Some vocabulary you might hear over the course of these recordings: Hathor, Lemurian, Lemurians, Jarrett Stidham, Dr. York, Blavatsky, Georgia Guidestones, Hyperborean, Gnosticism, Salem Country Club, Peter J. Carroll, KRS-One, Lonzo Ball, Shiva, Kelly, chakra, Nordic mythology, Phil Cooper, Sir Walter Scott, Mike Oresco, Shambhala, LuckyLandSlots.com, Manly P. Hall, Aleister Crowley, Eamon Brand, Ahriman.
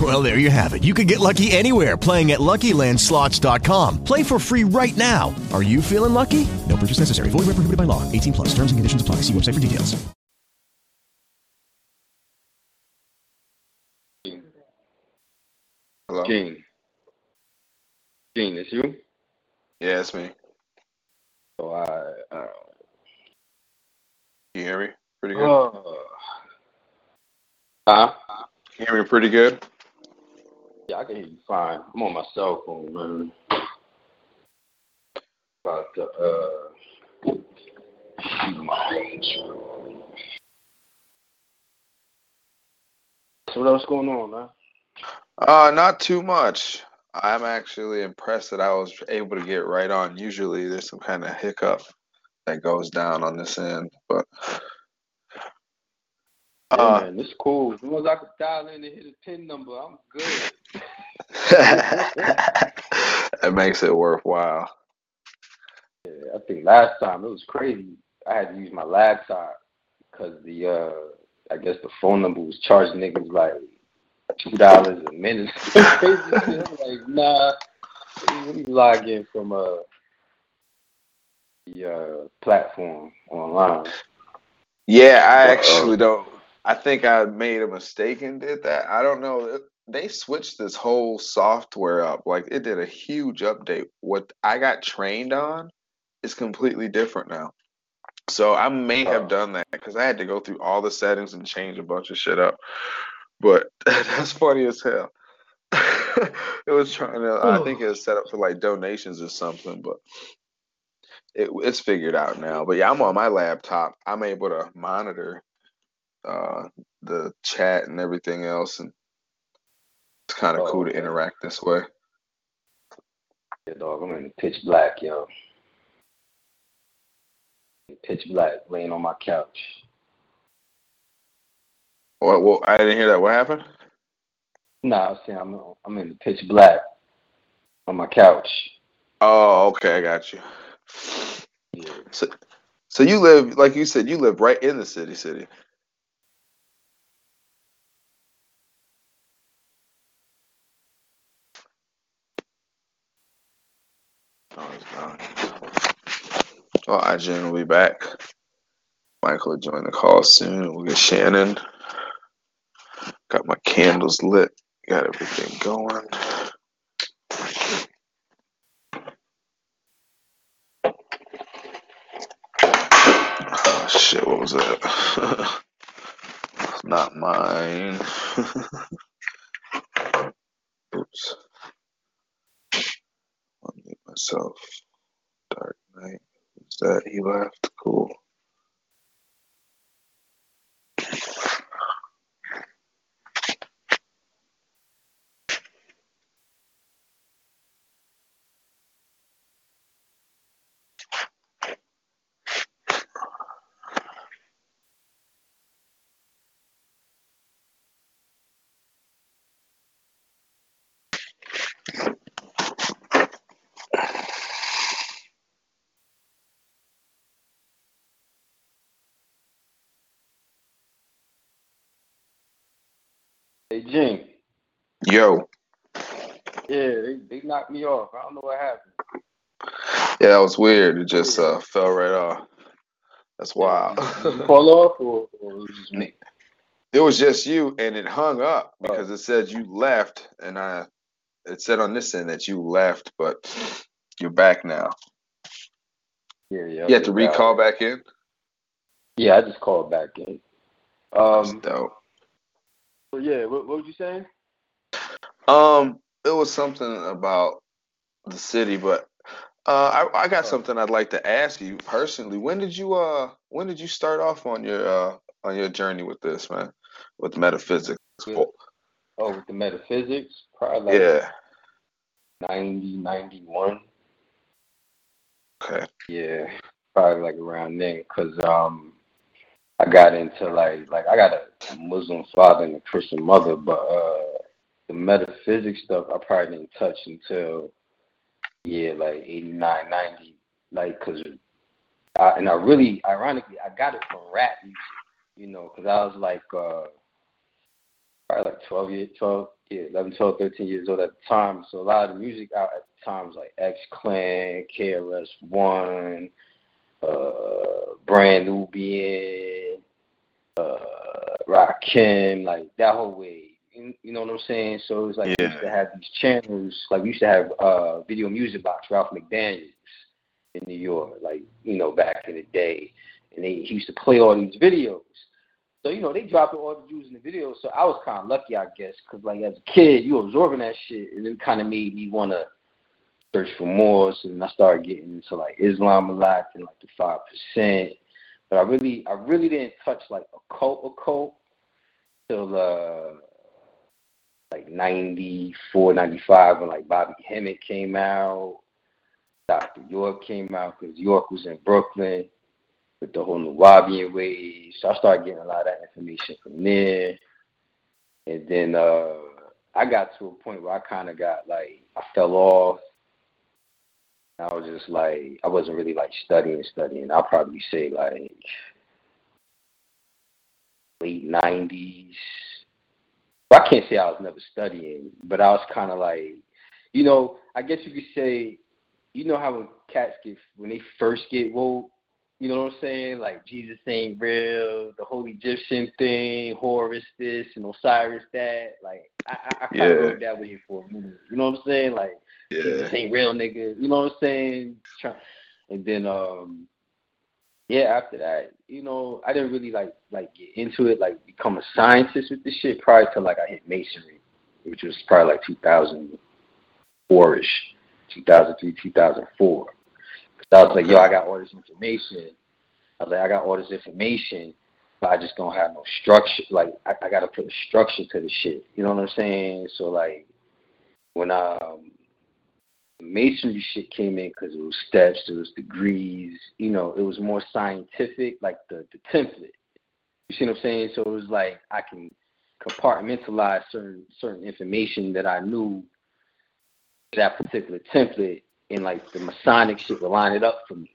Well, there you have it. You can get lucky anywhere, playing at LuckyLandSlots.com. Play for free right now. Are you feeling lucky? No purchase necessary. Void where prohibited by law. 18 plus. Terms and conditions apply. See website for details. King. Hello? King, it's you? Yeah, it's me. So I you hear me pretty good? You hear me pretty good? Yeah, I can hear you fine. I'm on my cell phone, man. About to, so what else going on, man? Not too much. I'm actually impressed that I was able to get right on. Usually there's some kind of hiccup that goes down on this end, but yeah, man, it's cool. As long as I could dial in and hit a pin number, I'm good. That makes it worthwhile. Yeah, I think last time it was crazy. I had to use my laptop because the I guess the phone number was charging niggas like $2 a minute. Crazy shit. I'm like, nah, let me log in from the platform online. Yeah, I actually don't. I think I made a mistake and did that. I don't know. They switched this whole software up. Like, it did a huge update. What I got trained on is completely different now. So I may have done that because I had to go through all the settings and change a bunch of shit up. But that's funny as hell. It was trying to, I think it was set up for like donations or something, but it's figured out now. But yeah, I'm on my laptop. I'm able to monitor the chat and everything else. And it's kind of cool to interact this way. Yeah, dog, I'm in pitch black, yo. Pitch black, laying on my couch. Well, I didn't hear that. What happened? No, I was saying I'm in the pitch black on my couch. Oh, okay, I got you. Yeah. So you live, like you said, you live right in the city. Oh, it's gone. Well, IGN will be back. Michael will join the call soon. We'll get Shannon. Got my candles lit. Got everything going. Oh, shit, what was that? Not mine. Oops. Unmute myself. Dark Knight. Who's that? He left. Cool. Hey, Jing. Yo. Yeah, they knocked me off. I don't know what happened. Yeah, that was weird. It just fell right off. That's wild. Did you fall off or was it just me? It was just you, and it hung up because it said you left, and it said on this end that you left, but you're back now. Yeah. You have to recall back in? Yeah, I just called back in. That's dope. Yeah, what were you saying? It was something about the city, but I got something I'd like to ask you personally. When did you start off on your journey with this, man? With metaphysics? With the metaphysics, probably. Yeah. 90, 91. Okay. Yeah, probably like around then, because I got into like I got a Muslim father and a Christian mother, but the metaphysics stuff I probably didn't touch until like 89, 90, like because I really ironically I got it from rap music, you know, because I was like probably like 11, 12, 13 years old at the time, so a lot of the music out at the time was like X Clan, KRS-One. Brand Nubian, Rakim, like that whole way. You know what I'm saying? So it's like we used to have these channels. Like we used to have Video Music Box, Ralph McDaniels in New York, like, you know, back in the day. And he used to play all these videos. So, you know, they dropped all the Jews in the videos. So I was kind of lucky, I guess, because like as a kid, you absorbing that shit, and it kind of made me want to search for Moors, and I started getting into like Islam a lot and like the 5%. But I really didn't touch like occult till like 94, 95 when like Bobby Heqet came out, Dr. York came out because York was in Brooklyn with the whole Nawabian wave. So I started getting a lot of that information from there, and then I got to a point where I kind of got like I fell off. I was just like, I wasn't really like studying. I'll probably say like late 90s. Well, I can't say I was never studying, but I was kind of like, you know, I guess you could say, you know how when cats get, when they first get woke, you know what I'm saying? Like Jesus ain't real, the whole Egyptian thing, Horus this and Osiris that. Like I kind of wrote that way for a minute. You know what I'm saying? Like Jesus ain't real, nigga. You know what I'm saying? And then after that, you know, I didn't really like get into it, like become a scientist with this shit prior to like I hit masonry, which was probably like 2004-ish, 2003, 2004. I was like, yo, I got all this information, but I just don't have no structure. Like, I got to put a structure to the shit. You know what I'm saying? So, like, when masonry shit came in, because it was steps, it was degrees, you know, it was more scientific, like the template. You see what I'm saying? So it was like I can compartmentalize certain information that I knew that particular template. And like the Masonic shit would line it up for me.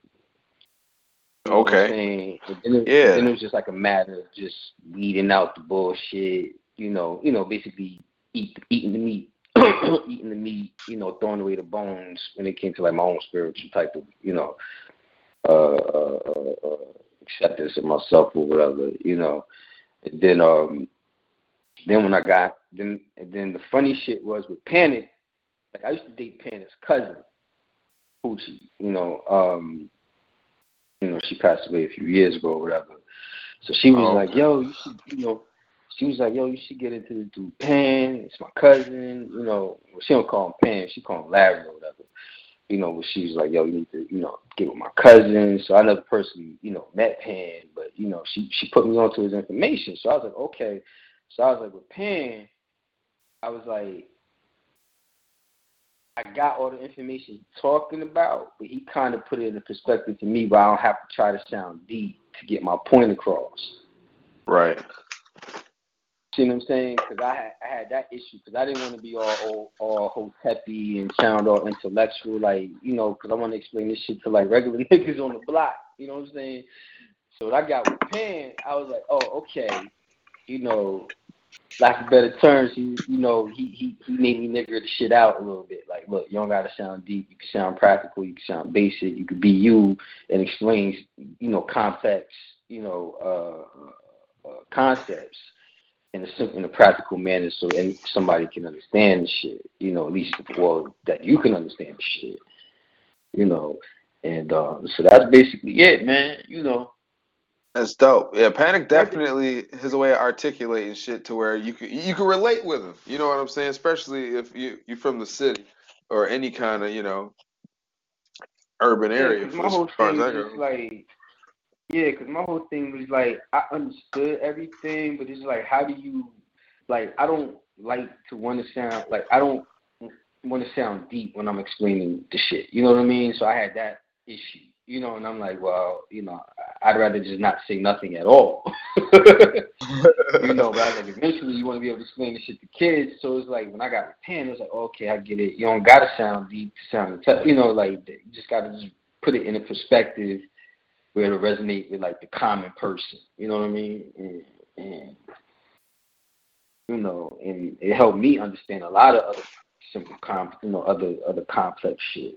You know okay. What I'm and it, yeah. And it was just like a matter of just weeding out the bullshit. You know, basically eating the meat, You know, throwing away the bones when it came to like my own spiritual type of, you know, acceptance of myself or whatever. You know, and then when I got then the funny shit was with Panic. Like I used to date Panic's cousin. Poochie, you know, she passed away a few years ago or whatever. So she was like, yo, you should, you know, she was like, yo, you should get into this dude Pan, it's my cousin, you know. Well, she don't call him Pan, she call him Larry or whatever. You know, but she was like, yo, you need to, you know, get with my cousin. So I never personally, you know, met Pan, but, you know, she put me onto his information. So I was like, okay. So I was like, with Pan, I was like, I got all the information he's talking about, but he kind of put it in a perspective to me where I don't have to try to sound deep to get my point across. Right. See what I'm saying? Because I had that issue because I didn't want to be all Hotepi and sound all intellectual, like, you know, because I want to explain this shit to, like, regular niggas on the block. You know what I'm saying? So when I got with Pan, I was like, oh, okay, you know, lack of better terms, he made me nigger the shit out a little bit. Like, look, you don't gotta sound deep. You can sound practical. You can sound basic. You can be you and explain, you know, complex, you know, concepts in a practical manner, so somebody can understand the shit. You know, at least well that you can understand the shit. You know, and so that's basically it, man. You know. That's dope. Yeah, Panic definitely has a way of articulating shit to where you can relate with him. You know what I'm saying? Especially if you're from the city or any kind of, you know, urban area. Because my whole thing was like, I understood everything, but it's like, how do you, like, I don't like to want to sound, like, I don't want to sound deep when I'm explaining the shit. You know what I mean? So I had that issue. you know, and I'm like, well, you know, I'd rather just not say nothing at all. You know, but I was like, eventually you want to be able to explain this shit to kids. So it's like when I got with 10, it was like, okay, I get it. You don't got to sound deep, sound tough. You know, like you just got to just put it in a perspective where it'll resonate with like the common person. You know what I mean? And you know, and it helped me understand a lot of other simple, you know, other complex shit.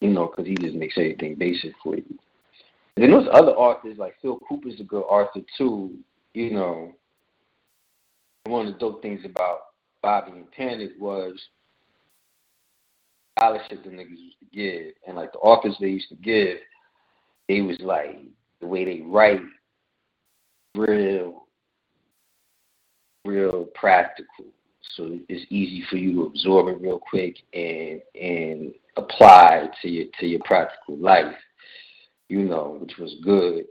You know, because he just makes everything basic for you. And then there's other authors, like Phil Cooper's a good author, too. You know, one of the dope things about Bobby and Panic was all the shit the niggas used to give. And, like, the authors they used to give, they was, like, the way they write, real practical. So it's easy for you to absorb it real quick and apply to your practical life, you know, which was good.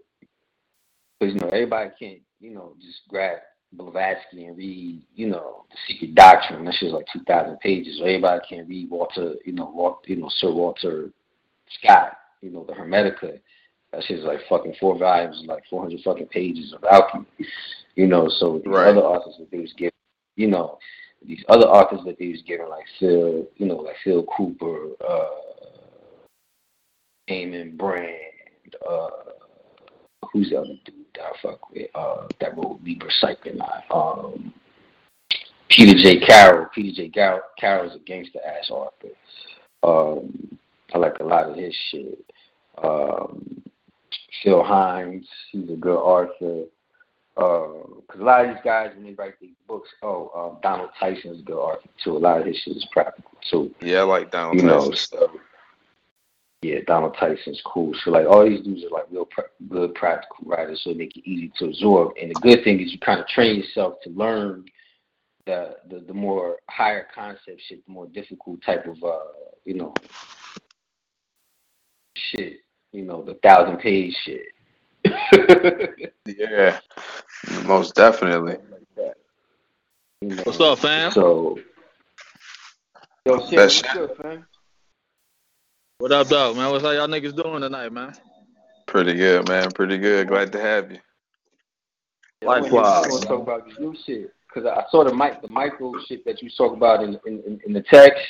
Because, you know, everybody can't, you know, just grab Blavatsky and read, you know, The Secret Doctrine. That shit's like 2,000 pages. So everybody can't read Sir Walter Scott, you know, the Hermetica. That shit's like fucking 4 volumes, like 400 fucking pages of alchemy. You know, so with these other authors that they was giving, you know, these other authors that they was giving, like Phil, you know, like Phil Cooper, Eamon Brand, who's the other dude that I fuck with, that wrote Liber Psychonaut, Peter J. Carroll. Peter J. Carroll's a gangster-ass author. I like a lot of his shit. Phil Hines, he's a good author. Because a lot of these guys, when they write these books, Donald Tyson's a good author too. A lot of his shit is practical too. Yeah, I like Donald Tyson. Know, so, yeah, Donald Tyson's cool. So like all these dudes are like real good practical writers, so they make it easy to absorb. And the good thing is you kind of train yourself to learn the more higher concept shit, the more difficult type of you know shit. You know, the 1,000-page shit. Yeah, most definitely. You know, what's up, fam? So, yo, shit, what's up, fam? What up, dog, man? What's how y'all niggas doing tonight, man? Pretty good, man. Pretty good. Glad to have you. Likewise. I want to talk about this new shit because I saw the Michael shit that you talk about in the text.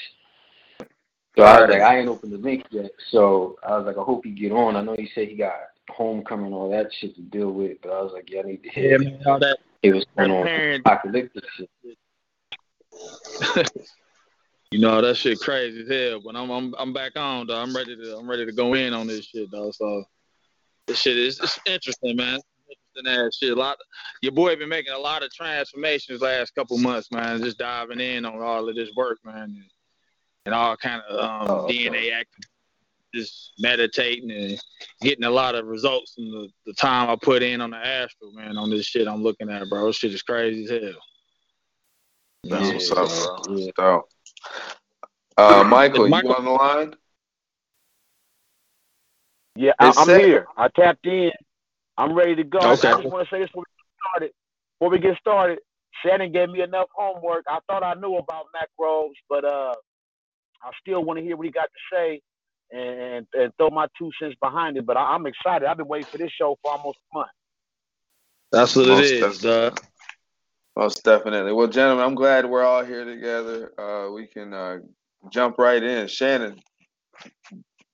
So I was like, I ain't opened the link yet. So I was like, I hope he get on. I know he said he got homecoming, all that shit to deal with, but I was like, yeah, I need to hear all that. It was going on apocalyptic shit. You know, that shit crazy as hell. But I'm back on, though. I'm ready to go in on this shit, though. So this shit is interesting, man. Interesting ass shit. Your boy been making a lot of transformations last couple months, man. Just diving in on all of this work, man, and all kind of DNA activity. Just meditating and getting a lot of results from the time I put in on the astral, man, on this shit I'm looking at, bro. This shit is crazy as hell. That's what's up, bro. Yeah. So, Michael, you on the line? Yeah, I'm here. I tapped in. I'm ready to go. Okay. I just want to say this before we get started. Shannon gave me enough homework. I thought I knew about macros, but I still want to hear what he got to say. And throw my 2 cents behind it, but I'm excited. I've been waiting for this show for almost a month. That's what it is, duh. Most definitely. Well, gentlemen, I'm glad we're all here together. We can jump right in. Shannon,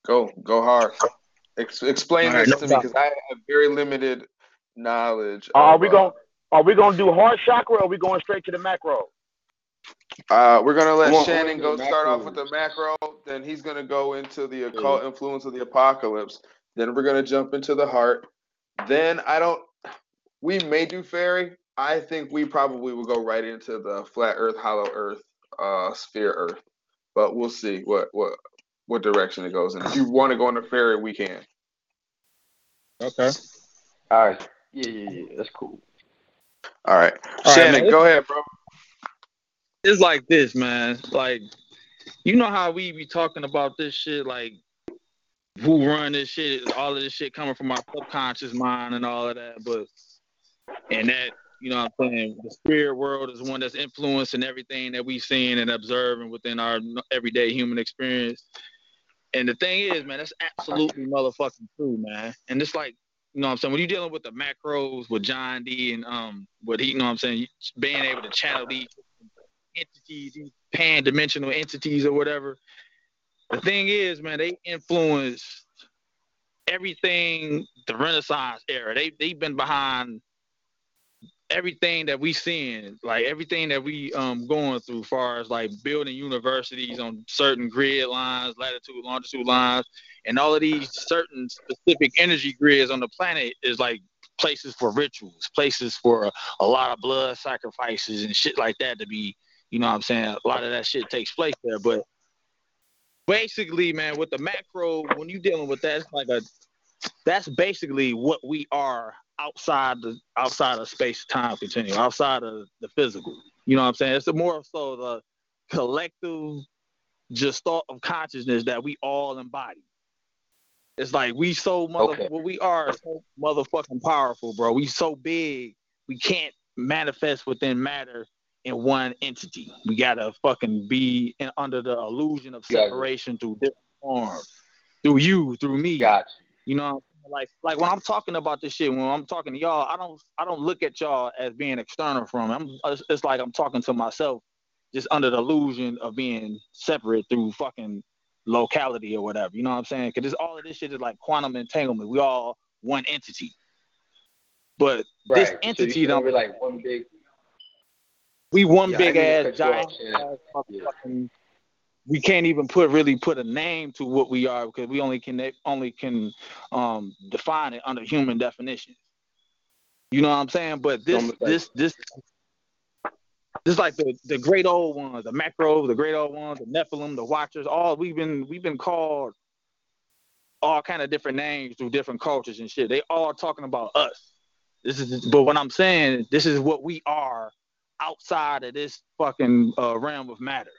go hard. Explain this to me because I have very limited knowledge. Are we gonna do hard chakra or are we going straight to the macro? We're going to let Shannon go start off with the macro. Then he's going to go into the occult influence of the apocalypse. Then we're going to jump into the heart. Then we may do fairy. I think we probably will go right into the flat earth, hollow earth, sphere earth. But we'll see what direction it goes. And if you want to go into fairy, we can. Okay. All right. Yeah. That's cool. All right. Shannon, go ahead, bro. It's like this, man. Like, you know how we be talking about this shit, like who run this shit, all of this shit coming from our subconscious mind and all of that. But you know what I'm saying, the spirit world is one that's influencing everything that we seeing and observing within our everyday human experience. And the thing is, man, that's absolutely motherfucking true, man. And it's like, you know what I'm saying, when you're dealing with the macros with John Dee and with he, you know what I'm saying, being able to channel these entities, these pan-dimensional entities or whatever, the thing is, man, they influence everything, the Renaissance era. They've been behind everything that we seeing, like everything that we going through, as far as like building universities on certain grid lines, latitude, longitude lines, and all of these certain specific energy grids on the planet is like places for rituals, places for a lot of blood sacrifices and shit like that to be, you know what I'm saying? A lot of that shit takes place there. But basically, man, with the macro, when you're dealing with that, it's like that's basically what we are outside of space time continuum, outside of the physical. You know what I'm saying? It's more so the collective just thought of consciousness that we all embody. It's like we are so motherfucking powerful, bro. We so big, we can't manifest within matter in one entity. We gotta fucking be under the illusion of separation through different forms, through you, through me. Gotcha. You know what I'm saying? Like when I'm talking about this shit, when I'm talking to y'all, I don't look at y'all as being external from it. It's like I'm talking to myself, just under the illusion of being separate through fucking locality or whatever. You know what I'm saying? Because all of this shit is like quantum entanglement. We all one entity, but right. This entity so don't be like one big. We one big ass giant. We can't even put a name to what we are because we only can define it under human definition. You know what I'm saying? But this like the great old ones, the macros, the great old ones, the Nephilim, the Watchers. All we've been called all kind of different names through different cultures and shit. They all talking about us. But what I'm saying, this is what we are outside of this fucking realm of matter.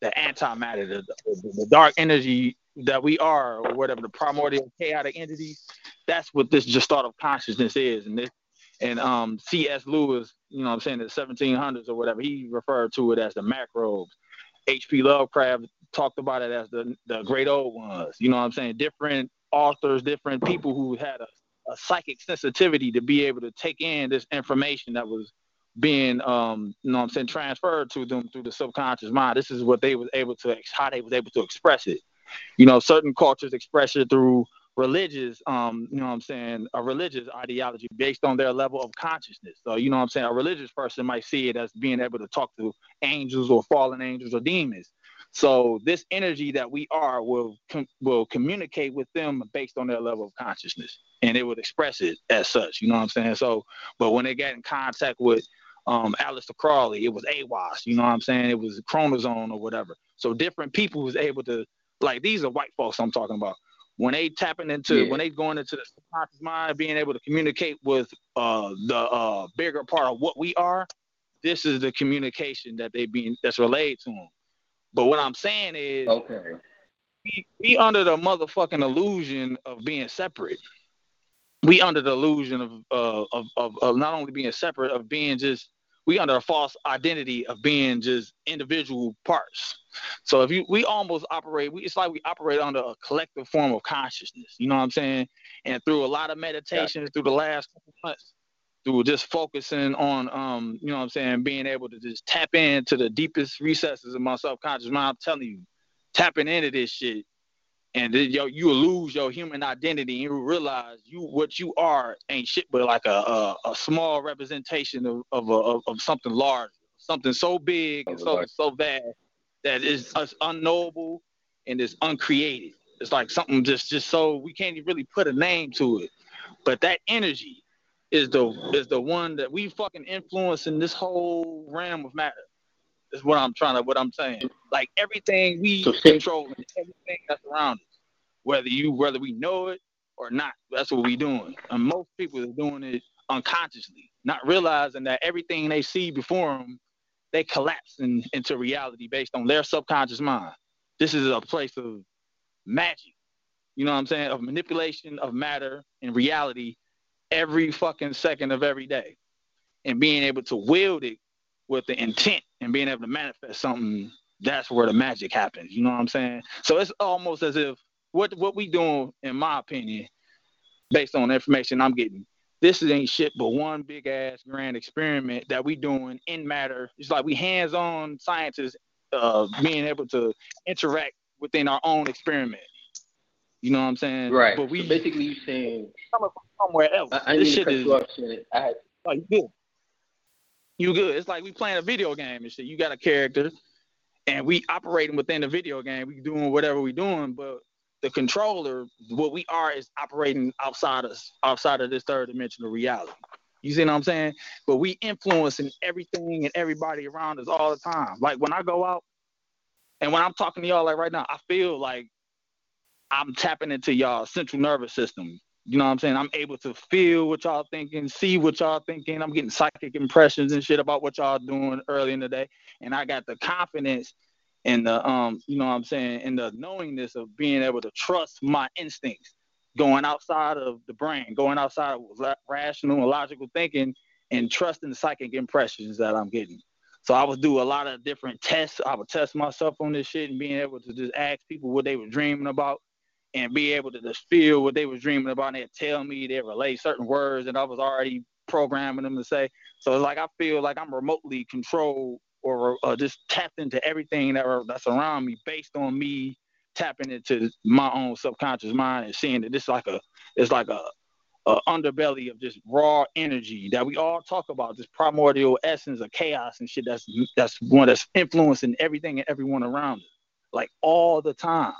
The antimatter, the dark energy that we are, or whatever, the primordial chaotic entity, that's what this just thought of consciousness is. And C.S. Lewis, you know what I'm saying, the 1700s or whatever, he referred to it as the macrobes. H.P. Lovecraft talked about it as the great old ones. You know what I'm saying? Different authors, different people who had a psychic sensitivity to be able to take in this information that was being, you know what I'm saying, transferred to them through the subconscious mind. This is what they was able to, how they was able to express it. You know, certain cultures express it through religious, you know what I'm saying, a religious ideology based on their level of consciousness. So, you know what I'm saying, a religious person might see it as being able to talk to angels or fallen angels or demons. So this energy that we are will communicate with them based on their level of consciousness, and it would express it as such. You know what I'm saying? So, but when they got in contact with Aleister Crowley, it was AWAS, you know what I'm saying? It was chromosome or whatever. So different people was able to, like, these are white folks I'm talking about. When they tapping into, when they going into the subconscious mind, being able to communicate with the bigger part of what we are, this is the communication that that's relayed to them. But what I'm saying is, we under the motherfucking illusion of being separate. We under the illusion of not only being separate, of being just, we under a false identity of being just individual parts. So we almost operate, it's like we operate under a collective form of consciousness. You know what I'm saying? And through a lot of meditation, through the last couple months, through just focusing on, you know what I'm saying, being able to just tap into the deepest recesses of my subconscious mind, I'm telling you, tapping into this shit, and then you will lose your human identity, and you realize what you are ain't shit but like a small representation of something large, something so big and so vast that it's unknowable and it's uncreated. It's like something just so we can't even really put a name to it, but that energy is the one that we fucking influence in this whole realm of matter. Is what I'm saying. Like everything we control and everything that's around us, whether we know it or not, that's what we doing. And most people are doing it unconsciously, not realizing that everything they see before them, they collapse into reality based on their subconscious mind. This is a place of magic, you know what I'm saying, of manipulation of matter and reality every fucking second of every day, and being able to wield it with the intent and being able to manifest something, that's where the magic happens. You know what I'm saying? So it's almost as if what we doing, in my opinion, based on the information I'm getting, this ain't shit but one big ass grand experiment that we doing in matter. It's like we hands-on scientists being able to interact within our own experiment. You know what I'm saying? Right. But we so basically you're saying coming from somewhere else. I this shit is like good. You good. It's like we playing a video game and shit. You got a character and we operating within the video game. We doing whatever we doing, but the controller, what we are is operating outside of this third dimensional reality. You see what I'm saying? But we influencing everything and everybody around us all the time. Like when I go out and when I'm talking to y'all like right now, I feel like I'm tapping into y'all's central nervous system. You know what I'm saying? I'm able to feel what y'all thinking, see what y'all thinking. I'm getting psychic impressions and shit about what y'all doing early in the day. And I got the confidence and the, you know what I'm saying, and the knowingness of being able to trust my instincts, going outside of the brain, going outside of rational and logical thinking and trusting the psychic impressions that I'm getting. So I would do a lot of different tests. I would test myself on this shit and being able to just ask people what they were dreaming about. And be able to just feel what they was dreaming about, and they'd tell me, they'd relay certain words that I was already programming them to say. So it's like I feel like I'm remotely controlled or just tapped into everything that's around me based on me tapping into my own subconscious mind and seeing that this like a underbelly of just raw energy that we all talk about, this primordial essence of chaos and shit that's one that's influencing everything and everyone around us, like all the time.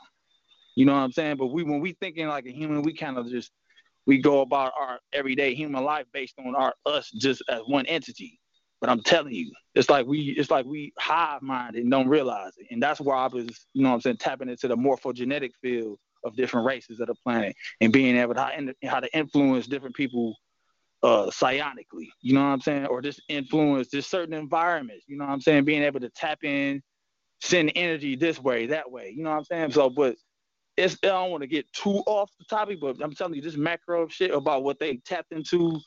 You know what I'm saying? But when we thinking like a human, we kind of just, we go about our everyday human life based on us just as one entity. But I'm telling you, it's like we hive-minded and don't realize it. And that's why I was, you know what I'm saying, tapping into the morphogenetic field of different races of the planet and being able to, how to influence different people psionically, you know what I'm saying? Or just influence just certain environments, you know what I'm saying? Being able to tap in, send energy this way, that way, you know what I'm saying? So, but I don't want to get too off the topic, but I'm telling you, this macro shit about what they tapped into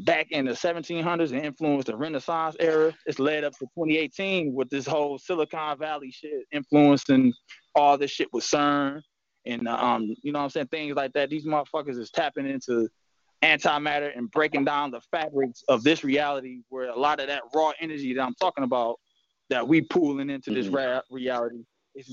back in the 1700s and influenced the Renaissance era, it's led up to 2018 with this whole Silicon Valley shit influencing all this shit with CERN and, you know what I'm saying, things like that. These motherfuckers is tapping into antimatter and breaking down the fabrics of this reality where a lot of that raw energy that I'm talking about that we pooling into this reality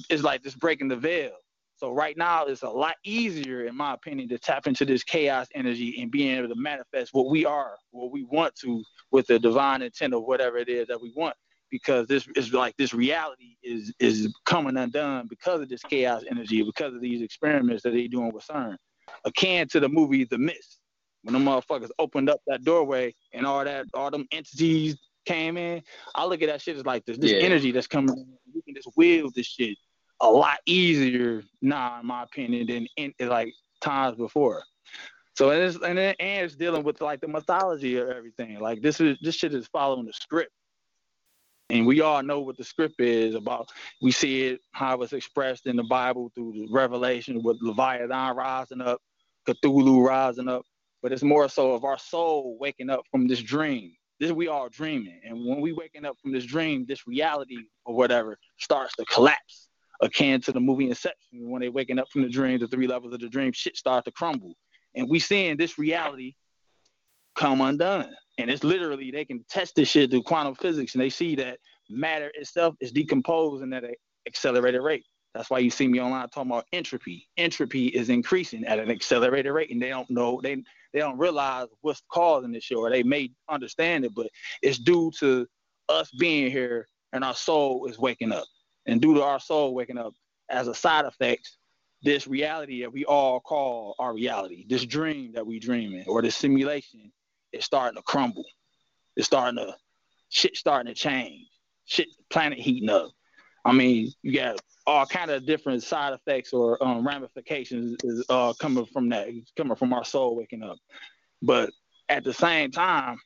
is like just breaking the veil. So right now, it's a lot easier, in my opinion, to tap into this chaos energy and being able to manifest what we are, what we want to, with the divine intent of whatever it is that we want, because this is like this reality is coming undone because of this chaos energy, because of these experiments that they're doing with CERN. Akin to the movie The Mist, when the motherfuckers opened up that doorway and all them entities came in. I look at that shit as like this energy that's coming. We can just wield this shit a lot easier now, in my opinion, than in like times before. So it's dealing with like the mythology of everything. Like this shit is following the script, and we all know what the script is about. We see it how it's expressed in the Bible through the Revelation with Leviathan rising up, Cthulhu rising up, but it's more so of our soul waking up from this dream. This we all dreaming, and when we waking up from this dream, this reality or whatever starts to collapse. Akin to the movie Inception, when they waking up from the dream, the three levels of the dream, shit start to crumble. And we seeing this reality come undone. And it's literally, they can test this shit through quantum physics, and they see that matter itself is decomposing at an accelerated rate. That's why you see me online talking about entropy. Entropy is increasing at an accelerated rate, and they don't know, they don't realize what's causing this shit, or they may understand it, but it's due to us being here, and our soul is waking up. And due to our soul waking up, as a side effect, this reality that we all call our reality, this dream that we dreaming, or this simulation, is starting to crumble. It's starting to change. Shit, planet heating up. I mean, you got all kind of different side effects or ramifications is coming from that. It's coming from our soul waking up. But at the same time,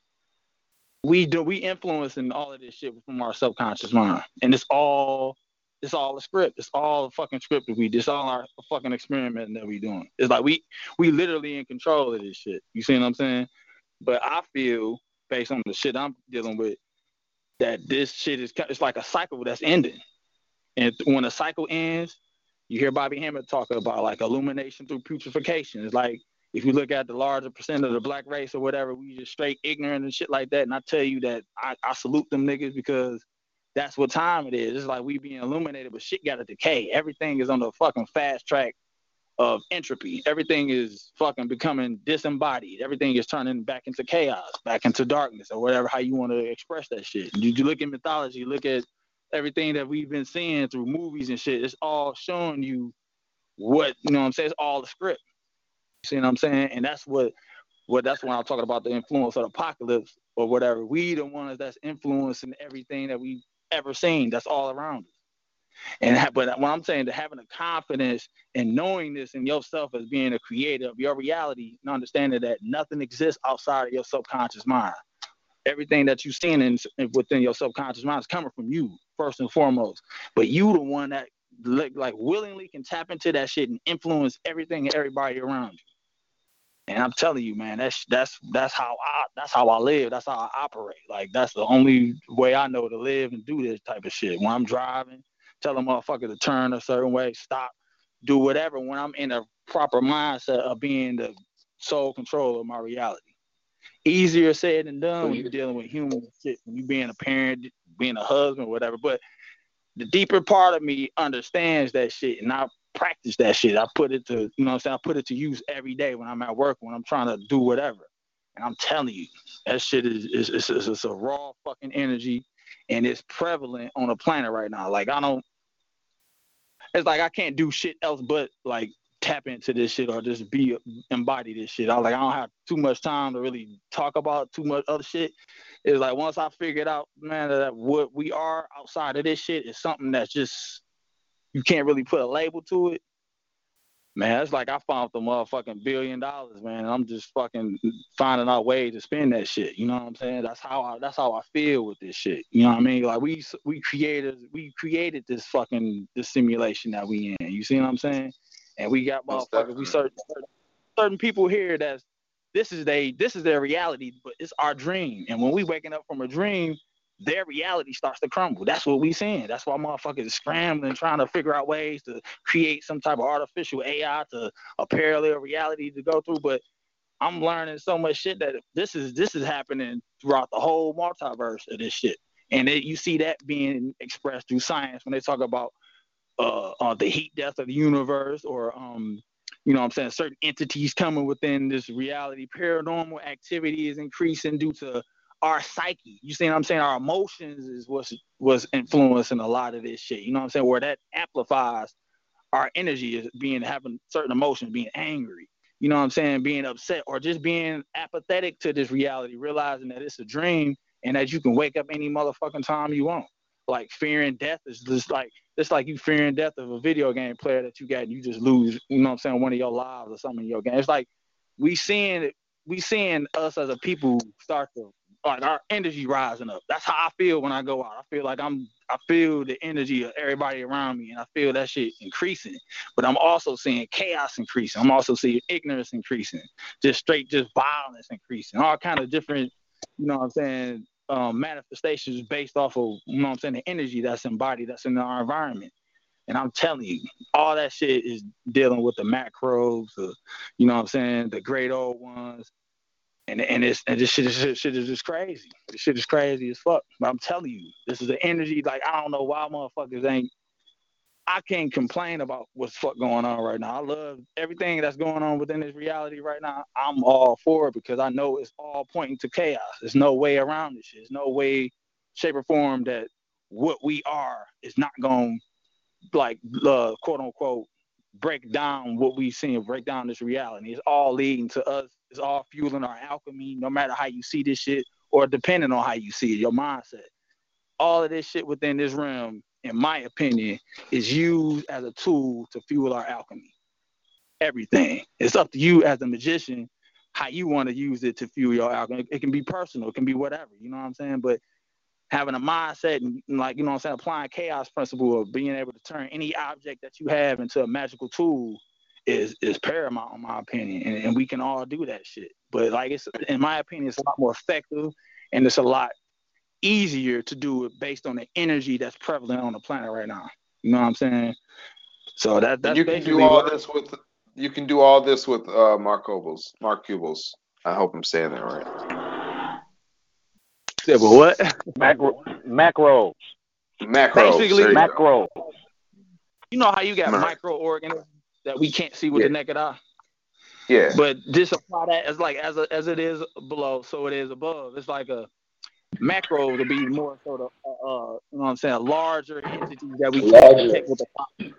we influencing all of this shit from our subconscious mind, and it's all a script. It's all a fucking script that we do. It's all our fucking experiment that we doing. It's like we literally in control of this shit. You see what I'm saying? But I feel, based on the shit I'm dealing with, that this shit is like a cycle that's ending. And when a cycle ends, You hear Bobby Hammond talk about like illumination through putrefaction. It's like, if you look at the larger percent of the black race or whatever, we just straight ignorant and shit like that. And I tell you that I salute them niggas, because that's what time it is. It's like we being illuminated, but shit gotta decay. Everything is on the fucking fast track of entropy. Everything is fucking becoming disembodied. Everything is turning back into chaos, back into darkness, or whatever, how you want to express that shit. You look at mythology, look at everything that we've been seeing through movies and shit. It's all showing you what, you know what I'm saying? It's all the script. You see what I'm saying? And that's what that's when I'm talking about the influence of the apocalypse or whatever. We the ones that's influencing everything that we ever seen that's all around us. But what I'm saying, to having the confidence and knowing this in yourself as being a creator of your reality, and understanding that nothing exists outside of your subconscious mind. Everything that you've seen within your subconscious mind is coming from you, first and foremost. But you the one that like willingly can tap into that shit and influence everything and everybody around you. And I'm telling you, man, that's how I live. That's how I operate. Like, that's the only way I know to live and do this type of shit. When I'm driving, tell a motherfucker to turn a certain way, stop, do whatever, when I'm in a proper mindset of being the sole control of my reality. Easier said than done when you're dealing with human shit, when you being a parent, being a husband, whatever. But the deeper part of me understands that shit, and I practice that shit. I put it to, you know what I'm saying, I put it to use every day when I'm at work, when I'm trying to do whatever. And I'm telling you, that shit is a raw fucking energy, and it's prevalent on the planet right now. Like, it's like I can't do shit else but like tap into this shit or just embody this shit. I don't have too much time to really talk about too much other shit. It's like once I figured out, man, that what we are outside of this shit is something that's just, you can't really put a label to it. Man, it's like I found the motherfucking $1 billion, man. I'm just fucking finding out ways to spend that shit. You know what I'm saying? That's how I feel with this shit. You know what I mean? Like we created this fucking this simulation that we in. You see what I'm saying? And we got motherfuckers. We certain people here that's this is their reality, but it's our dream. And when we waking up from a dream, their reality starts to crumble. That's what we seeing. That's why motherfuckers is scrambling, trying to figure out ways to create some type of artificial AI to a parallel reality to go through. But I'm learning so much shit that this is happening throughout the whole multiverse of this shit. And you see that being expressed through science when they talk about the heat death of the universe, or you know what I'm saying, certain entities coming within this reality. Paranormal activity is increasing due to our psyche, you see what I'm saying? Our emotions is what's influencing a lot of this shit. You know what I'm saying? Where that amplifies our energy is having certain emotions, being angry, you know what I'm saying? Being upset, or just being apathetic to this reality, realizing that it's a dream and that you can wake up any motherfucking time you want. Like fearing death is just like, it's like you fearing death of a video game player that you got and you just lose, you know what I'm saying, one of your lives or something in your game. It's like we seeing us as a people start to, like, our energy rising up. That's how I feel when I go out. I feel like I feel the energy of everybody around me, and I feel that shit increasing. But I'm also seeing chaos increasing. I'm also seeing ignorance increasing, just violence increasing, all kind of different, you know what I'm saying, manifestations based off of, you know what I'm saying, the energy that's embodied, that's in our environment. And I'm telling you, all that shit is dealing with the macros, you know what I'm saying, the great old ones. And this shit is just crazy. This shit is crazy as fuck. But I'm telling you, this is the energy. Like, I don't know why motherfuckers ain't. I can't complain about what's fuck going on right now. I love everything that's going on within this reality right now. I'm all for it, because I know it's all pointing to chaos. There's no way around this shit. There's no way, shape, or form that what we are is not going to, like, quote unquote, break down what we've seen, break down this reality. It's all leading to us. It's all fueling our alchemy, no matter how you see this shit, or depending on how you see it, your mindset. All of this shit within this realm, in my opinion, is used as a tool to fuel our alchemy. Everything. It's up to you as a magician how you want to use it to fuel your alchemy. It can be personal. It can be whatever. You know what I'm saying? But having a mindset and, like, you know what I'm saying, applying chaos principle of being able to turn any object that you have into a magical tool is paramount, in my opinion. And we can all do that shit. But, like, it's, in my opinion, it's a lot more effective, and it's a lot easier to do it based on the energy that's prevalent on the planet right now. You know what I'm saying? So that's you can do all this with Mark Cubles. I hope I'm saying that right. Yeah, but what? Macros. Basically, macros. You know how you got microorganisms that we can't see with the naked eye? Yeah. But just apply that as like as it is below, so it is above. It's like a macro to be more sort of you know what I'm saying, larger entities that we can't detect with the eye.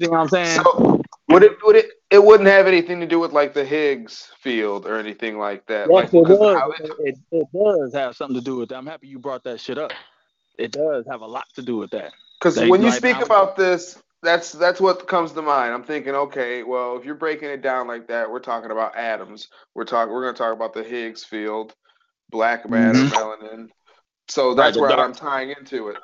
You know what I'm saying? So it wouldn't have anything to do with like the Higgs field or anything like that. Yes, like, it does have something to do with that. I'm happy you brought that shit up. It does have a lot to do with that. Because when you speak about this, that's what comes to mind. I'm thinking, okay, well, if you're breaking it down like that, we're talking about atoms. We're going to talk about the Higgs field, black matter, melanin. So that's where I'm tying into it.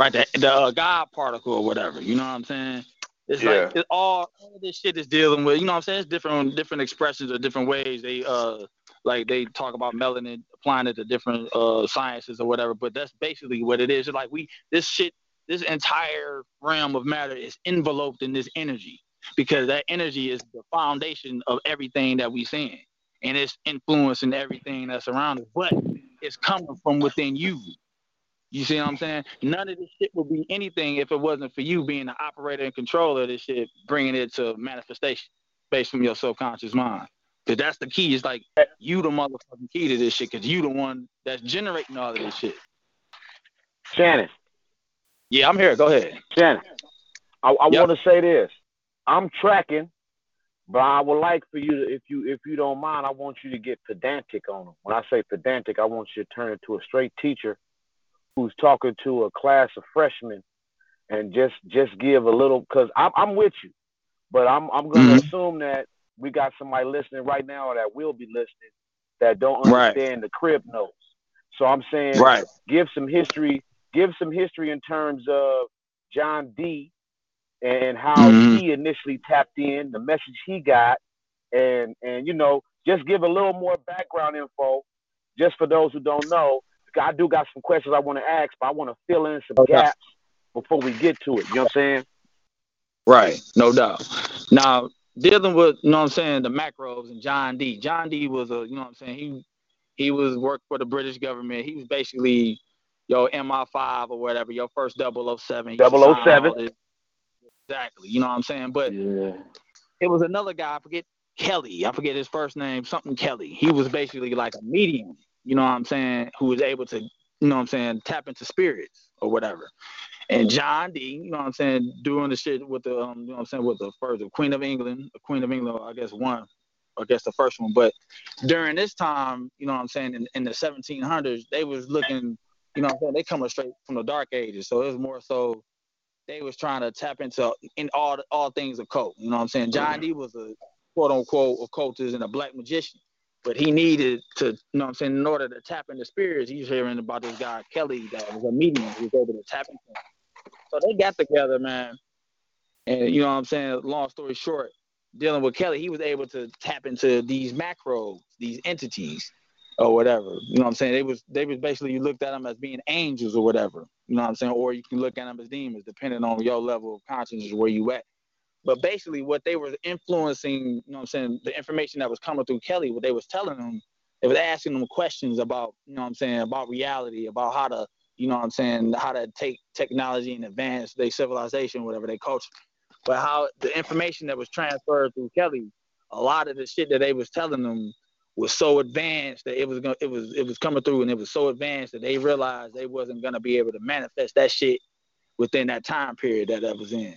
Right, the God particle or whatever, you know what I'm saying? It's like all of this shit is dealing with, you know what I'm saying? It's different expressions or different ways. They they talk about melanin, applying it to different sciences or whatever, but that's basically what it is. It's like this entire realm of matter is enveloped in this energy, because that energy is the foundation of everything that we're seeing, and it's influencing everything that's around us, but it's coming from within you. You see what I'm saying? None of this shit would be anything if it wasn't for you being the operator and controller of this shit, bringing it to manifestation based from your subconscious mind. Because that's the key. It's like you the motherfucking key to this shit, because you the one that's generating all of this shit. Shannon. Yeah, I'm here. Go ahead. Shannon, I want to say this. I'm tracking, but I would like for you to, if you don't mind, I want you to get pedantic on them. When I say pedantic, I want you to turn into a straight teacher who's talking to a class of freshmen, and just give a little, because I'm with you, but I'm going to assume that we got somebody listening right now, or that will be listening, that don't understand the crib notes. So I'm saying, give some history in terms of John Dee and how he initially tapped in, the message he got, and you know, just give a little more background info, just for those who don't know. I do got some questions I want to ask, but I want to fill in some gaps before we get to it. You know what I'm saying? Right. No doubt. Now, dealing with, you know what I'm saying, the macros and John Dee. John Dee was you know what I'm saying, he was worked for the British government. He was basically your MI5 or whatever, your first 007. 007. Exactly. You know what I'm saying? But it was another guy, I forget his first name, something Kelly. He was basically like a medium. You know what I'm saying, who was able to, you know what I'm saying, tap into spirits or whatever. And John Dee, you know what I'm saying, doing the shit with the, you know what I'm saying, with the first Queen of England, I guess the first one. But during this time, you know what I'm saying, in the 1700s, they was looking, you know what I'm saying, they coming straight from the Dark Ages. So it was more so they was trying to tap into all things occult. You know what I'm saying? John Dee was a quote-unquote occultist and a black magician. But he needed to, you know what I'm saying, in order to tap into spirits, he's hearing about this guy, Kelly, that was a medium who was able to tap into him. So they got together, man. And, you know what I'm saying, long story short, dealing with Kelly, he was able to tap into these macros, these entities or whatever. You know what I'm saying? They was basically, you looked at them as being angels or whatever. You know what I'm saying? Or you can look at them as demons, depending on your level of consciousness, where you at. But basically what they were influencing, you know what I'm saying, the information that was coming through Kelly, what they was telling them, they was asking them questions about, you know what I'm saying, about reality, about how to, you know what I'm saying, how to take technology and advance their civilization, whatever they culture. But how the information that was transferred through Kelly, a lot of the shit that they was telling them was so advanced that it was coming through, and it was so advanced that they realized they wasn't going to be able to manifest that shit within that time period that I was in.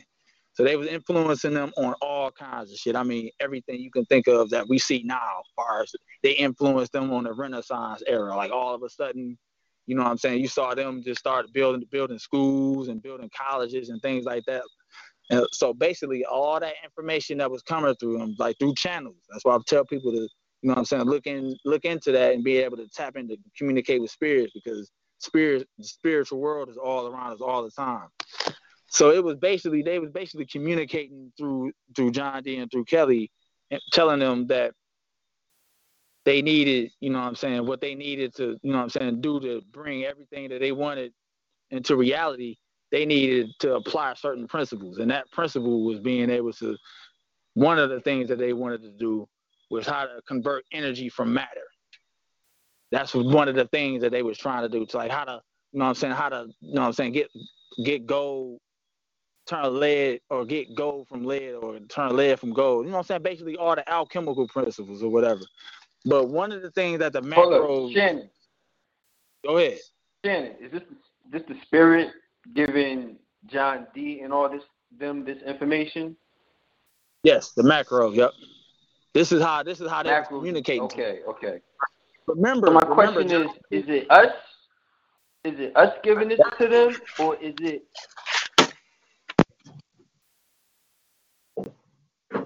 So they was influencing them on all kinds of shit. I mean, everything you can think of that we see now, as far as they influenced them on the Renaissance era. Like all of a sudden, you know what I'm saying, you saw them just start building schools and building colleges and things like that. And so basically all that information that was coming through them, like through channels. That's why I tell people to, you know what I'm saying, look into that and be able to tap into, communicate with spirits, because the spiritual world is all around us all the time. So it was basically, they was basically communicating through John Dee and through Kelly, and telling them that they needed, you know what I'm saying, what they needed to, you know what I'm saying, do to bring everything that they wanted into reality they needed to apply certain principles. And that principle was being able to, one of the things that they wanted to do was how to convert energy from matter. That's one of the things that they was trying to do. It's like how to, you know what I'm saying, how to, you know what I'm saying, get gold, turn lead, or get gold from lead, or turn lead from gold. You know what I'm saying? Basically all the alchemical principles or whatever. But one of the things that the macro... Shannon. Go ahead. Shannon, is this the spirit giving John Dee and all this information? Yes, the macro, yep. This is how they communicate. Okay. Remember, so my question is it us? Is it us giving this to them, or is it?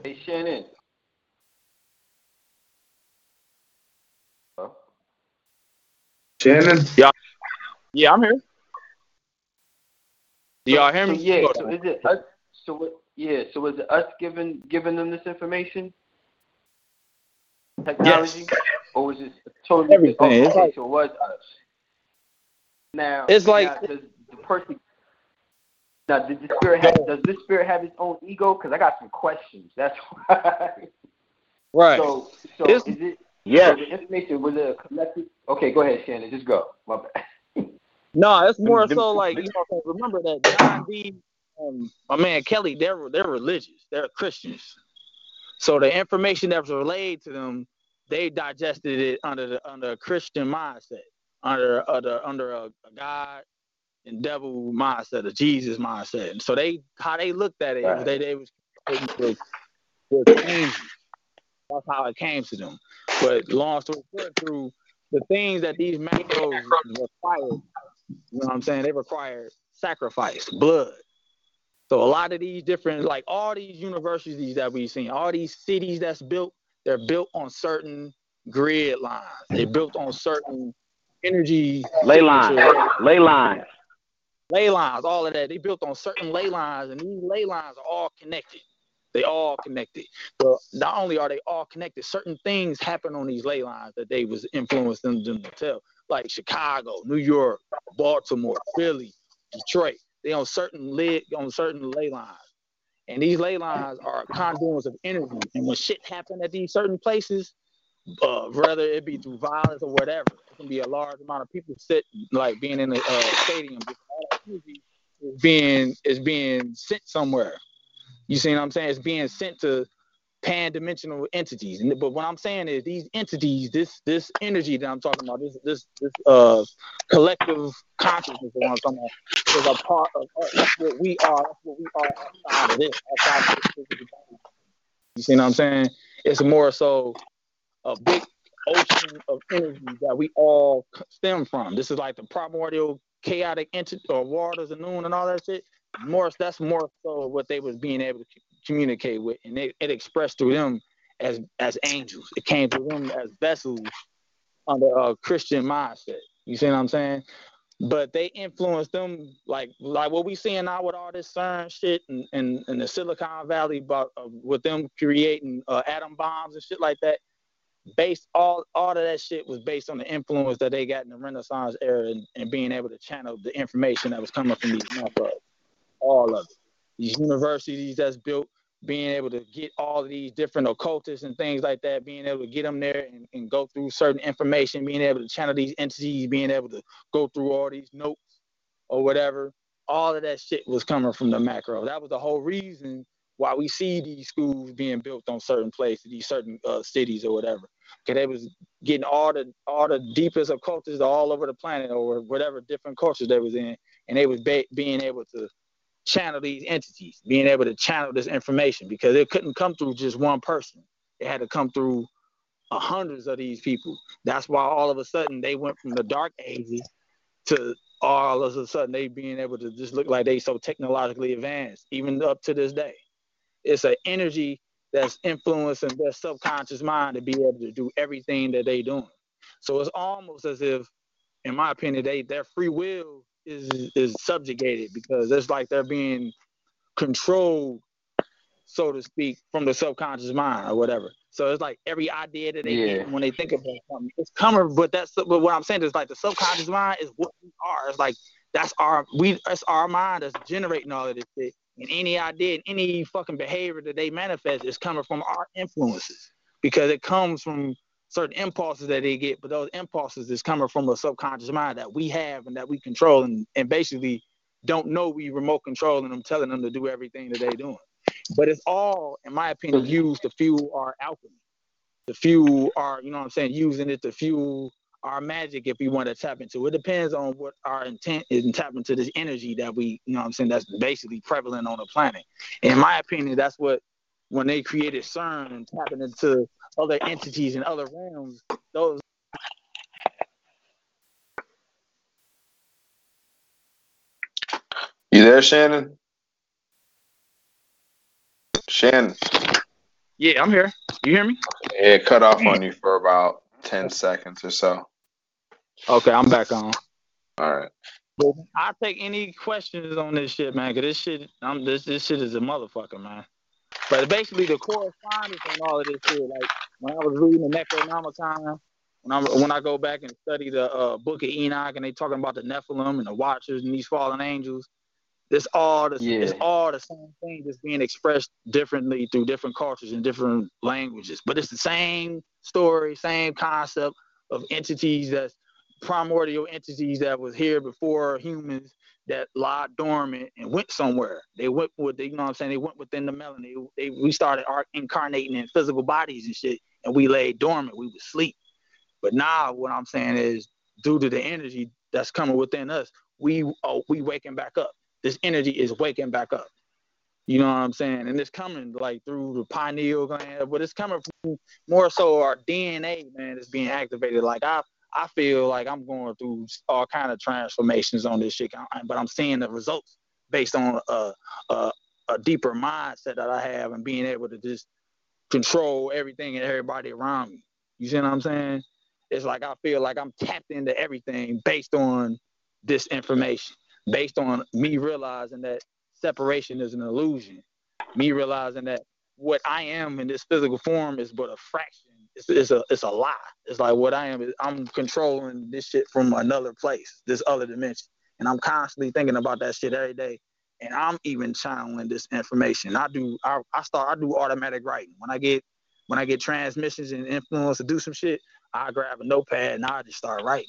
Hey, Shannon. Hello? Shannon. Yeah, I'm here. Do y'all hear me? Yeah. So is it us? So is it us giving them this information? Technology, yes. Or was it totally everything? Okay, so it was us. Now, it's like does the spirit have its own ego? Because I got some questions. That's why. Right. So is it? Yeah. So the information was a collective. Okay, go ahead, Shannon. Just go. My bad. No, it's more so like, you know, remember that John Dee, my man Kelly, they're religious. They're Christians. So the information that was relayed to them, they digested it under a Christian mindset, under a God and devil mindset, a Jesus mindset. And so how they looked at it, right. they was that's how it came to them. But long story short, through the things that these macros required, you know what I'm saying? They required sacrifice, blood. So a lot of these different, like all these universities that we've seen, all these cities that's built, they're built on certain grid lines. They're built on certain energy. Ley lines, all of that. They built on certain ley lines, and these ley lines are all connected. They all connected. So not only are they all connected, certain things happen on these ley lines that they was influencing them to tell, like Chicago, New York, Baltimore, Philly, Detroit. They on certain ley lines. And these ley lines are conduits of energy. And when shit happen at these certain places, whether it be through violence or whatever, it can be a large amount of people sitting, like being in a stadium, all that energy is being sent somewhere. You see what I'm saying? It's being sent to pan-dimensional entities. But what I'm saying is these entities, this energy that I'm talking about, this collective consciousness that I'm talking about, is a part of us. That's what we are outside of this. You see what I'm saying? It's more so a big ocean of energy that we all stem from. This is like the primordial chaotic entity, or waters and noon and all that shit. That's more so what they was being able to communicate with, and it expressed through them as angels. It came through them as vessels under a Christian mindset. You see what I'm saying? But they influenced them like what we seeing now with all this CERN shit and the Silicon Valley, about with them creating atom bombs and shit like that. Based all of that shit was based on the influence that they got in the Renaissance era and being able to channel the information that was coming from these motherfuckers. All of it. These universities that's built, being able to get all of these different occultists and things like that, being able to get them there and go through certain information, being able to channel these entities, being able to go through all these notes or whatever. All of that shit was coming from the macro. That was the whole reason why we see these schools being built on certain places, these certain cities or whatever. Because they was getting all the deepest occultists all over the planet, or whatever different cultures they was in, and they was being able to channel these entities, being able to channel this information, because it couldn't come through just one person. It had to come through hundreds of these people. That's why all of a sudden they went from the dark ages to all of a sudden they being able to just look like they so technologically advanced, even up to this day. It's an energy that's influencing their subconscious mind to be able to do everything that they doing. So it's almost as if, in my opinion, their free will is subjugated, because it's like they're being controlled, so to speak, from the subconscious mind or whatever. So it's like every idea that they get when they think about something, it's coming. But what I'm saying is, like, the subconscious mind is what we are. It's like That's our mind that's generating all of this shit. And any idea and any fucking behavior that they manifest is coming from our influences, because it comes from certain impulses that they get, but those impulses is coming from a subconscious mind that we have and that we control and basically don't know we remote controlling them, telling them to do everything that they're doing. But it's all, in my opinion, used to fuel our alchemy, to fuel our, you know what I'm saying, using it to fuel our magic if we want to tap into. It depends on what our intent is in tapping into this energy that we, you know what I'm saying, that's basically prevalent on the planet. In my opinion, that's what, when they created CERN and tapping into other entities and other realms, those... You there, Shannon? Shannon. Yeah, I'm here. You hear me? It cut off on you for about 10 seconds or so. Okay, I'm back on. All right. I take any questions on this shit, man, because this shit is a motherfucker, man. But basically, the correspondence on all of this shit, like when I was reading the Necronomicon, when I go back and study the Book of Enoch, and they talking about the Nephilim and the Watchers and these fallen angels, it's all the same thing that's being expressed differently through different cultures and different languages. But it's the same story, same concept of entities that's primordial entities that was here before humans, that lie dormant and went somewhere. They went with, you know what I'm saying, they went within the melody. We started incarnating in physical bodies and shit, and we lay dormant, we would sleep. But now what I'm saying is, due to the energy that's coming within us, we waking back up. This energy is waking back up. You know what I'm saying? And it's coming like through the pineal gland, but it's coming from more so our DNA, man, is being activated. Like I feel like I'm going through all kind of transformations on this shit, but I'm seeing the results based on a deeper mindset that I have and being able to just control everything and everybody around me. You see what I'm saying? It's like I feel like I'm tapped into everything based on this information, based on me realizing that separation is an illusion, me realizing that what I am in this physical form is but a fraction. It's a lie. It's like what I am is I'm controlling this shit from another place, this other dimension. And I'm constantly thinking about that shit every day. And I'm even channeling this information. I do automatic writing. When I get transmissions and influence to do some shit, I grab a notepad and I just start writing.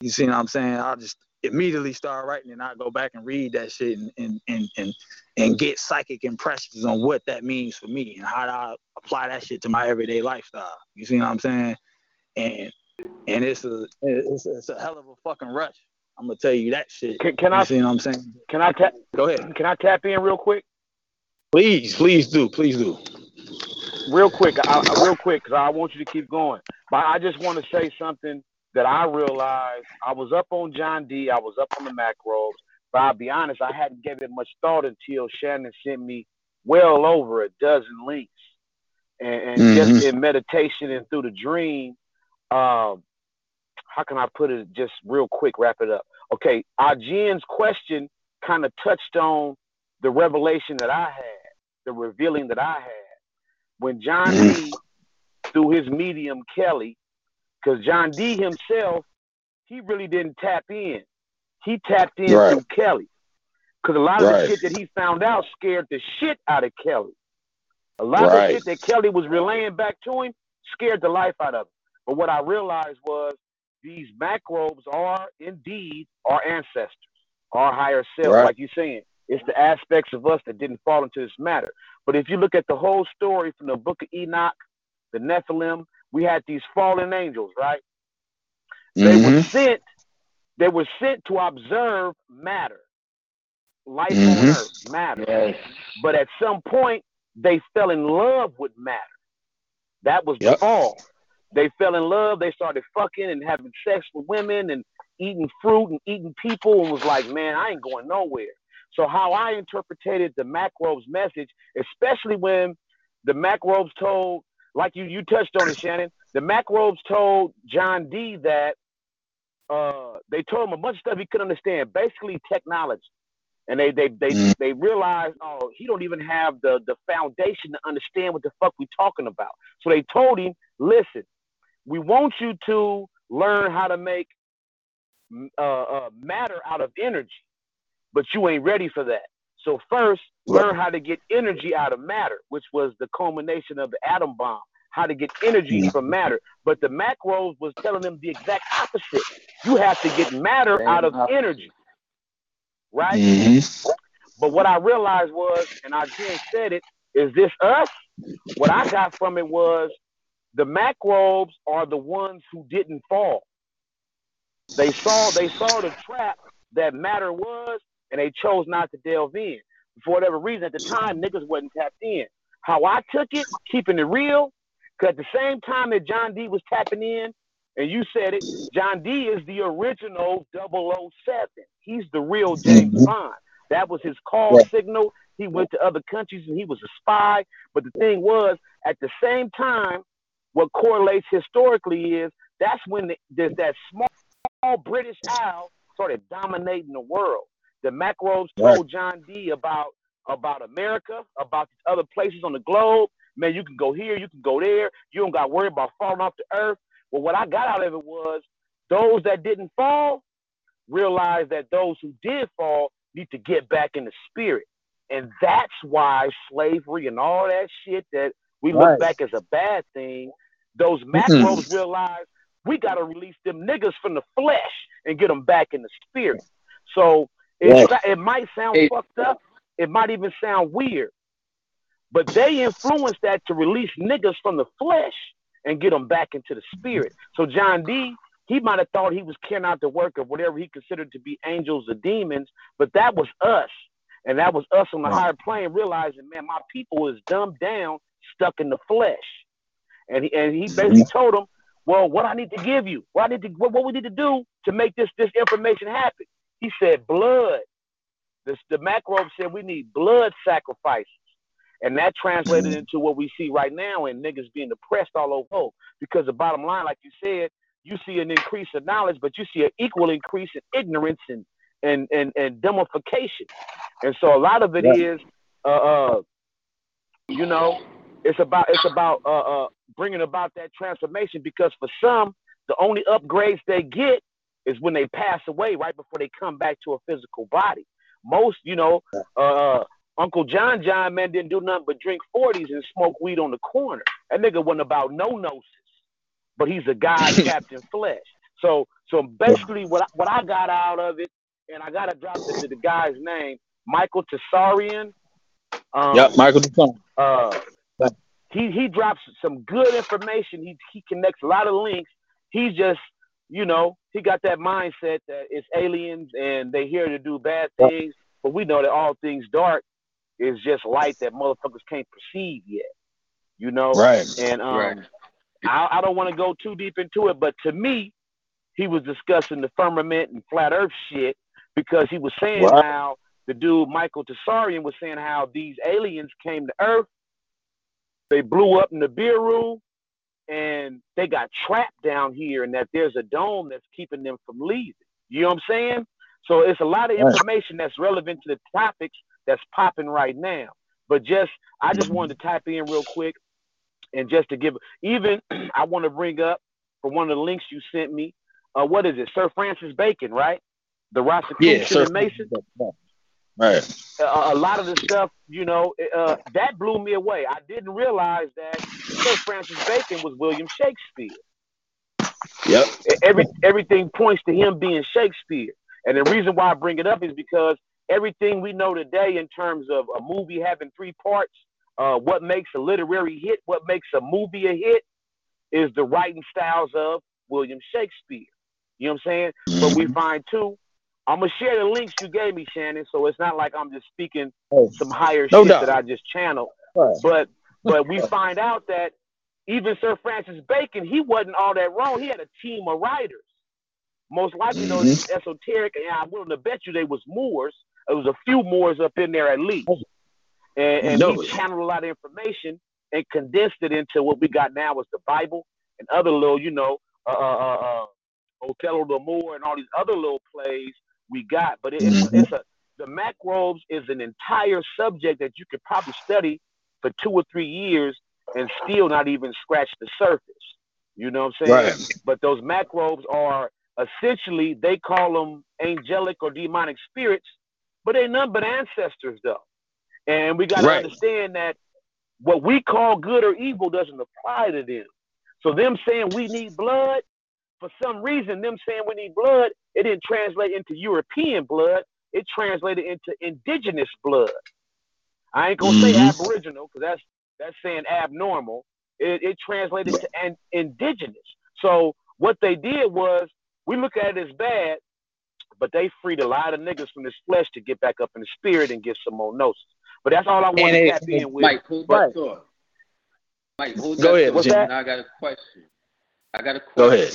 You see what I'm saying? I just immediately start writing and I go back and read that shit and get psychic impressions on what that means for me and how do I apply that shit to my everyday lifestyle. You see what I'm saying? And it's a hell of a fucking rush. I'm gonna tell you that shit. Can I see what I'm saying? Go ahead. Can I tap in real quick? Please do. Real quick, because I want you to keep going. But I just want to say something that I realized. I was up on John Dee. I was up on the macros. But I'll be honest, I hadn't given it much thought until Shannon sent me well over a dozen links. And just in meditation and through the dream, how can I put it just real quick, wrap it up? Okay, Ajian's question kind of touched on the revelation that I had, the revealing that I had. When John Dee, through his medium, Kelly, because John Dee himself, he really didn't tap in. He tapped in through Kelly. Because a lot of the shit that he found out scared the shit out of Kelly. A lot of the shit that Kelly was relaying back to him scared the life out of him. But what I realized was these macrobes are indeed our ancestors, our higher self, like you're saying. It's the aspects of us that didn't fall into this matter. But if you look at the whole story from the Book of Enoch, the Nephilim, we had these fallen angels, right? They were sent to observe matter, life on earth, matter. Yes. But at some point, they fell in love with matter. That was the fall. They fell in love. They started fucking and having sex with women and eating fruit and eating people and was like, man, I ain't going nowhere. So how I interpreted the macrobe's message, especially when the macrobes told, like you touched on it, Shannon, the macrobes told John Dee that they told him a bunch of stuff he couldn't understand, basically technology. And they realized, oh, he don't even have the foundation to understand what the fuck we talking about. So they told him, listen, we want you to learn how to make matter out of energy, but you ain't ready for that. So first, learn how to get energy out of matter, which was the culmination of the atom bomb, how to get energy from matter. But the macros was telling them the exact opposite. You have to get matter out of energy, right? Mm-hmm. But what I realized was, and I didn't said it, is this us? What I got from it was the macrobes are the ones who didn't fall. They saw the trap that matter was, and they chose not to delve in. For whatever reason, at the time, niggas wasn't tapped in. How I took it, keeping it real, because at the same time that John Dee was tapping in, and you said it, John Dee is the original 007. He's the real James Bond. That was his call signal. He went to other countries, and he was a spy. But the thing was, at the same time, what correlates historically is that's when there's that small British owl started dominating the world. The macros told John Dee about America, about these other places on the globe. Man, you can go here, you can go there. You don't got to worry about falling off the earth. Well, what I got out of it was those that didn't fall realized that those who did fall need to get back in the spirit. And that's why slavery and all that shit that we look back as a bad thing, those macros realized we got to release them niggas from the flesh and get them back in the spirit. So it might sound fucked up. It might even sound weird. But they influenced that to release niggas from the flesh and get them back into the spirit. So John Dee, he might have thought he was carrying out the work of whatever he considered to be angels or demons, but that was us. And that was us on the higher plane realizing, man, my people is dumbed down, stuck in the flesh. And he basically told them, well, what I need to give you, what we need to do to make this information happen. He said blood. The macro said we need blood sacrifices. And that translated into what we see right now and niggas being oppressed all over. Because the bottom line, like you said, you see an increase in knowledge, but you see an equal increase in ignorance and dumbification. And so a lot of it is, you know, it's about bringing about that transformation, because for some, the only upgrades they get is when they pass away right before they come back to a physical body. Most, you know, Uncle John, man, didn't do nothing but drink 40s and smoke weed on the corner. That nigga wasn't about no gnosis, but he's a guy trapped in flesh. So basically what I got out of it, and I got to drop this to the guy's name, Michael Tsarion. Michael Tsarion. He drops some good information. He connects a lot of links. He's just, you know, he got that mindset that it's aliens and they here to do bad things. But we know that all things dark is just light that motherfuckers can't perceive yet. You know? Right. And I don't want to go too deep into it, but to me, he was discussing the firmament and flat earth shit, because he was saying how the dude Michael Tsarion was saying how these aliens came to Earth, they blew up Nibiru, and they got trapped down here, and that there's a dome that's keeping them from leaving. You know what I'm saying? So it's a lot of information that's relevant to the topics that's popping right now. But I just wanted to tap in real quick, and just to give, even I want to bring up from one of the links you sent me, what is it? Sir Francis Bacon, right? The Rosicrucian and Mason. Right. A lot of the stuff, you know, that blew me away. I didn't realize that Sir Francis Bacon was William Shakespeare. Yep. Everything points to him being Shakespeare. And the reason why I bring it up is because everything we know today in terms of a movie having three parts, what makes a literary hit, what makes a movie a hit, is the writing styles of William Shakespeare. You know what I'm saying? But we find too, I'm going to share the links you gave me, Shannon, so it's not like I'm just speaking some higher shit that I just channeled. Right. But we find out that even Sir Francis Bacon, he wasn't all that wrong. He had a team of writers. Most likely, you know, it's esoteric, and I'm willing to bet you they was Moors. There was a few Moors up in there at least. And he channeled a lot of information and condensed it into what we got now is the Bible and other little, you know, Othello the Moor and all these other little plays we got. But the macrobes is an entire subject that you could probably study for 2 or 3 years and still not even scratch the surface. You know what I'm saying? Right. But those macrobes are Essentially, they call them angelic or demonic spirits, but they're none but ancestors, though. And we got to understand that what we call good or evil doesn't apply to them. So them saying we need blood, for some reason, them saying we need blood, it didn't translate into European blood. It translated into indigenous blood. I ain't going to say aboriginal, because that's saying abnormal. It translated to indigenous. So what they did was, we look at it as bad, but they freed a lot of niggas from this flesh to get back up in the spirit and get some more gnosis. But that's all I want to tap in with. Mike, hold that thought. Mike, hold that thought. I got a question. Go ahead.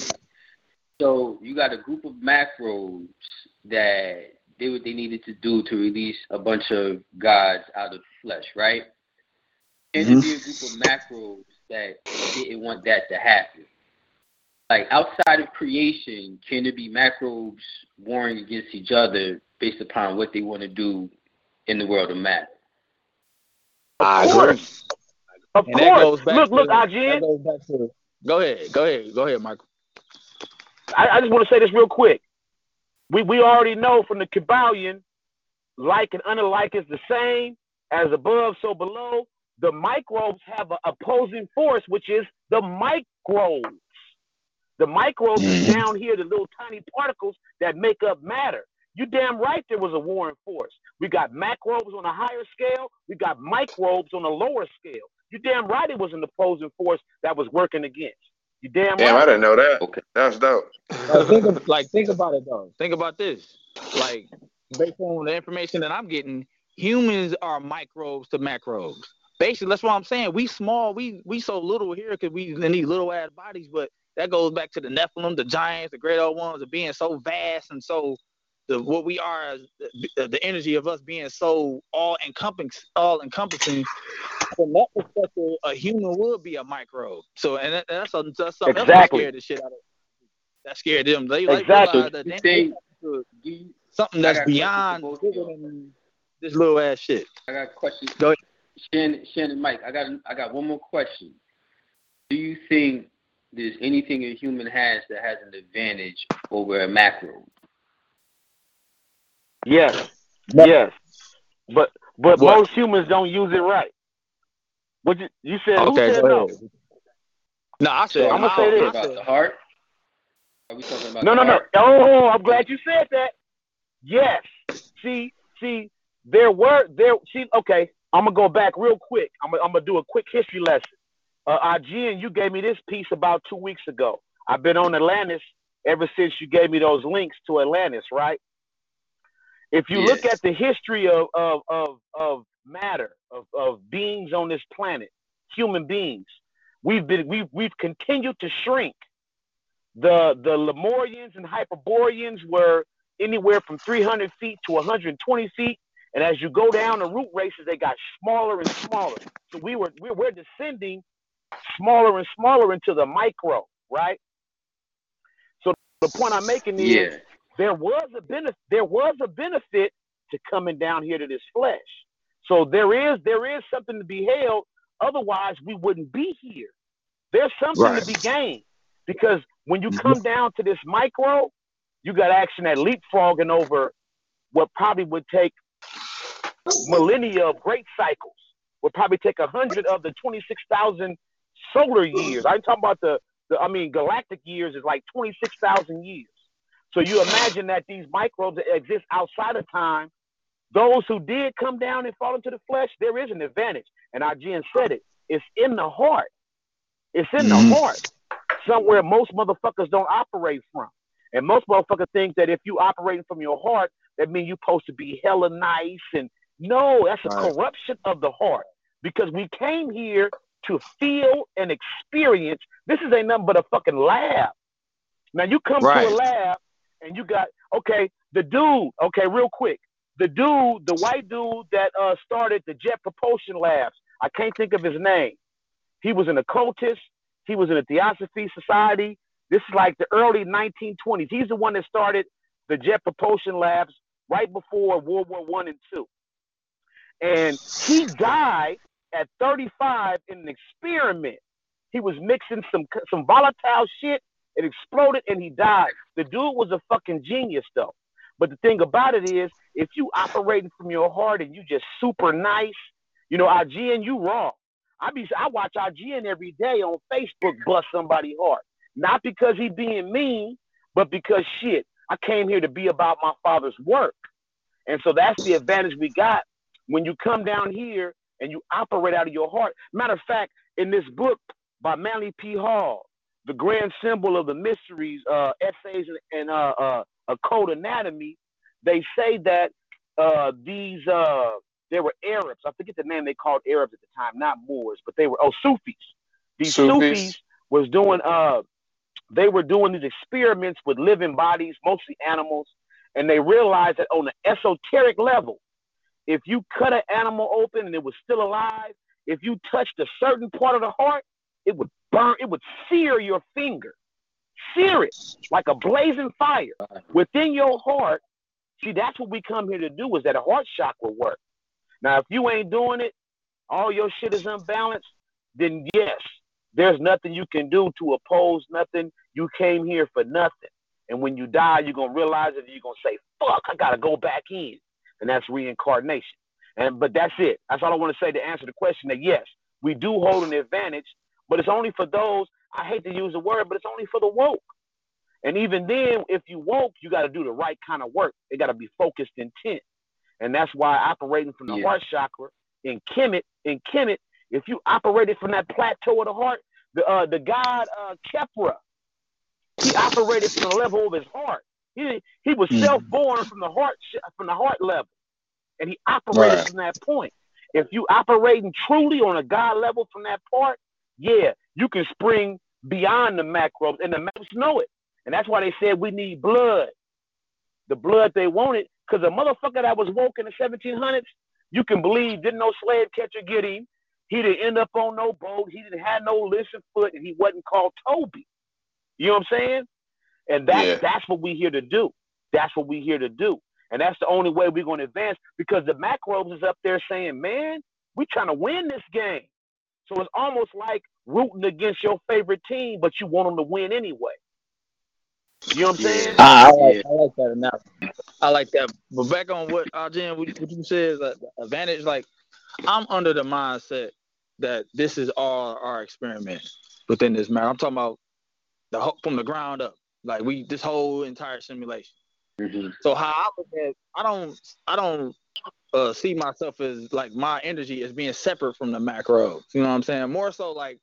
So you got a group of macros that did what they needed to do to release a bunch of gods out of flesh, right? And there'd be a group of macros that didn't want that to happen. Like, outside of creation, can there be macros warring against each other based upon what they want to do in the world of matter? Of course. Look, Ajin. Go ahead, Michael. I just want to say this real quick. We already know from the Kabbalion, like and unlike is the same, as above, so below. The microbes have an opposing force, which is the microbes. The microbes is down here, the little tiny particles that make up matter. You damn right there was a warring force. We got macrobes on a higher scale. We got microbes on a lower scale. You damn right it was an opposing force that was working against. You damn right. Damn, I didn't know that. Okay. That's dope. Think about it, though. Think about this. Like, based on the information that I'm getting, humans are microbes to macrobes. Basically, that's what I'm saying. We small. We so little here because we in these little-ass bodies, but that goes back to the Nephilim, the giants, the great old ones of being so vast and so what we are, the energy of us being so all encompassing. From that perspective, a human would be a microbe. So, and that's something that scared the shit out of them. That scared them. They realized that something that's beyond this little ass shit. I got questions. Go ahead. Shannon, Mike, I got one more question. Do you think there's anything a human has that has an advantage over a macro? Yes. But what? Most humans don't use it right. What you said? Okay, who said no? No, I said. I'm gonna say this. About the heart? Are we talking about heart? Oh, I'm glad you said that. Yes. See, there were. See, okay. I'm going to go back real quick. I'm going to do a quick history lesson. Ajin, you gave me this piece about 2 weeks ago. I've been on Atlantis ever since you gave me those links to Atlantis, right? If you look at the history of matter, of beings on this planet, human beings, we've continued to shrink. The Lemurians and Hyperboreans were anywhere from 300 feet to 120 feet. And as you go down the root races, they got smaller and smaller. So we're descending smaller and smaller into the micro, right? So the point I'm making is there was a benefit to coming down here to this flesh. So there is something to be held. Otherwise, we wouldn't be here. There's something to be gained, because when you come down to this micro, you got action at leapfrogging over what probably would take millennia of great cycles. Would probably take 100 of the 26,000 solar years. I'm talking about the galactic years is like 26,000 years. So you imagine that these microbes that exist outside of time, those who did come down and fall into the flesh, there is an advantage. And Ajin said it. It's in the heart. It's in the heart. Somewhere most motherfuckers don't operate from. And most motherfuckers think that if you operating from your heart, that means you're supposed to be hella nice. And no, that's a corruption of the heart, because we came here to feel and experience. This is ain't nothing but a fucking lab. Now you come to a lab and you got, the white dude that started the Jet Propulsion Labs. I can't think of his name. He was an occultist. He was in a Theosophy Society. This is like the early 1920s. He's the one that started the Jet Propulsion Labs right before World War I and II. And he died at 35 in an experiment. He was mixing some volatile shit It exploded and he died. The dude was a fucking genius, though. But the thing about it is, if you operating from your heart and you just super nice, you know, IGN, you wrong. I watch IGN every day on Facebook bust somebody hard. Not because he being mean, but because shit, I came here to be about my father's work. And so that's the advantage we got when you come down here and you operate out of your heart. Matter of fact, in this book by Manly P. Hall, The Grand Symbol of the Mysteries, Essays and A Code Anatomy, they say that there were Arabs. I forget the name they called Arabs at the time, not Moors, but they were, Sufis. These Sufis was doing, they were doing these experiments with living bodies, mostly animals, and they realized that on an esoteric level, if you cut an animal open and it was still alive, if you touched a certain part of the heart, it would burn, it would sear your finger. Sear it like a blazing fire within your heart. See, that's what we come here to do, is that a heart chakra work. Now, if you ain't doing it, all your shit is unbalanced, then yes, there's nothing you can do to oppose nothing. You came here for nothing. And when you die, you're going to realize it. You're going to say, fuck, I got to go back in. And that's reincarnation. But that's it. That's all I want to say to answer the question that, yes, we do hold an advantage, but it's only for those, I hate to use the word, but it's only for the woke. And even then, if you woke, you got to do the right kind of work. It got to be focused intent. And that's why operating from the heart chakra in Kemet, if you operated from that plateau of the heart, the god Khepri, he operated from the level of his heart. He was self-born from the heart level, and he operated from that point. If you operating truly on a god level from that part, yeah, you can spring beyond the macros, and the macros know it. And that's why they said we need blood. The blood they wanted, because a motherfucker that was woke in the 1700s, you can believe, didn't no slave catcher get him. He didn't end up on no boat. He didn't have no listen foot, and he wasn't called Toby. You know what I'm saying? And that's what we're here to do. That's what we're here to do. And that's the only way we're going to advance, because the macros is up there saying, man, we're trying to win this game. So it's almost like rooting against your favorite team, but you want them to win anyway. You know what I'm saying? I like that enough. I like that. But back on what, Jen, what you said is advantage. Like, I'm under the mindset that this is all our experiment within this matter. I'm talking about from the ground up, like this whole entire simulation. Mm-hmm. So how I look at, I don't see myself as like my energy as being separate from the macro. You know what I'm saying? More so, like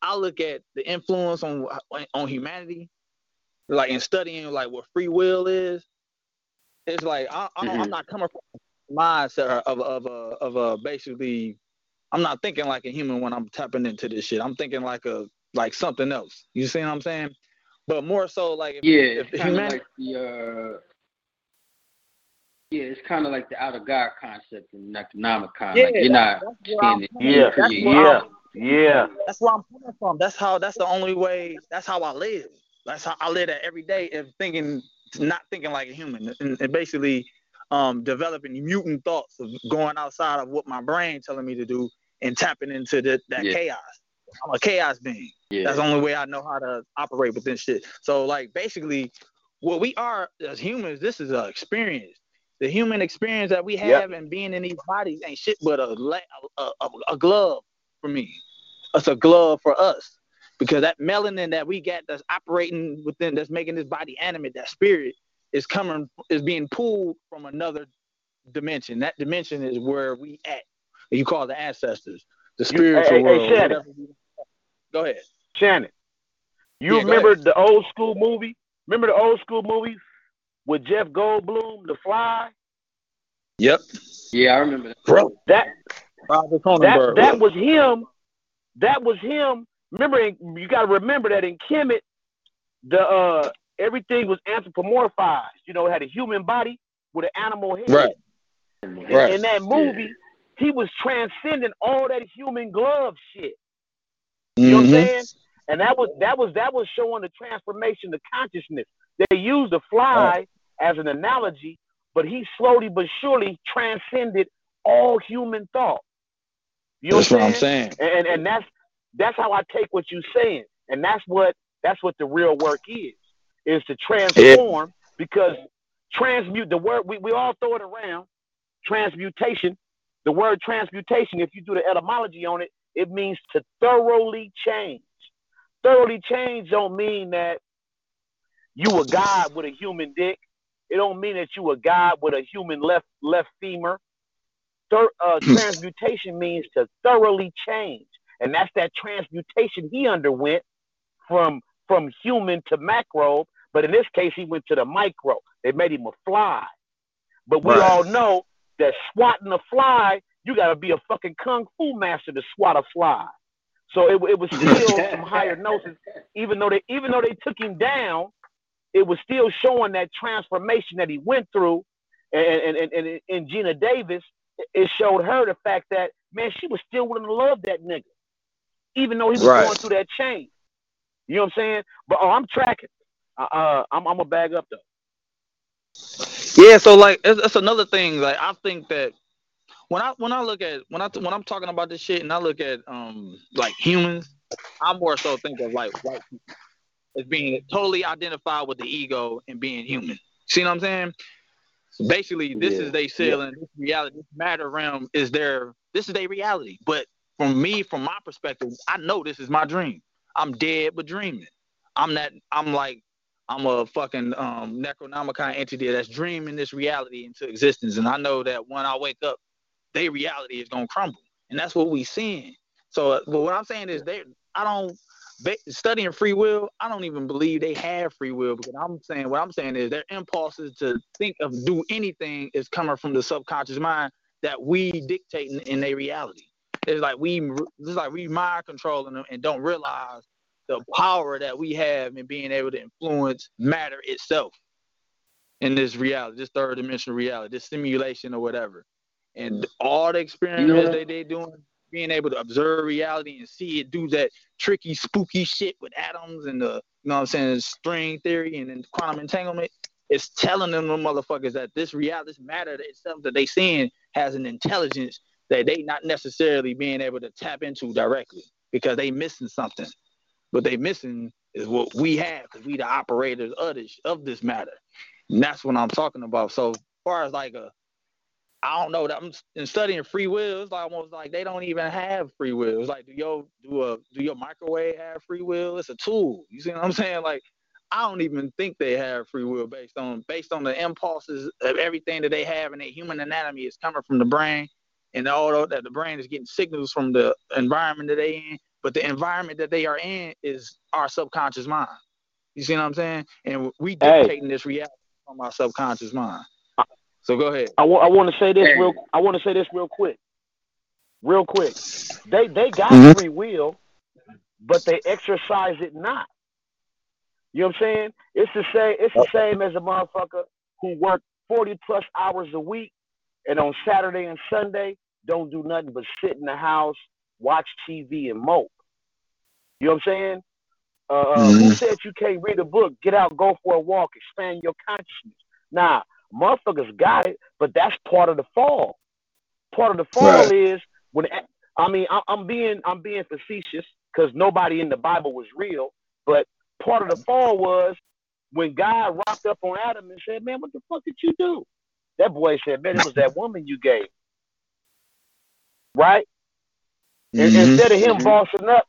I look at the influence on humanity, like in studying like what free will is. It's like I'm not coming from mindset of basically, I'm not thinking like a human when I'm tapping into this shit. I'm thinking like something else. You see what I'm saying? But more so like if humanity, like the it's kind of like the out of God concept in Necronomicon. Yeah, like you're not seeing it. That's where I'm coming from. That's the only way. That's how I live. That's how I live that every day, of thinking, not thinking like a human, and basically developing mutant thoughts of going outside of what my brain telling me to do and tapping into that chaos. I'm a chaos being. Yeah. That's the only way I know how to operate with this shit. So, like, basically, what we are as humans, this is an experience. The human experience that we have and being in these bodies ain't shit but a glove for me. It's a glove for us, because that melanin that we got that's operating within, that's making this body animate, that spirit is being pulled from another dimension. That dimension is where we at. You call the ancestors, the spiritual world. Shannon. Go ahead, Shannon. You remember the old school movie? Remember the old school movie with Jeff Goldblum, The Fly? Yep. Yeah, I remember that. Bro, that was him. That was him. Remember, you got to remember that in Kemet, everything was anthropomorphized. You know, it had a human body with an animal head. Right. Right. In that movie, he was transcending all that human glove shit. You know what I'm saying? And that was showing the transformation to consciousness. They used the fly as an analogy, but he slowly but surely transcended all human thought. You know what I'm saying? And that's how I take what you're saying. And that's what That's what the real work is to transform, because transmute, the word, we all throw it around, transmutation. The word transmutation, if you do the etymology on it, it means to thoroughly change. Thoroughly change don't mean that you a god with a human dick. It don't mean that you a god with a human left femur. Transmutation means to thoroughly change. And that's that transmutation he underwent from human to macrobe. But in this case, he went to the micro. They made him a fly. But we all know that swatting a fly, you got to be a fucking kung fu master to swat a fly. So it was still some higher gnosis. Even though they took him down, it was still showing that transformation that he went through. And in Gina Davis, it showed her the fact that, man, she was still willing to love that nigga, even though he was going through that change. You know what I'm saying? But I'm tracking. I'm gonna bag up though. Yeah, so like that's another thing. Like I think that when I'm talking about this shit and I look at like humans, I more so think of like white people as being totally identified with the ego and being human. See what I'm saying? Basically, this is they selling this reality. This matter realm is their. This is their reality. But from my perspective, I know this is my dream. I'm dead but dreaming. I'm a fucking Necronomicon entity that's dreaming this reality into existence. And I know that when I wake up, their reality is going to crumble. And that's what we seeing. So but what I'm saying is studying free will, I don't even believe they have free will, because what I'm saying is their impulses to think of do anything is coming from the subconscious mind that we dictate in their reality. It's like we mind controlling them and don't realize the power that we have in being able to influence matter itself in this reality, this third dimensional reality, this simulation or whatever. And all the experiments they're doing, being able to observe reality and see it do that tricky, spooky shit with atoms and the, you know what I'm saying, string theory and then quantum entanglement, it's telling them motherfuckers that this reality, this matter itself that they seeing has an intelligence that they not necessarily being able to tap into directly because they missing something. What they missing is what we have, because we the operators of this matter. And that's what I'm talking about. So as far as like I don't know, in studying free will, it's almost like they don't even have free will. It's like, do your microwave have free will? It's a tool. You see what I'm saying? Like, I don't even think they have free will based on the impulses of everything that they have in their human anatomy is coming from the brain, and all that the brain is getting signals from the environment that they in. But the environment that they are in is our subconscious mind. You see what I'm saying? And we dictating this reality from our subconscious mind. So go ahead. I want to say this real. I want to say this real quick. They got free will, but they exercise it not. You know what I'm saying? It's the same as a motherfucker who worked 40 plus hours a week, and on Saturday and Sunday don't do nothing but sit in the house, watch TV and mope. You know what I'm saying? Who said you can't read a book? Get out, go for a walk, expand your consciousness. Nah, motherfuckers got it, but that's part of the fall. Part of the fall is when I'm being facetious because nobody in the Bible was real. But part of the fall was when God rocked up on Adam and said, "Man, what the fuck did you do?" That boy said, "Man, it was that woman you gave." Right? And instead of him bossing up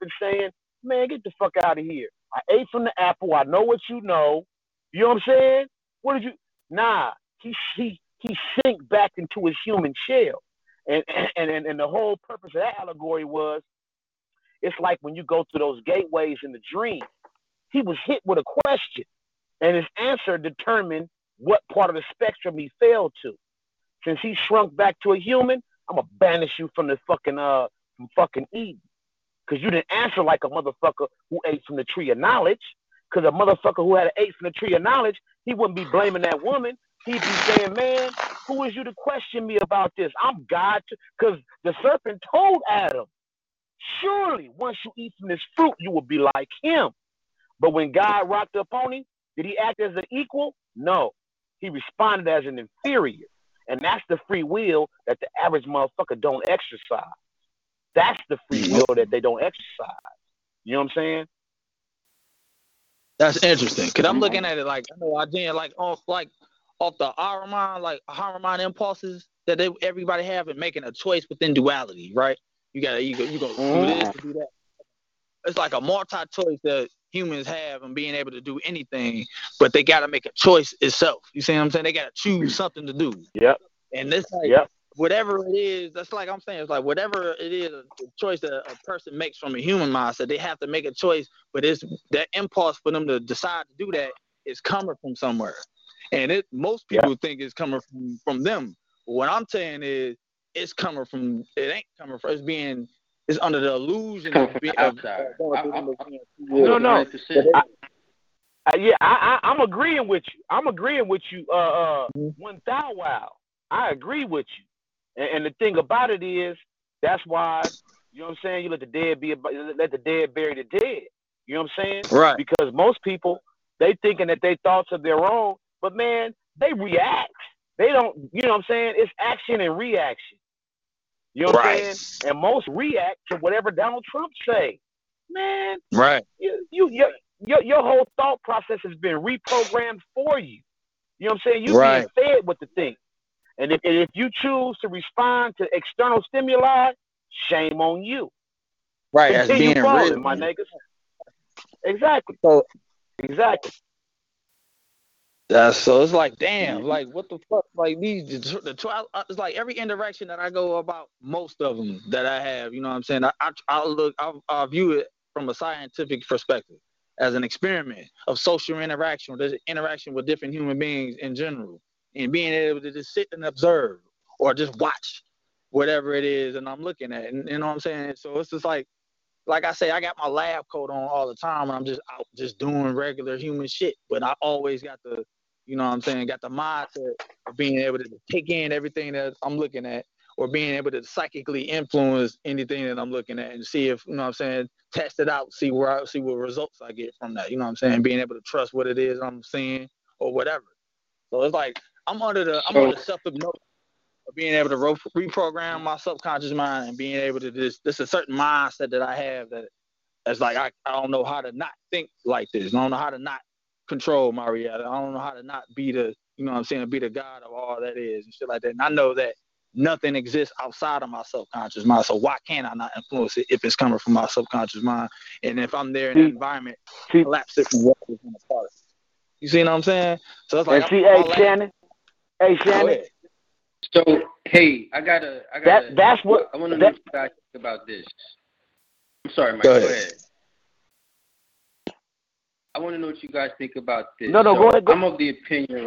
and saying, "Man, get the fuck out of here. I ate from the apple. I know what you know." You know what I'm saying? What did you? Nah, he sank back into his human shell. And the whole purpose of that allegory was, it's like when you go through those gateways in the dream, he was hit with a question, and his answer determined what part of the spectrum he fell to. Since he shrunk back to a human, I'm gonna banish you from the fucking Eden, because you didn't answer like a motherfucker who ate from the tree of knowledge. Because a motherfucker who had ate from the tree of knowledge, he wouldn't be blaming that woman. He'd be saying, "Man, who is you to question me about this? I'm God." Because the serpent told Adam, "Surely once you eat from this fruit, you will be like him." But when God rocked up on him, did he act as an equal? No, he responded as an inferior. And that's the free will that the average motherfucker don't exercise. That's the free will that they don't exercise. You know what I'm saying? That's interesting, because I'm looking at it like, I know I didn't off the Ahriman impulses that everybody have in making a choice within duality, right? You gotta do this to do that. It's like a multi-choice that humans have and being able to do anything, but they gotta make a choice itself. You see what I'm saying? They gotta choose something to do. Yep. And this whatever it is, that's like I'm saying, it's like whatever it is, a choice that a person makes from a human mindset, they have to make a choice, but it's that impulse for them to decide to do that is coming from somewhere. And most people think it's coming from them. But what I'm saying is it's under the illusion of being I'm agreeing with you. 1,000 I agree with you. And the thing about it is, that's why, you know what I'm saying, you let the dead bury the dead. You know what I'm saying? Right. Because most people, they thinking that they thoughts of their own, but man, they react. They don't, you know what I'm saying? It's action and reaction. You know what I'm saying? And most react to whatever Donald Trump say. Man, your whole thought process has been reprogrammed for you. You know what I'm saying? You're being fed what to think. And if you choose to respond to external stimuli, shame on you. Right, continue that's being real, my niggas. Exactly. Exactly. So it's like, damn, like what the fuck? Like it's like every interaction that I go about, most of them that I have, you know what I'm saying? I view it from a scientific perspective as an experiment of social interaction, or interaction with different human beings in general. And being able to just sit and observe or just watch whatever it is and I'm looking at. And you know what I'm saying? So it's just like I say, I got my lab coat on all the time and I'm just out just doing regular human shit. But I always got the, you know what I'm saying, got the mindset of being able to take in everything that I'm looking at, or being able to psychically influence anything that I'm looking at and see if, you know what I'm saying, test it out, see what results I get from that. You know what I'm saying? Being able to trust what it is I'm seeing or whatever. So it's like, I'm under the self-hypnosis of being able to reprogram my subconscious mind and being able to just, there's a certain mindset that I have that's like, I don't know how to not think like this. I don't know how to not control my reality. I don't know how to not be the, you know what I'm saying, be the God of all that is and shit like that. And I know that nothing exists outside of my subconscious mind. So why can't I not influence it if it's coming from my subconscious mind? And if I'm there in that environment, collapse it from what is in the part. You see what I'm saying? So it's like, Shannon. So, hey, I want to know what you guys think about this. I'm sorry, Mike. Go ahead. I want to know what you guys think about this. No, go ahead. I'm of the opinion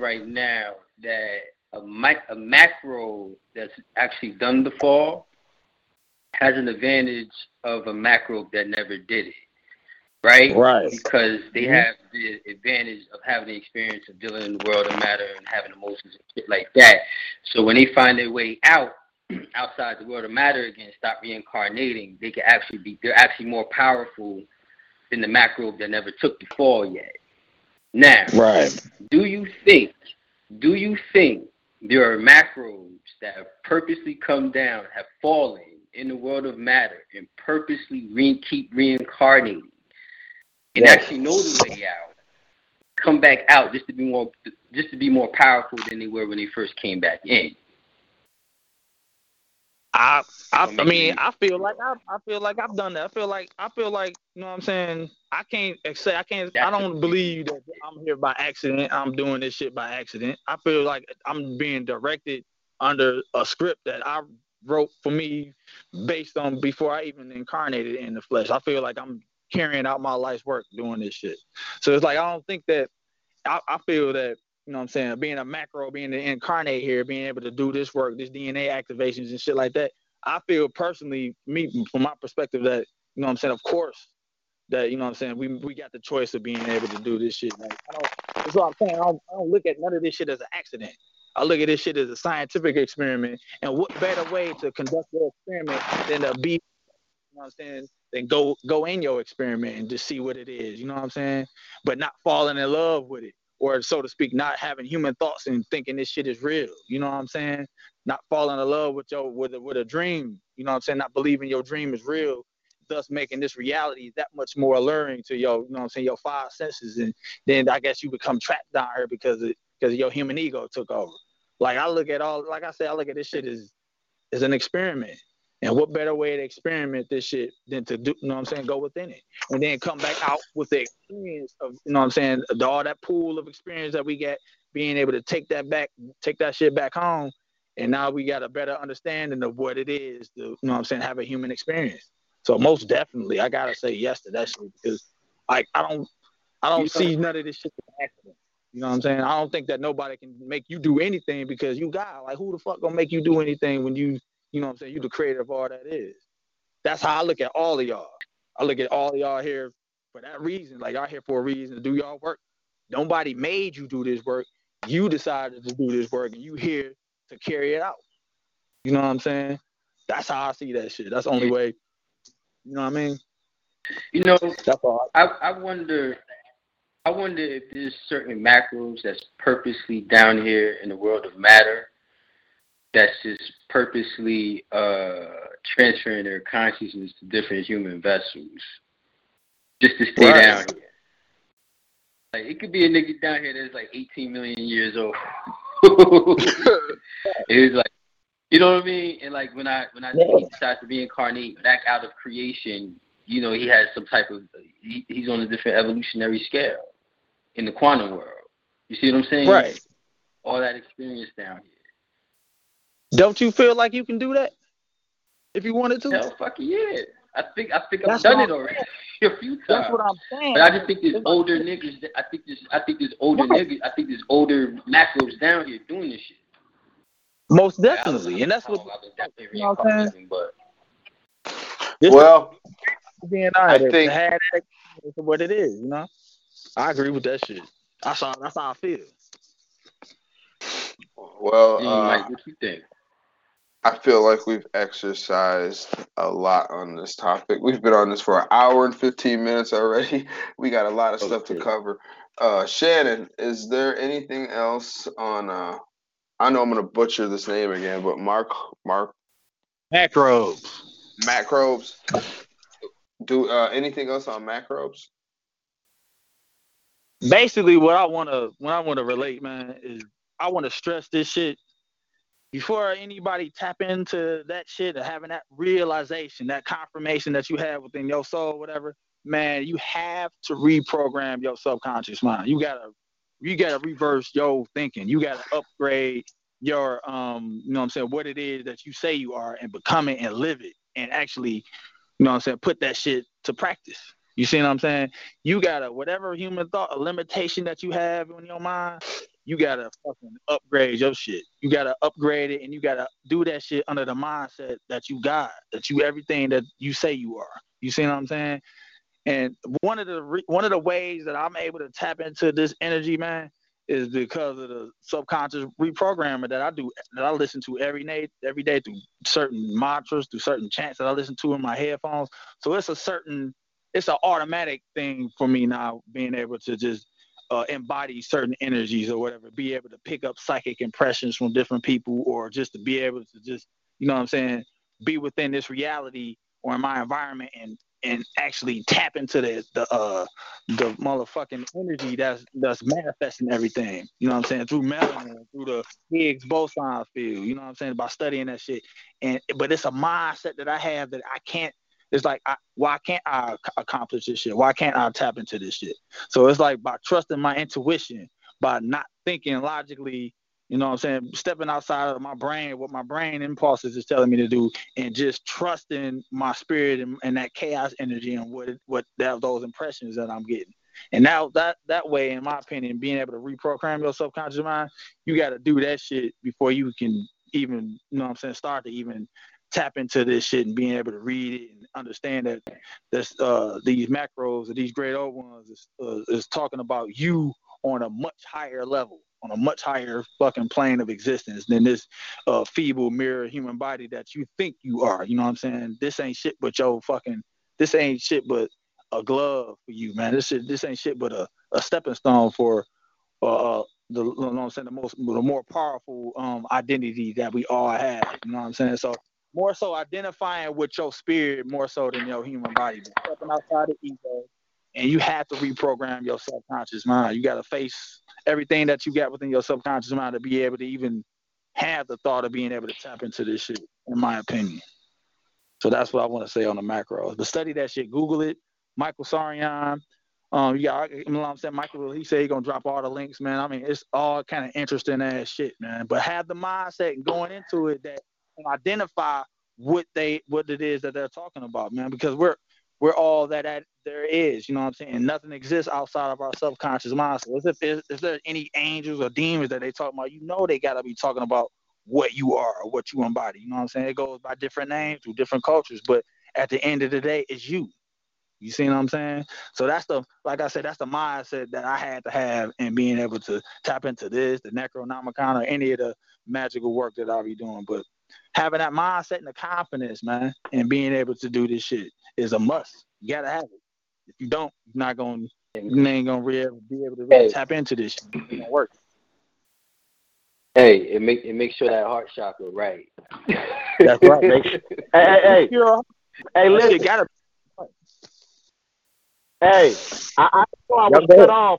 right now that a macro that's actually done the fall has an advantage of a macro that never did it. Right? Because they have the advantage of having the experience of dealing in the world of matter and having emotions and shit like that. So when they find their way outside the world of matter again, stop reincarnating, they're actually more powerful than the macrobe that never took the fall yet. Now, do you think there are macrobes that have purposely come down, have fallen in the world of matter and purposely keep reincarnating? And actually know the way out, come back out just to be more powerful than they were when they first came back in. I feel like I've done that. I feel like you know what I'm saying. I don't believe that I'm here by accident. I'm doing this shit by accident. I feel like I'm being directed under a script that I wrote for me based on before I even incarnated in the flesh. I feel like I'm carrying out my life's work doing this shit. So it's like, I don't think that, I feel that, you know what I'm saying, being a macro, being the incarnate here, being able to do this work, this DNA activations and shit like that, I feel personally, from my perspective that, you know what I'm saying, of course, that, you know what I'm saying, we got the choice of being able to do this shit. Like, that's what I'm saying. I don't look at none of this shit as an accident. I look at this shit as a scientific experiment, and what better way to conduct your experiment than to be, you know what I'm saying, then go in your experiment and just see what it is, you know what I'm saying? But not falling in love with it, or so to speak, not having human thoughts and thinking this shit is real, you know what I'm saying? Not falling in love with a dream, you know what I'm saying? Not believing your dream is real, thus making this reality that much more alluring to your, you know what I'm saying, your five senses. And then I guess you become trapped down here because your human ego took over. Like I look at all, like I said, I look at this shit as an experiment. And what better way to experiment this shit than to do, you know what I'm saying, go within it. And then come back out with the experience of, you know what I'm saying, all that pool of experience that we got, being able to take that back, take that shit back home. And now we got a better understanding of what it is to, you know what I'm saying, have a human experience. So most definitely, I got to say yes to that shit because I don't see none of this shit as an accident. You know what I'm saying? I don't think that nobody can make you do anything because you God. Like, who the fuck going to make you do anything when you know what I'm saying, you the creator of all that is. That's how I look at all of y'all. I look at all of y'all here for that reason. Like, y'all here for a reason to do y'all work. Nobody made you do this work. You decided to do this work, and you here to carry it out. You know what I'm saying? That's how I see that shit. That's the only way. You know what I mean? You know, that's all I wonder if there's certain macros that's purposely down here in the world of matter that's just purposely transferring their consciousness to different human vessels just to stay down here. Like, it could be a nigga down here that's like 18 million years old. It was like, you know what I mean? And like when I start to reincarnate back out of creation, you know, he has some type of, he's on a different evolutionary scale in the quantum world. You see what I'm saying? Right. All that experience down here. Don't you feel like you can do that if you wanted to? Hell, fucking yeah. I think I've done it already a few times. That's what I'm saying. But I just think there's older niggas. I think there's older macros down here doing this shit. Most definitely, and that's what. Well, I think that's what it is. You know, I agree with that shit. That's how I feel. Well, Mike, what you think? I feel like we've exercised a lot on this topic. We've been on this for an hour and 15 minutes already. We got a lot of stuff to cover. Shannon, is there anything else on? I know I'm gonna butcher this name again, but Mark Macrobes. Do anything else on Macrobes? Basically, what I wanna relate, man, is I wanna stress this shit. Before anybody tap into that shit or having that realization, that confirmation that you have within your soul, whatever, man, you have to reprogram your subconscious mind. You gotta reverse your thinking. You gotta upgrade your, you know what I'm saying, what it is that you say you are and become it and live it and actually, you know what I'm saying, put that shit to practice. You see what I'm saying? You gotta, whatever human thought, a limitation that you have in your mind, you got to fucking upgrade your shit. You got to upgrade it, and you got to do that shit under the mindset that you got, that you everything that you say you are. You see what I'm saying? And one of the ways that I'm able to tap into this energy, man, is because of the subconscious reprogramming that I do, that I listen to every day through certain mantras, through certain chants that I listen to in my headphones. So it's an automatic thing for me now, being able to just embody certain energies or whatever, be able to pick up psychic impressions from different people, or just to be able to just, you know what I'm saying, be within this reality or in my environment and actually tap into the motherfucking energy that's manifesting everything, you know what I'm saying, through melanin, through the Higgs boson field, you know what I'm saying, by studying that shit. But it's a mindset that I have that I can't. It's like, why can't I accomplish this shit? Why can't I tap into this shit? So it's like by trusting my intuition, by not thinking logically, you know what I'm saying, stepping outside of my brain, what my brain impulses is telling me to do, and just trusting my spirit and that chaos energy and what those impressions that I'm getting. And now that way, in my opinion, being able to reprogram your subconscious mind, you got to do that shit before you can even, you know what I'm saying, start to even tap into this shit and being able to read it and understand that this, these macros or these great old ones is talking about you on a much higher level, on a much higher fucking plane of existence than this feeble mirror human body that you think you are. You know what I'm saying? This ain't shit but a glove for you, man. This ain't shit but a stepping stone for the, you know what I'm saying, the more powerful identity that we all have. You know what I'm saying? So more so identifying with your spirit more so than your human body. Just stepping outside the ego, and you have to reprogram your subconscious mind. You got to face everything that you got within your subconscious mind to be able to even have the thought of being able to tap into this shit, in my opinion. So that's what I want to say on the macros. But study that shit. Google it. Michael Tsarion. Michael, he said he's going to drop all the links, man. I mean, it's all kind of interesting ass shit, man. But have the mindset going into it that and identify what it is that they're talking about, man, because we're all that there is, you know what I'm saying? Nothing exists outside of our subconscious mind. So if there's any angels or demons that they talk about, you know they got to be talking about what you are or what you embody, you know what I'm saying? It goes by different names through different cultures, but at the end of the day, it's you. You see what I'm saying? So that's the, like I said, that's the mindset that I had to have in being able to tap into this, the Necronomicon, or any of the magical work that I'll be doing. But having that mindset and the confidence, man, and being able to do this shit is a must. You got to have it. If you don't, you ain't going to be able to really tap into this shit. It's going to work. Hey, it makes sure that heart chakra right. That's right, man. Hey, listen. I was cut off.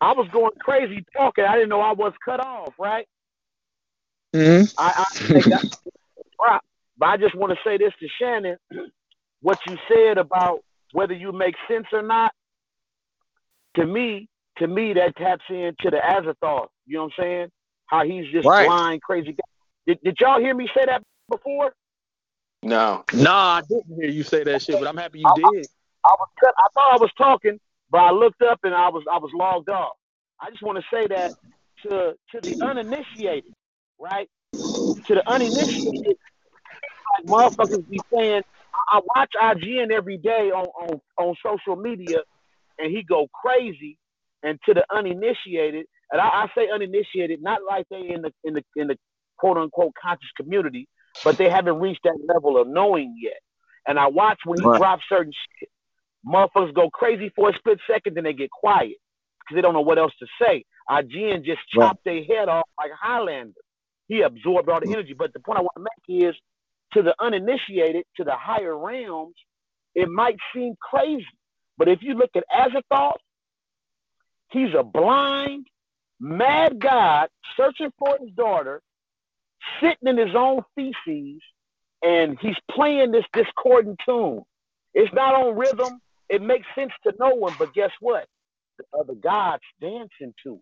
I was going crazy talking. I didn't know I was cut off, right? Mm-hmm. But I just want to say this to Shannon. What you said about whether you make sense or not, to me, that taps into the Azathoth. You know what I'm saying? How he's just right. Blind, crazy guy. Did y'all hear me say that before? No. No, I didn't hear you say that shit, but I'm happy you did. I was cut. I thought I was talking, but I looked up and I was logged off. I just want to say that to the uninitiated, right? To the uninitiated, like motherfuckers be saying, I watch IGN every day on social media, and he go crazy. And to the uninitiated, and I say uninitiated, not like they in the quote unquote conscious community, but they haven't reached that level of knowing yet. And I watch when he drops certain shit. Motherfuckers go crazy for a split second, then they get quiet because they don't know what else to say. IGN just chopped their head off like Highlander. He absorbed all the energy. But the point I want to make is, to the uninitiated, to the higher realms, it might seem crazy. But if you look at Azathoth, he's a blind, mad god searching for his daughter, sitting in his own feces, and he's playing this discordant tune. It's not on rhythm. It makes sense to no one, but guess what? The other gods dancing to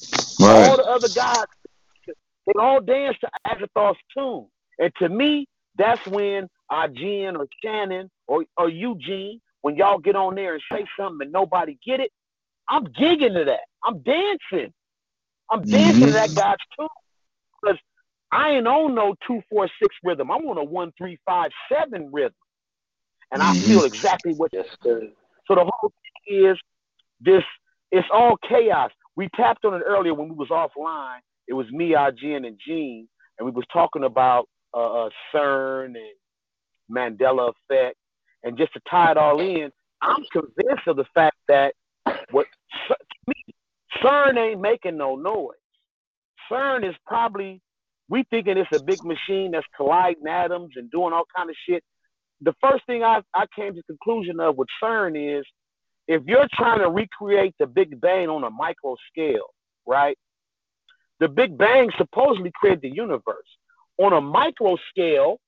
it. Right. All the other gods, they all dance to Azathoth's tune. And to me, that's when Ajin or Shannon or Eugene, when y'all get on there and say something and nobody get it, I'm gigging to that. I'm dancing. I'm dancing to that god's tune. Because I ain't on no 2-4-6 rhythm. I'm on a 1-3-5-7 rhythm. And I feel exactly what you're saying. So the whole thing is this, it's all chaos. We tapped on it earlier when we was offline. It was me, Jen, and Gene, and we was talking about CERN and Mandela effect. And just to tie it all in, I'm convinced of the fact that CERN ain't making no noise. CERN is probably, we thinking it's a big machine that's colliding atoms and doing all kind of shit. The first thing I came to the conclusion of with CERN is, if you're trying to recreate the Big Bang on a micro scale, right? The Big Bang supposedly created the universe. On a micro scale,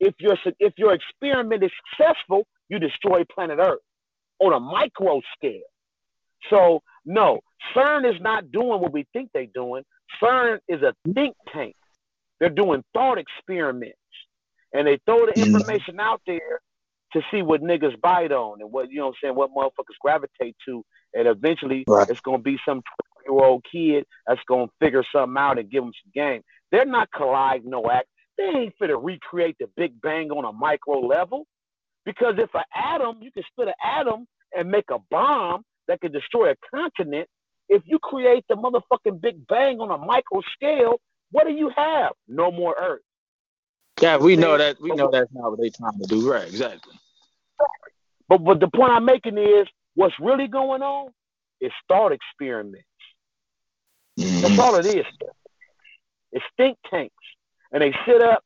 if your experiment is successful, you destroy planet Earth on a micro scale. So no, CERN is not doing what we think they're doing. CERN is a think tank. They're doing thought experiments. And they throw the information out there to see what niggas bite on and what, you know what I'm saying, what motherfuckers gravitate to. And eventually it's going to be some 12-year-old kid that's going to figure something out and give them some game. They're not colliding no act. They ain't finna recreate the Big Bang on a micro level. Because if an atom, you can split an atom and make a bomb that could destroy a continent. If you create the motherfucking Big Bang on a micro scale, what do you have? No more Earth. Yeah, we know that's not what they're trying to do, right? Exactly. But the point I'm making is, what's really going on is thought experiments. That's all it is. It's think tanks, and they sit up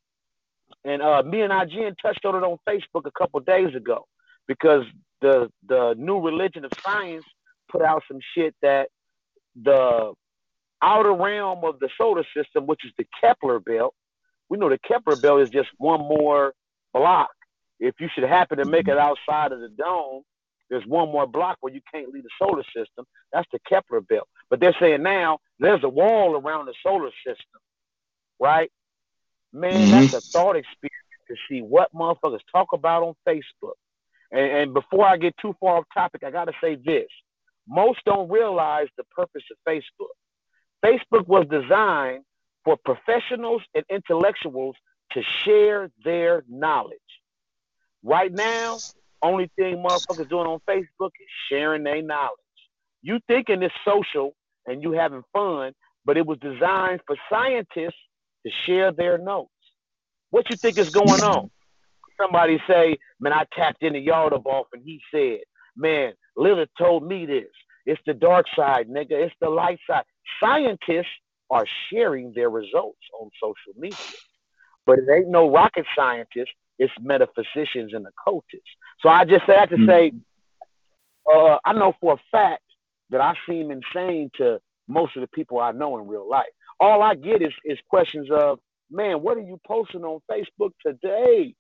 And me and IGN touched on it on Facebook a couple days ago, because the new religion of science put out some shit that the outer realm of the solar system, which is the Kepler belt, we know the Kepler belt is just one more block. If you should happen to make it outside of the dome, there's one more block where you can't leave the solar system. That's the Kepler belt. But they're saying now there's a wall around the solar system, right? Man, that's a thought experience to see what motherfuckers talk about on Facebook. And before I get too far off topic, I got to say this. Most don't realize the purpose of Facebook. Facebook was designed for professionals and intellectuals to share their knowledge. Right now, only thing motherfuckers doing on Facebook is sharing their knowledge. You thinking it's social and you having fun, but it was designed for scientists to share their notes. What you think is going on? Somebody say, man, I tapped into Yaldabaoth and he said, man, Lilith told me this. It's the dark side, nigga. It's the light side. Scientists are sharing their results on social media. But it ain't no rocket scientists. It's metaphysicians and occultists. So I just had to say, I know for a fact that I seem insane to most of the people I know in real life. All I get is questions of, man, what are you posting on Facebook today?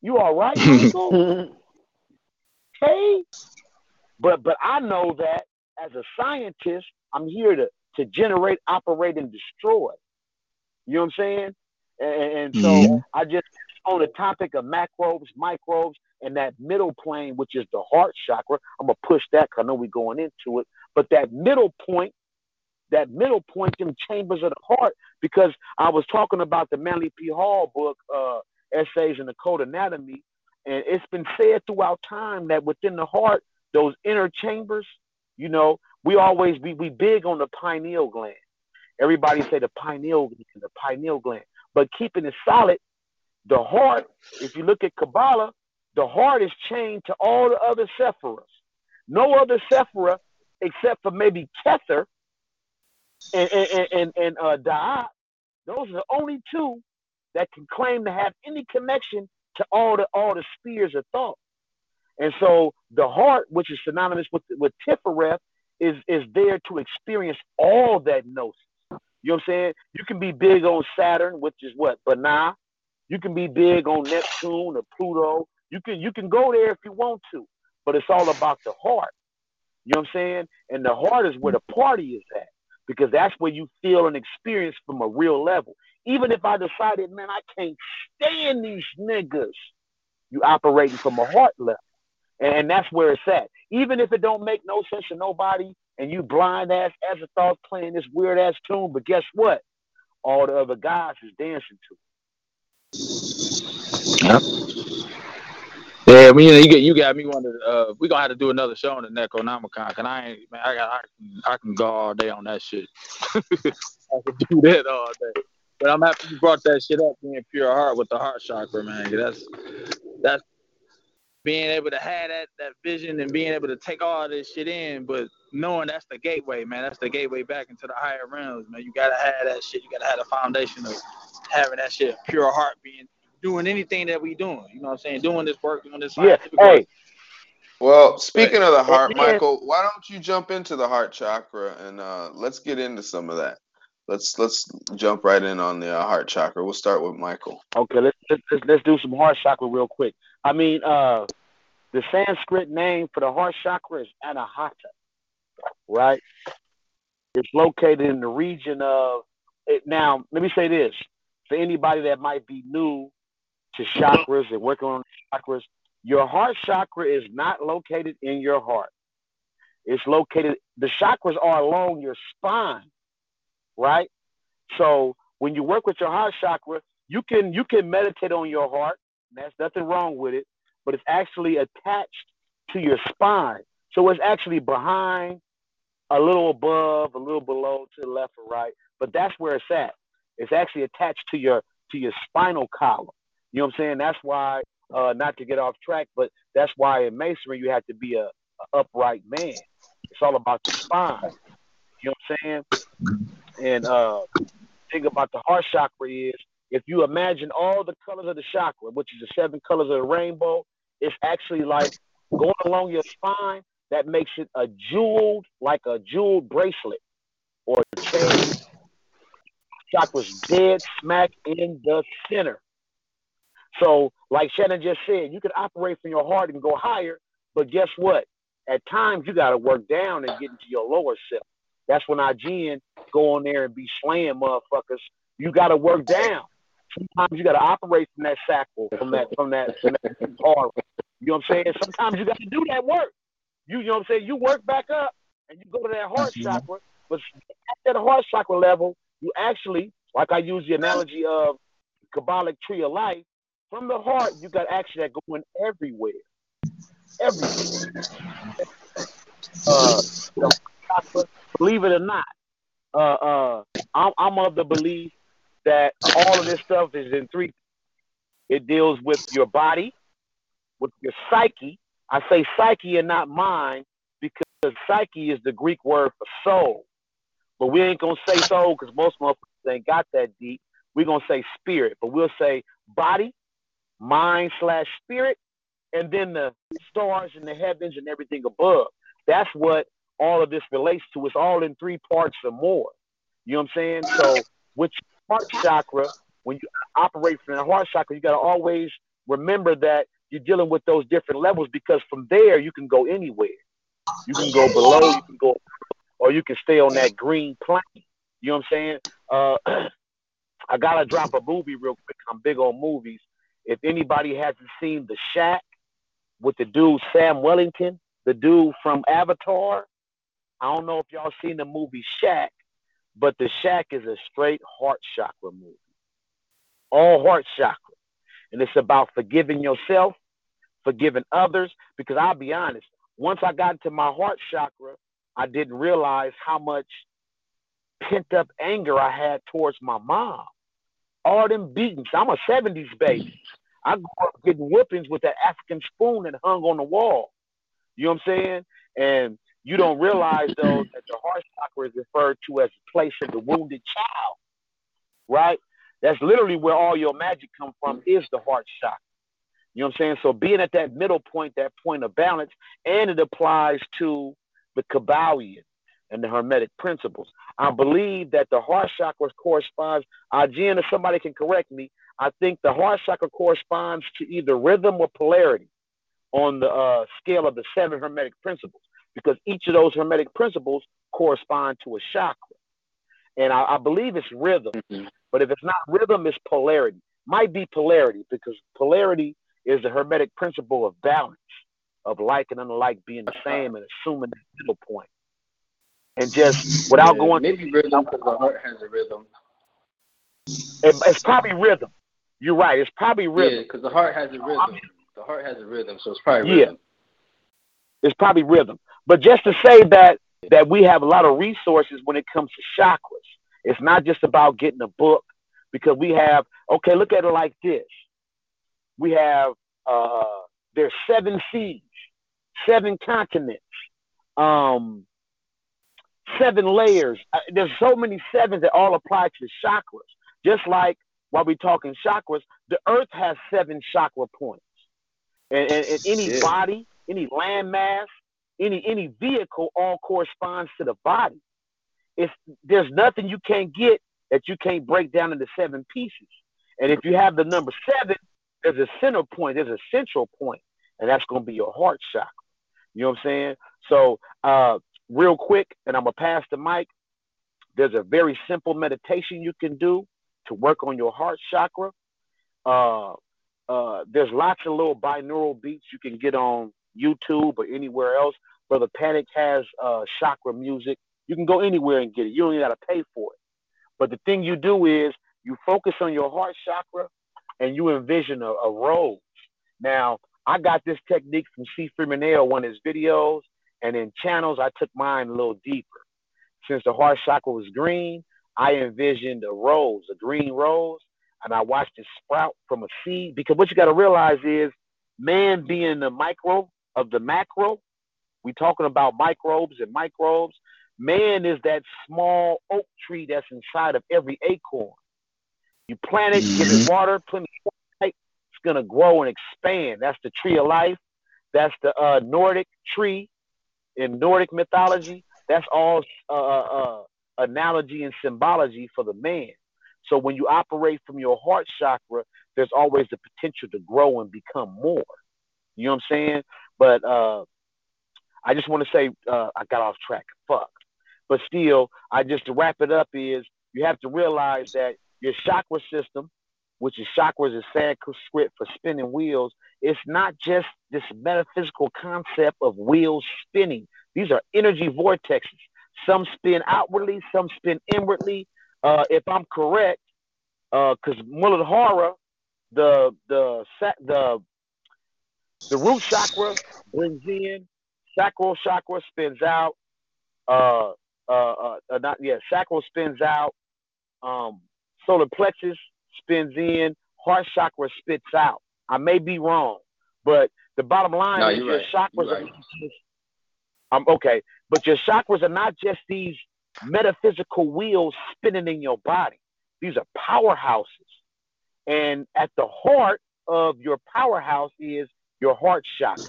You all right, people? Hey? But I know that as a scientist, I'm here to generate, operate, and destroy. You know what I'm saying? And so I just, on the topic of macrobes, microbes, and that middle plane, which is the heart chakra, I'm going to push that because I know we're going into it. But that middle point, them chambers of the heart, because I was talking about the Manly P. Hall book, Essays in the Code Anatomy, and it's been said throughout time that within the heart, those inner chambers, you know, we big on the pineal gland. Everybody say the pineal gland. But keeping it solid, the heart, if you look at Kabbalah, the heart is chained to all the other sephiras. No other sephira, except for maybe Kether and Da'at, those are the only two that can claim to have any connection to all the spheres of thought. And so the heart, which is synonymous with Tifereth, is there to experience all that gnosis. You know what I'm saying? You can be big on Saturn, which is what? Banah. You can be big on Neptune or Pluto. You can go there if you want to, but it's all about the heart. You know what I'm saying? And the heart is where the party is at, because that's where you feel and experience from a real level. Even if I decided, man, I can't stand these niggas, you operating from a heart level. And that's where it's at. Even if it don't make no sense to nobody and you blind ass Azathoth playing this weird ass tune, but guess what? All the other guys is dancing to it. Yep. Yeah, you got me wanting to, we're going to have to do another show on the Necronomicon, because I can go all day on that shit. I can do that all day. But I'm happy you brought that shit up, being pure heart with the heart chakra, man. That's being able to have that vision and being able to take all this shit in, but knowing that's the gateway, man. That's the gateway back into the higher realms, man. You gotta have that shit. You gotta have the foundation of having that shit, pure heart, being doing anything that we doing. You know what I'm saying? Doing this work, doing this. Yeah. Hey. Well, speaking of the heart, Michael, why don't you jump into the heart chakra and let's get into some of that. Let's jump right in on the heart chakra. We'll start with Michael. Okay, let's do some heart chakra real quick. I mean, the Sanskrit name for the heart chakra is Anahata, right? It's located in the region of it. Now, let me say this for anybody that might be new to chakras and working on chakras: your heart chakra is not located in your heart. It's located. The chakras are along your spine. Right? So when you work with your heart chakra, you can meditate on your heart. There's nothing wrong with it, but it's actually attached to your spine. So it's actually behind, a little above, a little below, to the left or right. But that's where it's at. It's actually attached to your spinal column. You know what I'm saying? That's why, not to get off track, but that's why in masonry you have to be a upright man. It's all about the spine. You know what I'm saying? And the thing about the heart chakra is If you imagine all the colors of the chakra, which is the 7 colors of the rainbow, it's actually like going along your spine. That makes it a jeweled, like a jeweled bracelet or chain. Chakra's dead smack in the center. So, like Shannon just said, you can operate from your heart and go higher, but guess what? At times, you got to work down and get into your lower self. That's when our gen go on there and be slaying motherfuckers. You got to work down. Sometimes you got to operate from that sacral, from that aura. You know what I'm saying? Sometimes you got to do that work. You know what I'm saying? You work back up and you go to that heart chakra. But at that heart chakra level, you actually, like I use the analogy of the Kabbalic tree of life, from the heart, you got action that going everywhere. Everywhere. Believe it or not, I'm of the belief that all of this stuff is in 3. It deals with your body, with your psyche. I say psyche and not mind because psyche is the Greek word for soul. But we ain't going to say soul because most motherfuckers ain't got that deep. We're going to say spirit, but we'll say body, mind/spirit, and then the stars and the heavens and everything above. That's what all of this relates to. It's all in 3 parts or more. You know what I'm saying? So with your heart chakra, when you operate from the heart chakra, you got to always remember that you're dealing with those different levels because from there you can go anywhere. You can go below, you can go, or you can stay on that green plane. You know what I'm saying? I got to drop a movie real quick. I'm big on movies. If anybody hasn't seen The Shack with the dude Sam Wellington, the dude from Avatar, I don't know if y'all seen the movie Shack, but The Shack is a straight heart chakra movie. All heart chakra. And it's about forgiving yourself, forgiving others, because I'll be honest, once I got into my heart chakra, I didn't realize how much pent-up anger I had towards my mom. All them beatings. I'm a 70s baby. I grew up getting whippings with that African spoon that hung on the wall. You know what I'm saying? And you don't realize, though, that the heart chakra is referred to as the place of the wounded child, right? That's literally where all your magic comes from is the heart chakra. You know what I'm saying? So being at that middle point, that point of balance, and it applies to the Kabbalion and the Hermetic principles. I believe that the heart chakra corresponds, Ajahn, if somebody can correct me, I think the heart chakra corresponds to either rhythm or polarity on the scale of the 7 Hermetic principles, because each of those Hermetic principles correspond to a chakra. And I believe it's rhythm, but if it's not rhythm, it's polarity. Might be polarity, because polarity is the Hermetic principle of balance, of like and unlike being the same and assuming the middle point. And just without going, maybe rhythm because the heart has a rhythm. It's probably rhythm. You're right. It's probably rhythm. Yeah, because the heart has a rhythm. The heart has a rhythm, so it's probably rhythm. Yeah, it's probably rhythm. But just to say that we have a lot of resources when it comes to chakras. It's not just about getting a book, because we have. Okay, look at it like this. We have there's 7 seas, 7 continents. 7 layers. There's so many 7s that all apply to chakras. Just like while we're talking chakras, the earth has 7 chakra points. And any body, any landmass, any vehicle all corresponds to the body. There's nothing you can't get that you can't break down into 7 pieces. And if you have the number 7, there's a center point, there's a central point, and that's going to be your heart chakra. You know what I'm saying? So, real quick, and I'm going to pass the mic. There's a very simple meditation you can do to work on your heart chakra. There's lots of little binaural beats you can get on YouTube or anywhere else. Brother Panic has chakra music. You can go anywhere and get it. You don't even got to pay for it. But the thing you do is you focus on your heart chakra and you envision a rose. Now, I got this technique from C. Freeman Air, one of his videos. And in channels, I took mine a little deeper. Since the heart chakra was green, I envisioned a rose, a green rose, and I watched it sprout from a seed. Because what you got to realize is, man being the micro of the macro, we're talking about microbes and microbes. Man is that small oak tree that's inside of every acorn. You plant it, give it water, plenty of sunlight, it's going to grow and expand. That's the tree of life. That's the Nordic tree in Nordic mythology. That's all analogy and symbology for the man. So when you operate from your heart chakra, there's always the potential to grow and become more. You know what I'm saying? But I just want to say I got off track. Fuck. But still, I just to wrap it up is you have to realize that your chakra system, which is chakras is Sanskrit for spinning wheels, it's not just this metaphysical concept of wheels spinning. These are energy vortexes. Some spin outwardly, some spin inwardly. If I'm correct, because Muladhara, the root chakra brings in, sacral chakra spins out. Sacral spins out. Solar plexus spins in. Heart chakra spits out. I may be wrong, but the bottom line is your chakras are not just, but your chakras are not just these metaphysical wheels spinning in your body. These are powerhouses. And at the heart of your powerhouse is your heart chakra.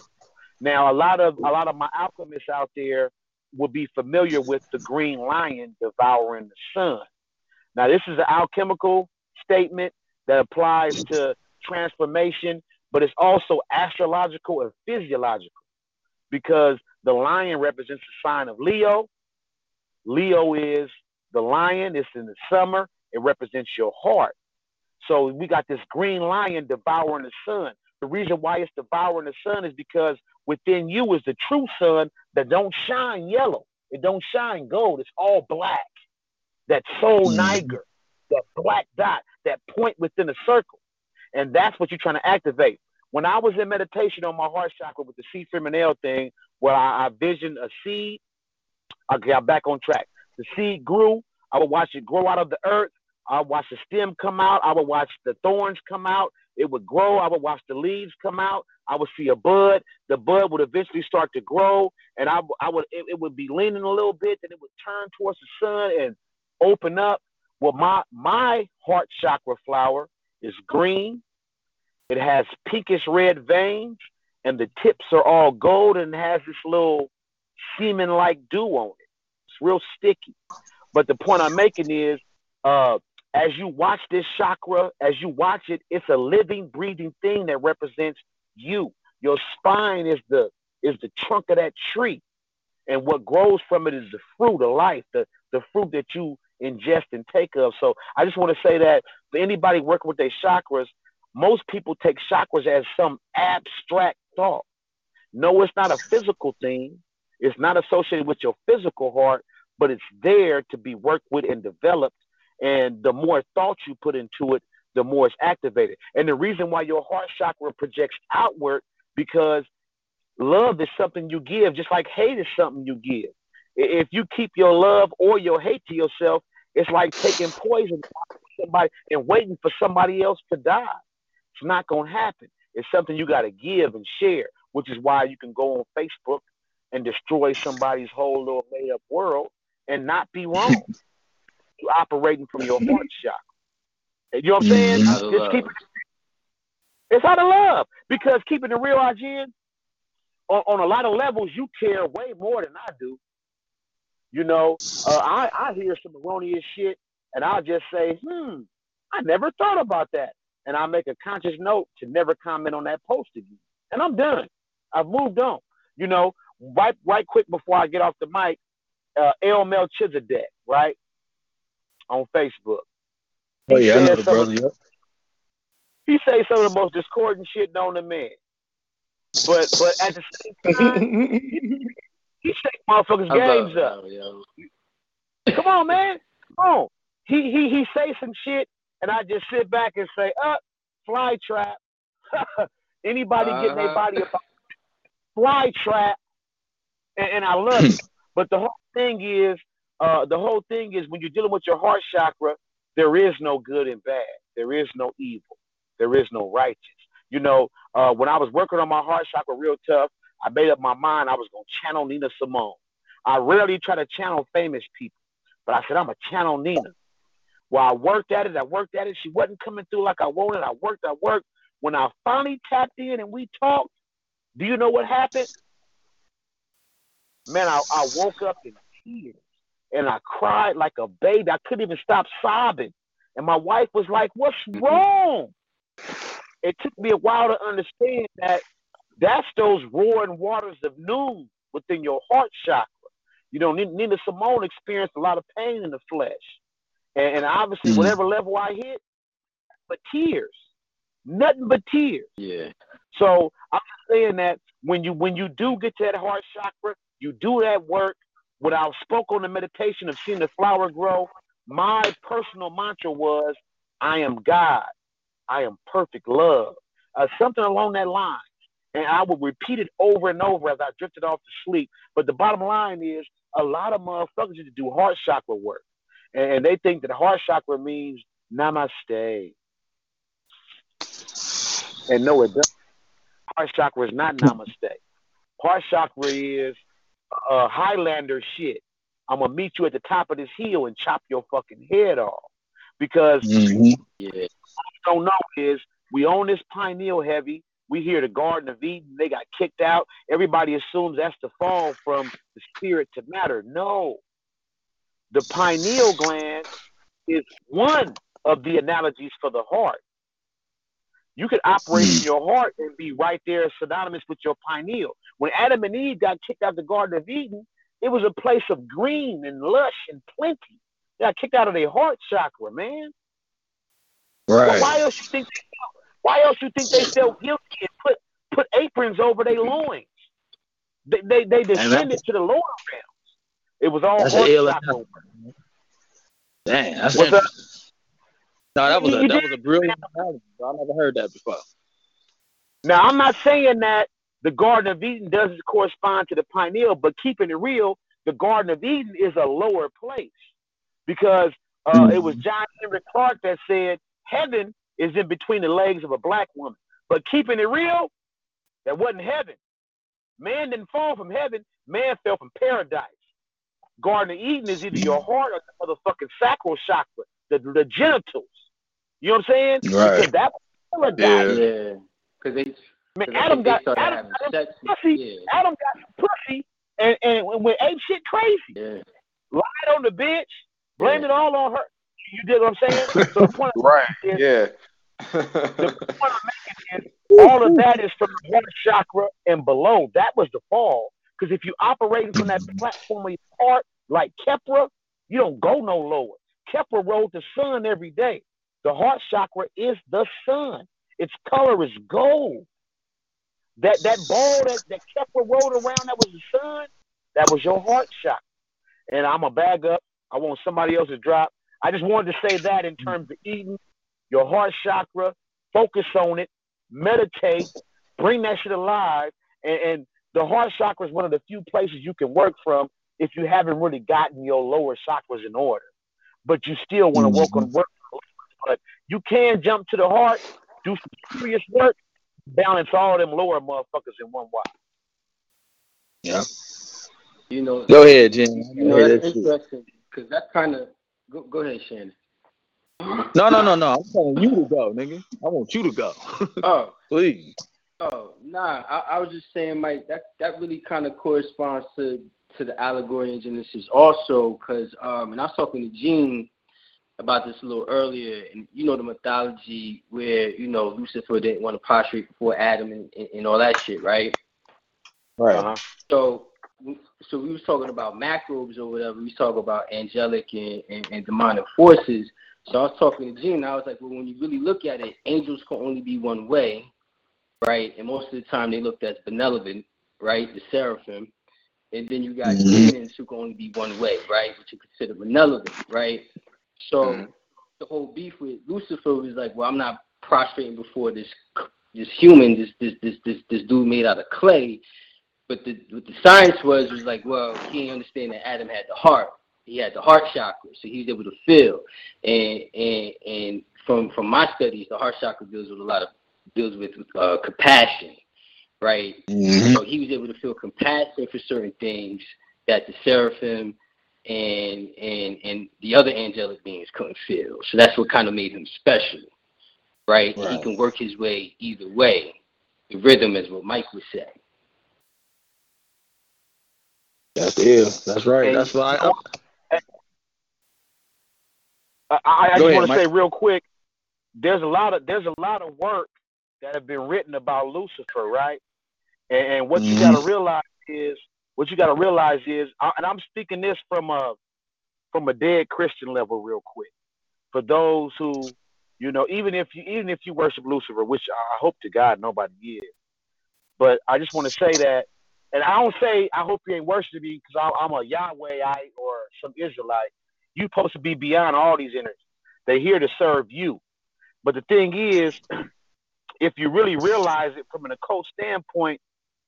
Now, a lot of my alchemists out there will be familiar with the green lion devouring the sun. Now, this is an alchemical statement that applies to transformation, but it's also astrological and physiological because the lion represents the sign of Leo. Leo is the lion. It's in the summer. It represents your heart. So we got this green lion devouring the sun. The reason why it's devouring the sun is because within you is the true sun that don't shine yellow. It don't shine gold. It's all black. That soul Niger, that black dot, that point within a circle. And that's what you're trying to activate. When I was in meditation on my heart chakra with the seed, stem, and nail thing, where I visioned a seed, okay, I'm back on track. The seed grew. I would watch it grow out of the earth. I would watch the stem come out. I would watch the thorns come out. It would grow. I would watch the leaves come out. I would see a bud. The bud would eventually start to grow, and it would be leaning a little bit, then it would turn towards the sun and open up. Well, my heart chakra flower is green. It has pinkish red veins, and the tips are all gold, and it has this little semen-like dew on it. It's real sticky. But the point I'm making is, as you watch this chakra, as you watch it, it's a living, breathing thing that represents you. Your spine is the trunk of that tree, and what grows from it is the fruit of life, the fruit that you ingest and take of. So I just want to say that for anybody working with their chakras, most people take chakras as some abstract thought. No, it's not a physical thing. It's not associated with your physical heart, but it's there to be worked with and developed. And the more thought you put into it, the more it's activated. And the reason why your heart chakra projects outward, because love is something you give, just like hate is something you give. If you keep your love or your hate to yourself, it's like taking poison from somebody and waiting for somebody else to die. It's not going to happen. It's something you got to give and share, which is why you can go on Facebook and destroy somebody's whole little made-up world and not be wrong. You're operating from your heart chakra. You know what I'm saying? It's out of love. Because keeping it real, Ajin, on a lot of levels, you care way more than I do. You know, I hear some erroneous shit, and I'll just say, I never thought about that. And I make a conscious note to never comment on that post again. And I'm done. I've moved on. You know, right quick before I get off the mic, El Melchizedek, right, on Facebook. Oh, yeah, I know the brother, yeah. He says some of the most discordant shit known to man. But at the same time... He shakes motherfuckers' games up. Come on, man. Come on. He say some shit, and I just sit back and say, fly trap. Anybody getting their body about fly trap, and I love it. But the whole thing is when you're dealing with your heart chakra, there is no good and bad. There is no evil. There is no righteous. You know, when I was working on my heart chakra real tough, I made up my mind I was going to channel Nina Simone. I rarely try to channel famous people, but I said, I'm going to channel Nina. Well, I worked at it. She wasn't coming through like I wanted. I worked. When I finally tapped in and we talked, do you know what happened? Man, I woke up in tears and I cried like a baby. I couldn't even stop sobbing. And my wife was like, what's wrong? It took me a while to understand that that's those roaring waters of noon within your heart chakra. You know, Nina Simone experienced a lot of pain in the flesh. And obviously, whatever level I hit, but tears. Nothing but tears. Yeah. So I'm saying that when you do get to that heart chakra, you do that work. What I spoke on the meditation of seeing the flower grow, my personal mantra was, I am God. I am perfect love. Something along that line. And I would repeat it over and over as I drifted off to sleep. But the bottom line is, a lot of motherfuckers used to do heart chakra work. And they think that heart chakra means namaste. And no, it doesn't. Heart chakra is not namaste. Heart chakra is Highlander shit. I'm going to meet you at the top of this hill and chop your fucking head off. Because what I don't know is, we own this pineal heavy. We hear the Garden of Eden. They got kicked out. Everybody assumes that's the fall from the spirit to matter. No. The pineal gland is one of the analogies for the heart. You could operate in your heart and be right there synonymous with your pineal. When Adam and Eve got kicked out of the Garden of Eden, it was a place of green and lush and plenty. They got kicked out of their heart chakra, man. Right. So why else you think they felt guilty and put aprons over their loins? They descended to the lower realms. It was all heart chakra. Damn, that's no, that was a brilliant analogy. I never heard that before. Now, I'm not saying that the Garden of Eden doesn't correspond to the pineal, but keeping it real, the Garden of Eden is a lower place because it was John Henry Clark that said heaven is in between the legs of a black woman. But keeping it real, that wasn't heaven. Man didn't fall from heaven. Man fell from paradise. Garden of Eden is either your heart or the motherfucking sacral chakra, the genitals. You know what I'm saying? Right. Because that was paradise. Yeah. Adam got some pussy and went ape shit crazy. Yeah. Lied on the bitch, blamed it all on her. You dig what I'm saying? So the point right. Is, yeah. The point I'm making is all of that is from the heart chakra and below. That was the fall. Because if you operating from that platform of your heart, like Khepri, you don't go no lower. Khepri rode the sun every day. The heart chakra is the sun. Its color is gold. That ball that Khepri rode around, that was the sun, that was your heart chakra. And I'm a bag up. I want somebody else to drop. I just wanted to say that in terms of Eden, your heart chakra, focus on it, meditate, bring that shit alive, and the heart chakra is one of the few places you can work from if you haven't really gotten your lower chakras in order. But you still want to work. But you can jump to the heart, do some serious work, balance all them lower motherfuckers in one while. Yeah. You know. Go ahead, Jim. You know, that's interesting because that kind of. Go ahead, Shannon. No. I'm telling you to go, nigga. I want you to go. Oh, please. Oh, nah. I was just saying, Mike, that really kind of corresponds to the allegory in Genesis also, because and I was talking to Gene about this a little earlier, and you know the mythology where you know Lucifer didn't want to prostrate before Adam and all that shit, right? Right. Uh-huh. So we was talking about microbes or whatever. We talk about angelic and demonic forces. So I was talking to Gene. I was like, well, when you really look at it, angels can only be one way, right? And most of the time they looked at benevolent, right, the seraphim. And then you got demons who can only be one way, right, which you consider benevolent, right? So the whole beef with Lucifer was like, well, I'm not prostrating before this human, this dude made out of clay. But what the science was like, well, he didn't understand that Adam had the heart. He had the heart chakra, so he was able to feel. And from my studies, the heart chakra deals with compassion, right? Mm-hmm. So he was able to feel compassion for certain things that the seraphim and the other angelic beings couldn't feel. So that's what kind of made him special, right? He can work his way either way. The rhythm is what Mike would say. That's it. That's right. And that's why I just want to say real quick, there's a lot of work that have been written about Lucifer, right? And what you got to realize is and I'm speaking this from a dead Christian level real quick. For those who, you know, even if you worship Lucifer, which I hope to God nobody is, but I just want to say that. And I don't say I hope you ain't worshiping me because I'm a Yahwehite or some Israelite. You're supposed to be beyond all these energies. They're here to serve you. But the thing is, if you really realize it from an occult standpoint,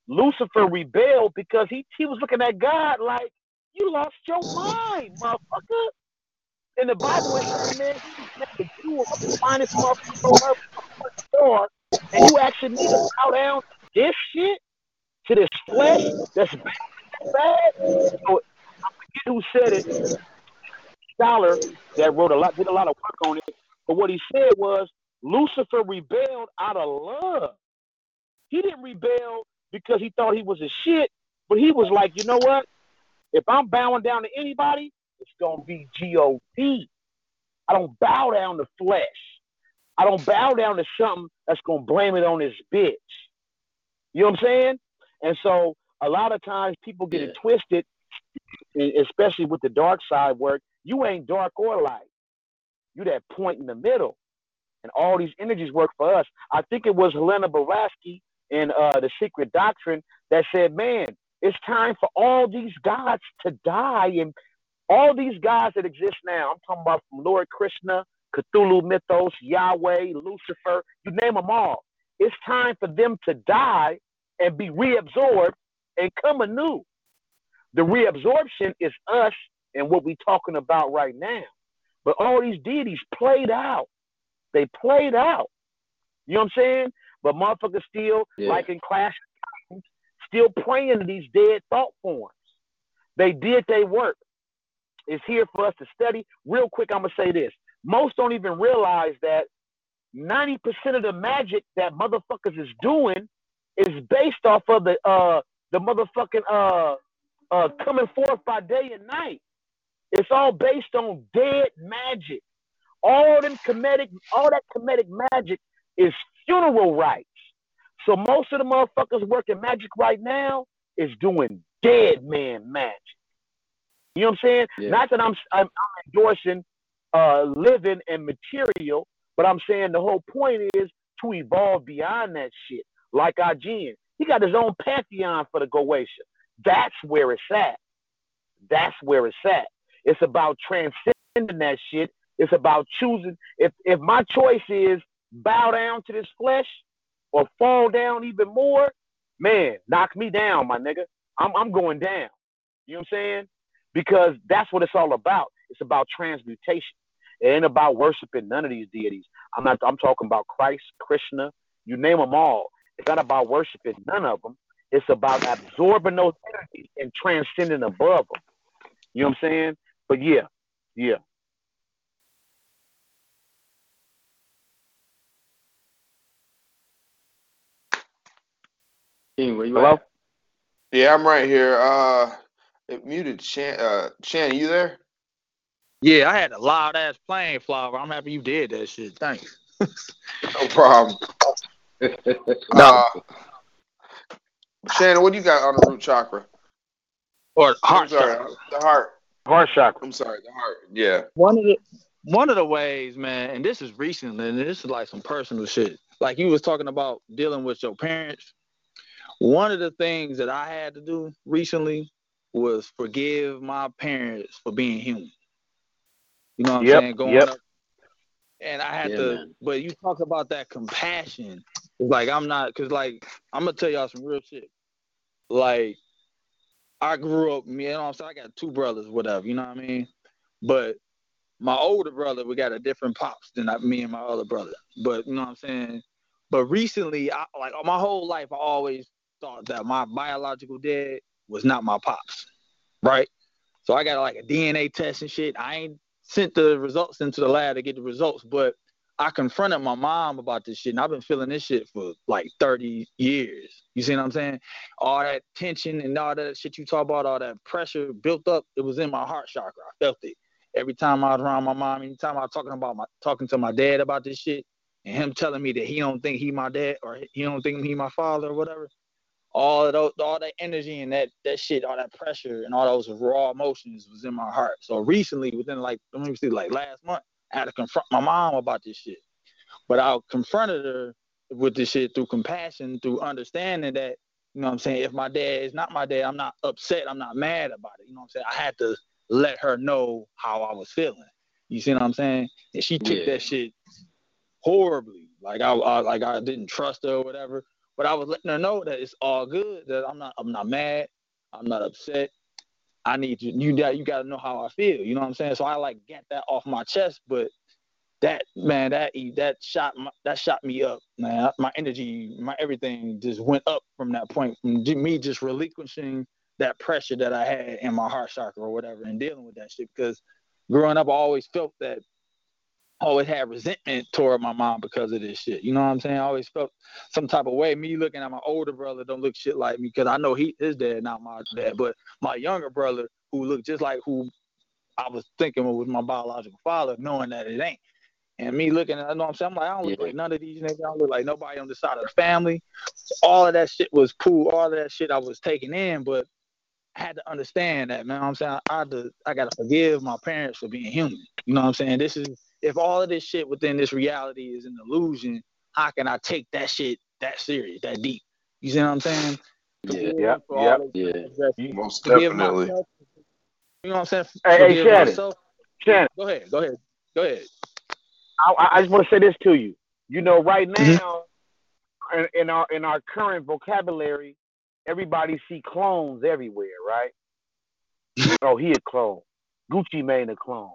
Lucifer rebelled because he was looking at God like, you lost your mind, motherfucker. In the Bible, it says, man, you are the finest motherfucker on earth, and you actually need to bow down to this shit? To this flesh that's bad. So I forget who said it. Scholar that did a lot of work on it. But what he said was Lucifer rebelled out of love. He didn't rebel because he thought he was a shit, but he was like, you know what? If I'm bowing down to anybody, it's gonna be God. I don't bow down to flesh. I don't bow down to something that's gonna blame it on this bitch. You know what I'm saying? And so a lot of times people get it twisted, especially with the dark side work. You ain't dark or light. You that point in the middle. And all these energies work for us. I think it was Helena Blavatsky in The Secret Doctrine that said, man, it's time for all these gods to die. And all these gods that exist now, I'm talking about from Lord Krishna, Cthulhu Mythos, Yahweh, Lucifer, you name them all. It's time for them to die and be reabsorbed and come anew. The reabsorption is us and what we're talking about right now. But all these deities played out. They played out. You know what I'm saying? But motherfuckers still, like in Clash of Titans, still playing to these dead thought forms. They did their work. It's here for us to study. Real quick, I'm going to say this. Most don't even realize that 90% of the magic that motherfuckers is doing is based off of the motherfucking coming forth by day and night. It's all based on dead magic. All that Kemetic magic is funeral rites. So most of the motherfuckers working magic right now is doing dead man magic. You know what I'm saying? Yeah. Not that I'm endorsing living and material, but I'm saying the whole point is to evolve beyond that shit. Like Ajin, he got his own pantheon for the Goetia. That's where it's at. That's where it's at. It's about transcending that shit. It's about choosing. If my choice is bow down to this flesh or fall down even more, man, knock me down, my nigga. I'm going down. You know what I'm saying? Because that's what it's all about. It's about transmutation. It ain't about worshiping none of these deities. I'm talking about Christ, Krishna. You name them all. It's not about worshiping none of them. It's about absorbing those energies and transcending above them. You know what I'm saying? But yeah. Hello? Yeah, I'm right here. It muted Chan. Chan, you there? Yeah, I had a loud ass plane flyover. I'm happy you did that shit. Thanks. No problem. Shannon, what do you got on the root chakra? Or the heart chakra. The heart. Heart chakra. I'm sorry, the heart. Yeah. One of the ways, man, and this is recently, and this is like some personal shit. Like you was talking about dealing with your parents. One of the things that I had to do recently was forgive my parents for being human. You know what I'm saying? Going up. And I had to, man. But you talk about that compassion. Like, I'm going to tell y'all some real shit. Like, I grew up, you know what I'm saying? I got two brothers, whatever, you know what I mean? But my older brother, we got a different pops than me and my other brother. But, you know what I'm saying? But recently, my whole life, I always thought that my biological dad was not my pops, right? So I got like a DNA test and shit. I ain't sent the results into the lab to get the results, but I confronted my mom about this shit, and I've been feeling this shit for like 30 years. You see what I'm saying? All that tension and all that shit you talk about, all that pressure built up, it was in my heart chakra. I felt it. Every time I was around my mom, anytime I was talking to my dad about this shit, and him telling me that he don't think he my dad or he don't think he my father or whatever, all that energy and that shit, all that pressure and all those raw emotions was in my heart. So recently, within like last month, I had to confront my mom about this shit. But I confronted her with this shit through compassion, through understanding that, you know what I'm saying, if my dad is not my dad, I'm not upset, I'm not mad about it. You know what I'm saying? I had to let her know how I was feeling. You see what I'm saying? And she took that shit horribly. Like I didn't trust her or whatever. But I was letting her know that it's all good, that I'm not mad, I'm not upset. I need you got to know how I feel, you know what I'm saying? So I like get that off my chest, but that, man, that shot me up, man. My energy, my everything just went up from that point, from me just relinquishing that pressure that I had in my heart chakra or whatever and dealing with that shit. Because growing up, I always felt that, I always had resentment toward my mom because of this shit. You know what I'm saying? I always felt some type of way. Me looking at my older brother don't look shit like me, because I know his dad, not my dad, but my younger brother who looked just like who I was thinking was my biological father, knowing that it ain't. And me looking at, you know what I'm saying? I'm like, I don't look like none of these niggas. I don't look like nobody on the side of the family. All of that shit was cool. All of that shit I was taking in, but I had to understand that, man. You know what I'm saying? I got to forgive my parents for being human. You know what I'm saying? This is, if all of this shit within this reality is an illusion, how can I take that shit that serious, that deep? You see what I'm saying? Yeah. Most definitely. Myself, you know what I'm saying? Hey, Shannon. Go ahead. I just want to say this to you. You know, right now, in our current vocabulary, everybody see clones everywhere, right? Oh, he a clone. Gucci Mane a clone.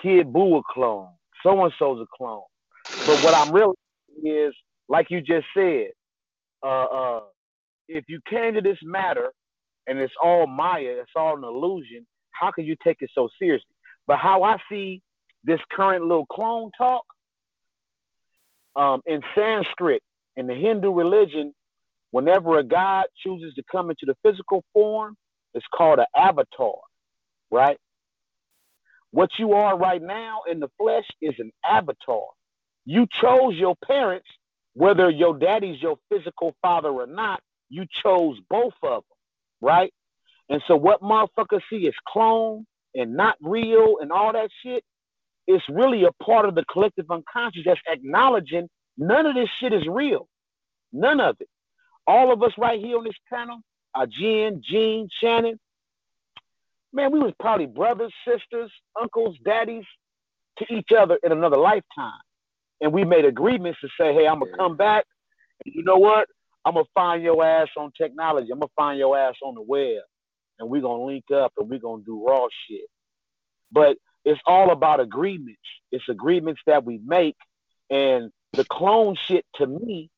Kid Boo a clone, so-and-so's a clone. But what I'm realizing is, like you just said, if you came to this matter and it's all Maya, it's all an illusion, how can you take it so seriously? But how I see this current little clone talk, in Sanskrit, in the Hindu religion, whenever a god chooses to come into the physical form, it's called an avatar, right? What you are right now in the flesh is an avatar. You chose your parents, whether your daddy's your physical father or not, you chose both of them, right? And so what motherfuckers see is clone and not real and all that shit. It's really a part of the collective unconscious that's acknowledging none of this shit is real. None of it. All of us right here on this panel, Jen, Gene, Shannon, man, we was probably brothers, sisters, uncles, daddies to each other in another lifetime. And we made agreements to say, hey, I'm going to come back. And you know what? I'm going to find your ass on technology. I'm going to find your ass on the web. And we're going to link up and we're going to do raw shit. But it's all about agreements. It's agreements that we make. And the clone shit to me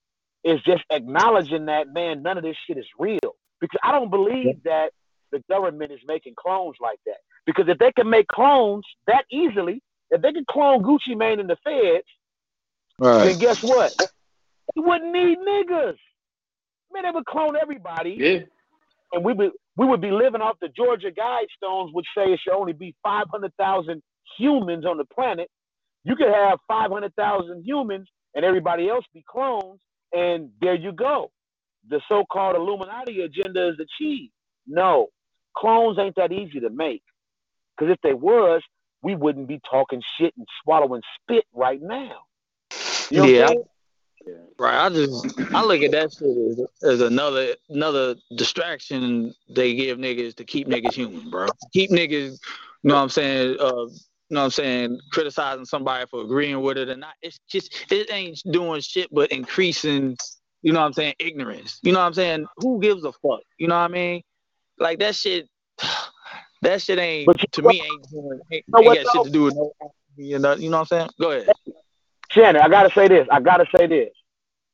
is just acknowledging that, man, none of this shit is real. Because I don't believe that the government is making clones like that. Because if they can make clones that easily, if they can clone Gucci Mane in the feds, then guess what? They wouldn't need niggas. Man, they would clone everybody. Yeah. And we would be living off the Georgia Guidestones, which say it should only be 500,000 humans on the planet. You could have 500,000 humans and everybody else be clones, and there you go. The so-called Illuminati agenda is achieved. No. Clones ain't that easy to make, because if they was, we wouldn't be talking shit and swallowing spit right now. You know what I mean? Right. I look at that shit as another distraction they give niggas to keep niggas human, bro. Keep niggas, you know what I'm saying? You know what I'm saying? Criticizing somebody for agreeing with it or not. It's just, it ain't doing shit but increasing, you know what I'm saying, ignorance. You know what I'm saying? Who gives a fuck? You know what I mean? Like that shit ain't, to me, ain't got shit to do with no, you know what I'm saying? Go ahead. Shannon, I gotta say this.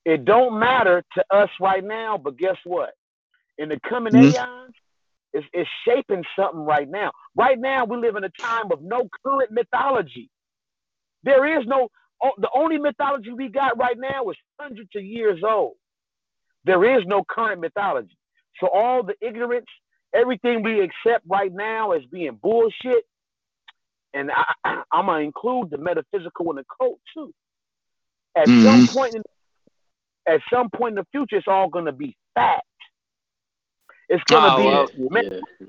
It don't matter to us right now, but guess what? In the coming aeons, It's shaping something right now. Right now, we live in a time of no current mythology. There is no, the only mythology we got right now is hundreds of years old. There is no current mythology. So all the ignorance, everything we accept right now as being bullshit, and I'm going to include the metaphysical and the cult too. At some point in the future, it's all going to be fact. It's going to be.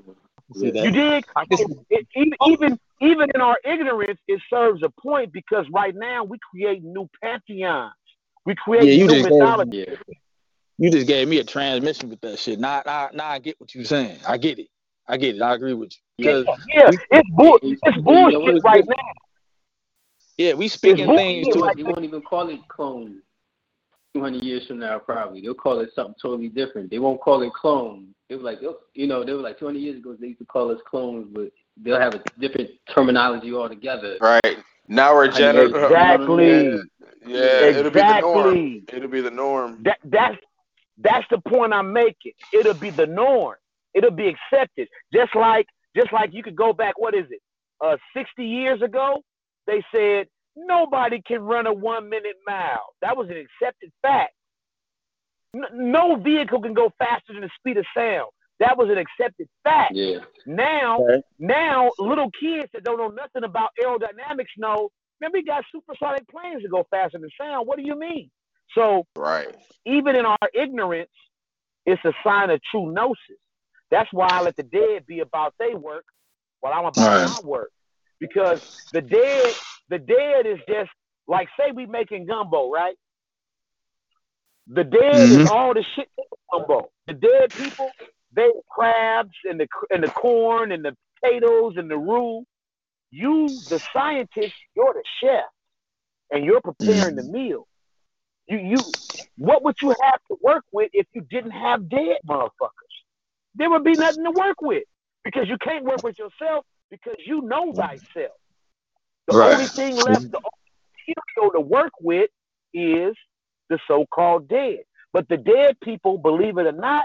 You dig? Even in our ignorance, it serves a point, because right now we create new pantheons. We create new mythology. You just gave me a transmission with that shit. Now I get what you're saying. I get it. I agree with you. It's bullshit right now. Yeah, we speaking things to it. You won't even call it clone 200 years from now, probably. They'll call it something totally different. They won't call it clone. They were like, they were like 200 years ago, they used to call us clones, but they'll have a different terminology altogether. Right. Now we're generating. Exactly. Yeah, it'll be the norm. That's the point I'm making. It'll be the norm. It'll be accepted. Just like you could go back, 60 years ago, they said nobody can run a 1-minute mile. That was an accepted fact. No vehicle can go faster than the speed of sound. That was an accepted fact. Yeah. Now, little kids that don't know nothing about aerodynamics know, man, we got supersonic planes that go faster than sound. What do you mean? So even in our ignorance, it's a sign of true gnosis. That's why I let the dead be about their work while I'm about my work. Because the dead is just like, say we making gumbo, right? The dead is all the shit gumbo. The dead people, they crabs and the corn and the potatoes and the roux. You, the scientist, you're the chef, and you're preparing the meal. You, what would you have to work with if you didn't have dead motherfuckers? There would be nothing to work with, because you can't work with yourself, because you know thyself. The only thing left, the only material to work with is the so-called dead. But the dead people, believe it or not,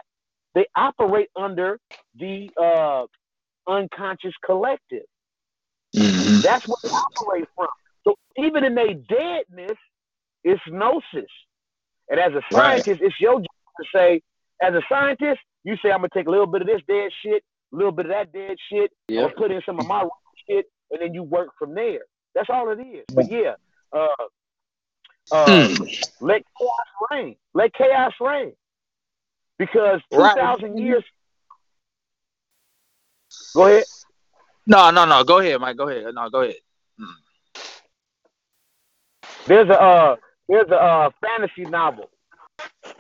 they operate under the unconscious collective. That's what they operate from. So even in their deadness, it's gnosis. And as a scientist, it's your job to say, as a scientist, you say, I'm going to take a little bit of this dead shit, a little bit of that dead shit, I'm going to put in some of my shit, and then you work from there. That's all it is. But let chaos reign. Let chaos reign. Because 2,000 years... Go ahead. No. Go ahead, Mike. Go ahead. There's a fantasy novel.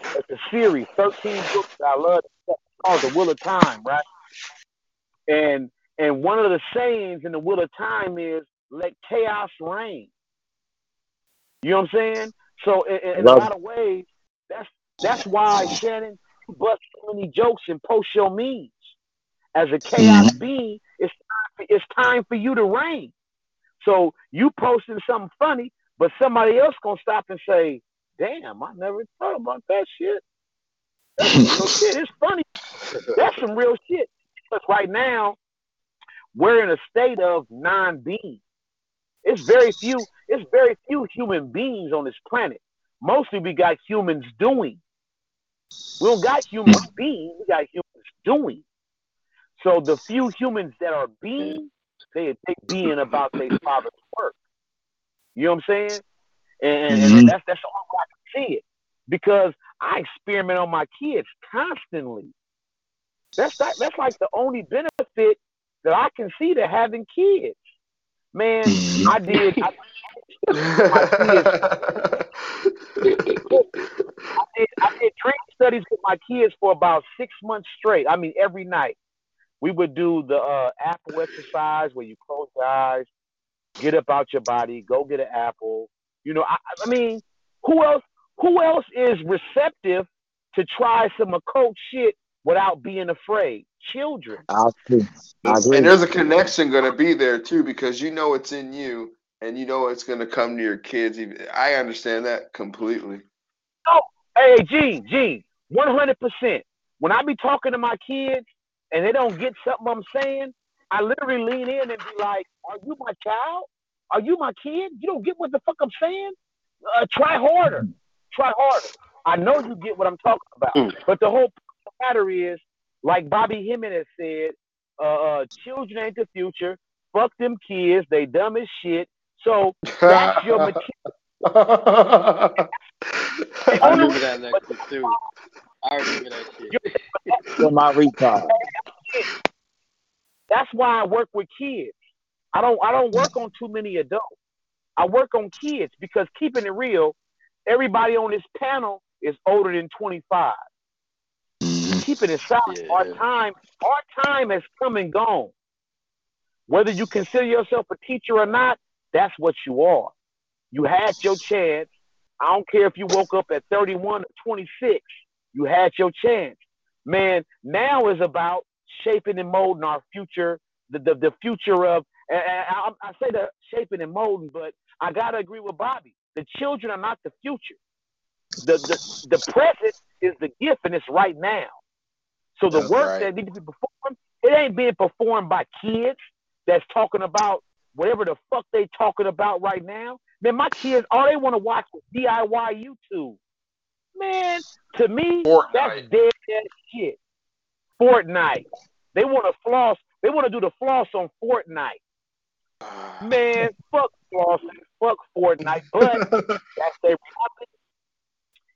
It's a series, 13 books that I love. It's called The Wheel of Time, right? And one of the sayings in The Wheel of Time is, let chaos reign. You know what I'm saying? So in a lot of ways, that's why, Shannon, you bust so many jokes and post your memes. As a chaos being, it's time for you to reign. So you posting something funny, but somebody else gonna stop and say, "Damn, I never thought about that shit. That's real shit. It's funny. That's some real shit." Because right now, we're in a state of non-being. It's very few human beings on this planet. Mostly, we got humans doing. We don't got human beings. We got humans doing. So the few humans that are being, they being about their father's work. You know what I'm saying? And that's the only way I can see it. Because I experiment on my kids constantly. That's like the only benefit that I can see to having kids. Man, I did. I did dream studies with my kids for about 6 months straight. I mean, every night. We would do the apple exercise where you close your eyes, get up out your body, go get an apple. You know, I mean, who else is receptive to try some occult shit without being afraid? Children. I agree. And there's a connection going to be there, too, because you know it's in you and you know it's going to come to your kids. I understand that completely. Oh, hey, Gene, 100%. When I be talking to my kids, and they don't get something I'm saying, I literally lean in and be like, are you my child? Are you my kid? You don't get what the fuck I'm saying? Try harder. Try harder. I know you get what I'm talking about. But the whole matter is, like Bobby Jimenez said, children ain't the future. Fuck them kids. They dumb as shit. So that's your material. I remember that lecture too. I remember that shit. That's my retard. That's why I work with kids. I don't work on too many adults. I work on kids because, keeping it real, everybody on this panel is older than 25. Keeping it solid. Yeah. Our time has come and gone. Whether you consider yourself a teacher or not, that's what you are. You had your chance. I don't care if you woke up at 31 or 26. You had your chance. Man, now is about shaping and molding our future, the future of, and I say the shaping and molding, but I got to agree with Bobby. The children are not the future. The present is the gift, and it's right now. So the work that needs to be performed, it ain't being performed by kids that's talking about whatever the fuck they talking about right now. Man, my kids, all they want to watch is DIY YouTube. Man, to me, Fortnite. That's dead ass shit. Fortnite. They want to floss. They want to do the floss on Fortnite. Man, fuck flossing. Fuck Fortnite. But that's their reality.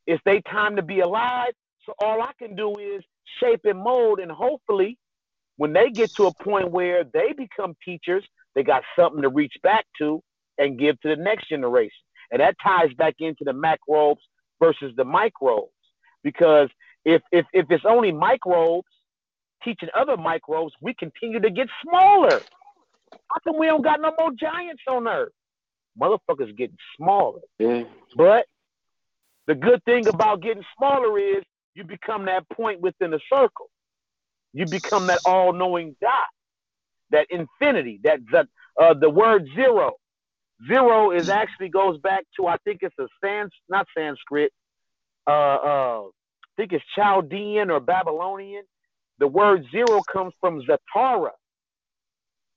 It's their time to be alive. So all I can do is shape and mold. And hopefully, when they get to a point where they become teachers, they got something to reach back to and give to the next generation. And that ties back into the macrobes versus the microbes. Because if it's only microbes teaching other microbes, we continue to get smaller. How come we don't got no more giants on Earth? Motherfuckers getting smaller. Yeah. But the good thing about getting smaller is you become that point within a circle. You become that all-knowing dot, that infinity, the word zero. Zero is actually goes back to, I think it's not Sanskrit. I think it's Chaldean or Babylonian. The word zero comes from Zatara.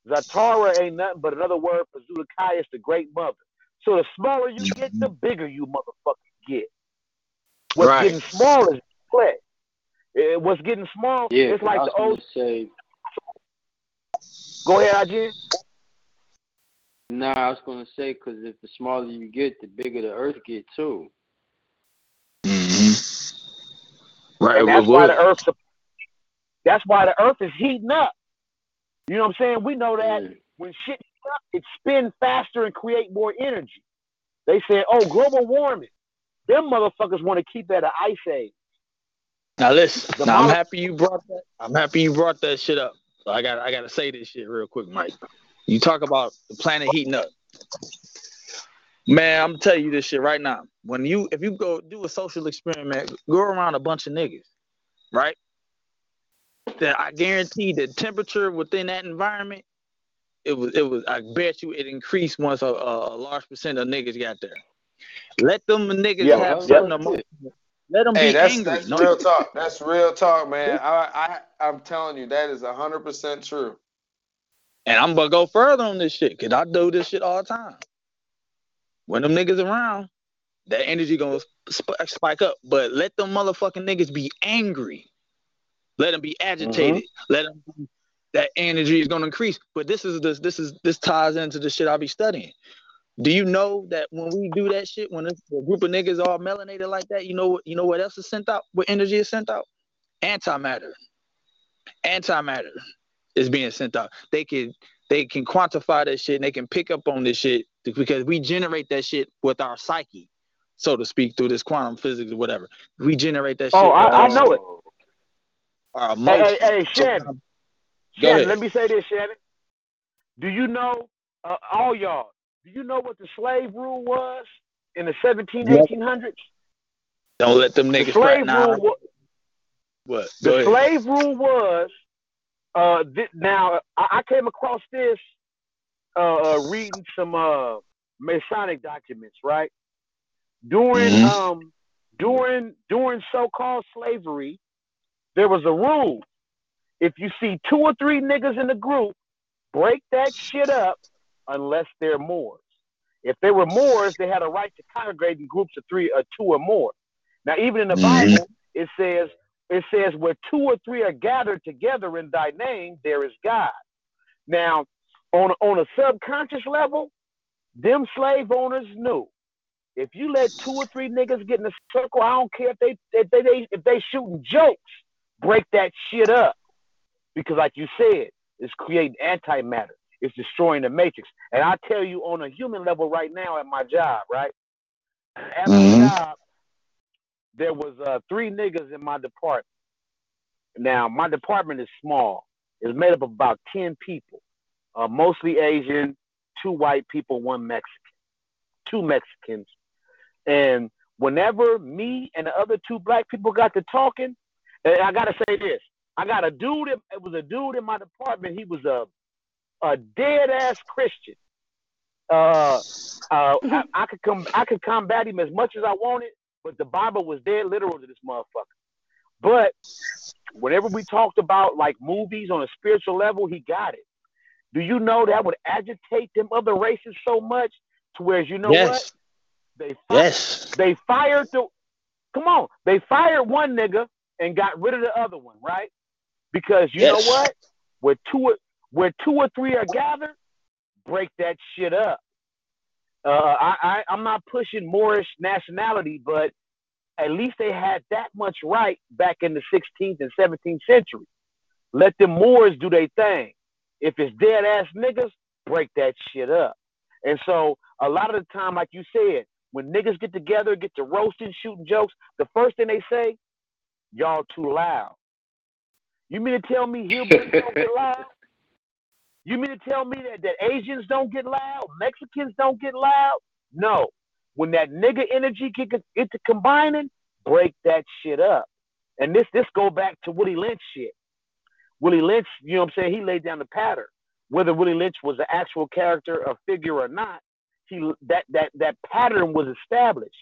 Zatara ain't nothing but another word for Zulukaius, the great mother. So the smaller you get, the bigger you motherfuckers get. What's getting small is play. What's getting small? Yeah, it's like the old. Go ahead, Ajin. Nah, I was gonna say because if the smaller you get, the bigger the Earth get too. Mm-hmm. Right. And that's why the Earth. That's why the Earth is heating up. You know what I'm saying? We know that when shit heats up, it spins faster and create more energy. They said, "Oh, global warming." Them motherfuckers want to keep at an ice age. Now listen. I'm happy you brought that. I'm happy you brought that shit up. So I gotta say this shit real quick, Mike. You talk about the planet heating up. Man, I'm gonna tell you this shit right now. If you go do a social experiment, go around a bunch of niggas, right? Then I guarantee the temperature within that environment, it was. I bet you it increased once a large percent of niggas got there. Let them niggas have something emotional. Let them be angry. That's real talk. That's real talk, man. I'm telling you, that is 100% true. And I'm going to go further on this shit because I do this shit all the time. When them niggas around, that energy going to spike up. But let them motherfucking niggas be angry. Let them be agitated. Mm-hmm. That energy is going to increase. But this ties into the shit I be studying. Do you know that when we do that shit, when a group of niggas all melanated like that, you know what else is sent out? What energy is sent out? Antimatter. Antimatter is being sent out. They can quantify that shit and they can pick up on this shit because we generate that shit with our psyche, so to speak, through this quantum physics or whatever. We generate that shit. Oh, I know it. Our emotions. Hey, Shannon. Shannon, let me say this, Shannon. Do you know, all y'all, do you know what the slave rule was in the 1800s? Don't let them niggas right now. What? The slave rule was, now, I came across this reading some Masonic documents, right? During during so-called slavery, there was a rule If you see two or three niggas in a group, break that shit up unless they're Moors. If they were Moors, they had a right to congregate in groups of three or two or more. Now, even in the Bible, it says where two or three are gathered together in thy name, there is God. Now, on a subconscious level, them slave owners knew. If you let two or three niggas get in a circle, I don't care if they shooting jokes, break that shit up. Because like you said, it's creating antimatter. It's destroying the matrix. And I tell you on a human level right now at my job, right? At my job, there was three niggas in my department. Now, my department is small. It's made up of about 10 people, mostly Asian, two white people, one Mexican, two Mexicans. And whenever me and the other two black people got to talking, and I got to say this, I got a dude, it was a dude in my department, he was a dead-ass Christian. I could combat him as much as I wanted, but the Bible was dead literal to this motherfucker. But whenever we talked about like movies on a spiritual level, he got it. Do you know that would agitate them other races so much to where, you know yes. what? They fired one nigga and got rid of the other one, right? Because you yes. know what? Where two or three are gathered, break that shit up. I'm not pushing Moorish nationality, but at least they had that much right back in the 16th and 17th century. Let the Moors do their thing. If it's dead-ass niggas, break that shit up. And so a lot of the time, like you said, when niggas get together, get to roasting, shooting jokes, the first thing they say, y'all too loud. You mean to tell me hillbillies don't get loud? You mean to tell me that Asians don't get loud? Mexicans don't get loud? No. When that nigga energy get to combining, break that shit up. And this go back to Willie Lynch shit. Willie Lynch, you know what I'm saying, he laid down the pattern. Whether Willie Lynch was an actual character or figure or not, that pattern was established.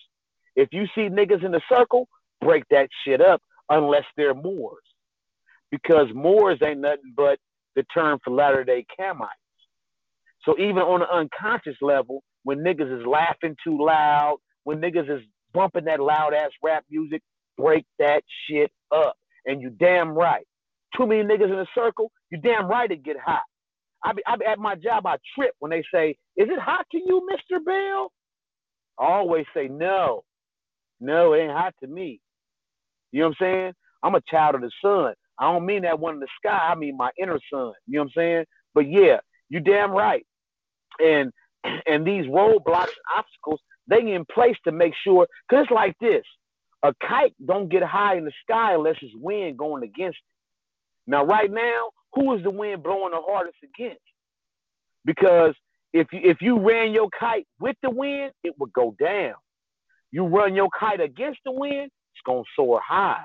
If you see niggas in the circle, break that shit up unless they're Moors. Because Moors ain't nothing but the term for latter-day Kamites. So even on an unconscious level, when niggas is laughing too loud, when niggas is bumping that loud-ass rap music, break that shit up. And you damn right. Too many niggas in a circle, you damn right it get hot. I be at my job, I trip when they say, is it hot to you, Mr. Bill? I always say, no, it ain't hot to me. You know what I'm saying? I'm a child of the sun. I don't mean that one in the sky. I mean my inner sun. You know what I'm saying? But yeah, you damn right. And these roadblocks and obstacles, they in place to make sure, because it's like this. A kite don't get high in the sky unless it's wind going against it. Now, right now, who is the wind blowing the hardest against? Because if you ran your kite with the wind, it would go down. You run your kite against the wind, it's going to soar high.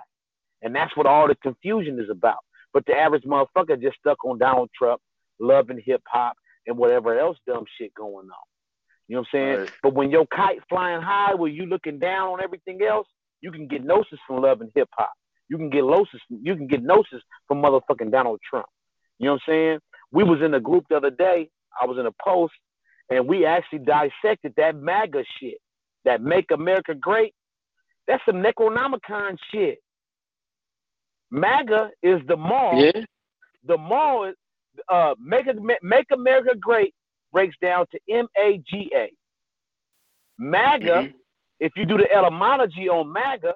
And that's what all the confusion is about. But the average motherfucker just stuck on Donald Trump, loving hip-hop, and whatever else dumb shit going on. You know what I'm saying? Right. But when your kite flying high, where you looking down on everything else, you can get gnosis from loving hip-hop. You can get gnosis from motherfucking Donald Trump. You know what I'm saying? We was in a group the other day. I was in a post, and we actually dissected that MAGA shit, that Make America Great. That's some Necronomicon shit. MAGA is the mall. Yeah. The mall is Make America Great breaks down to MAGA. MAGA, if you do the etymology on MAGA,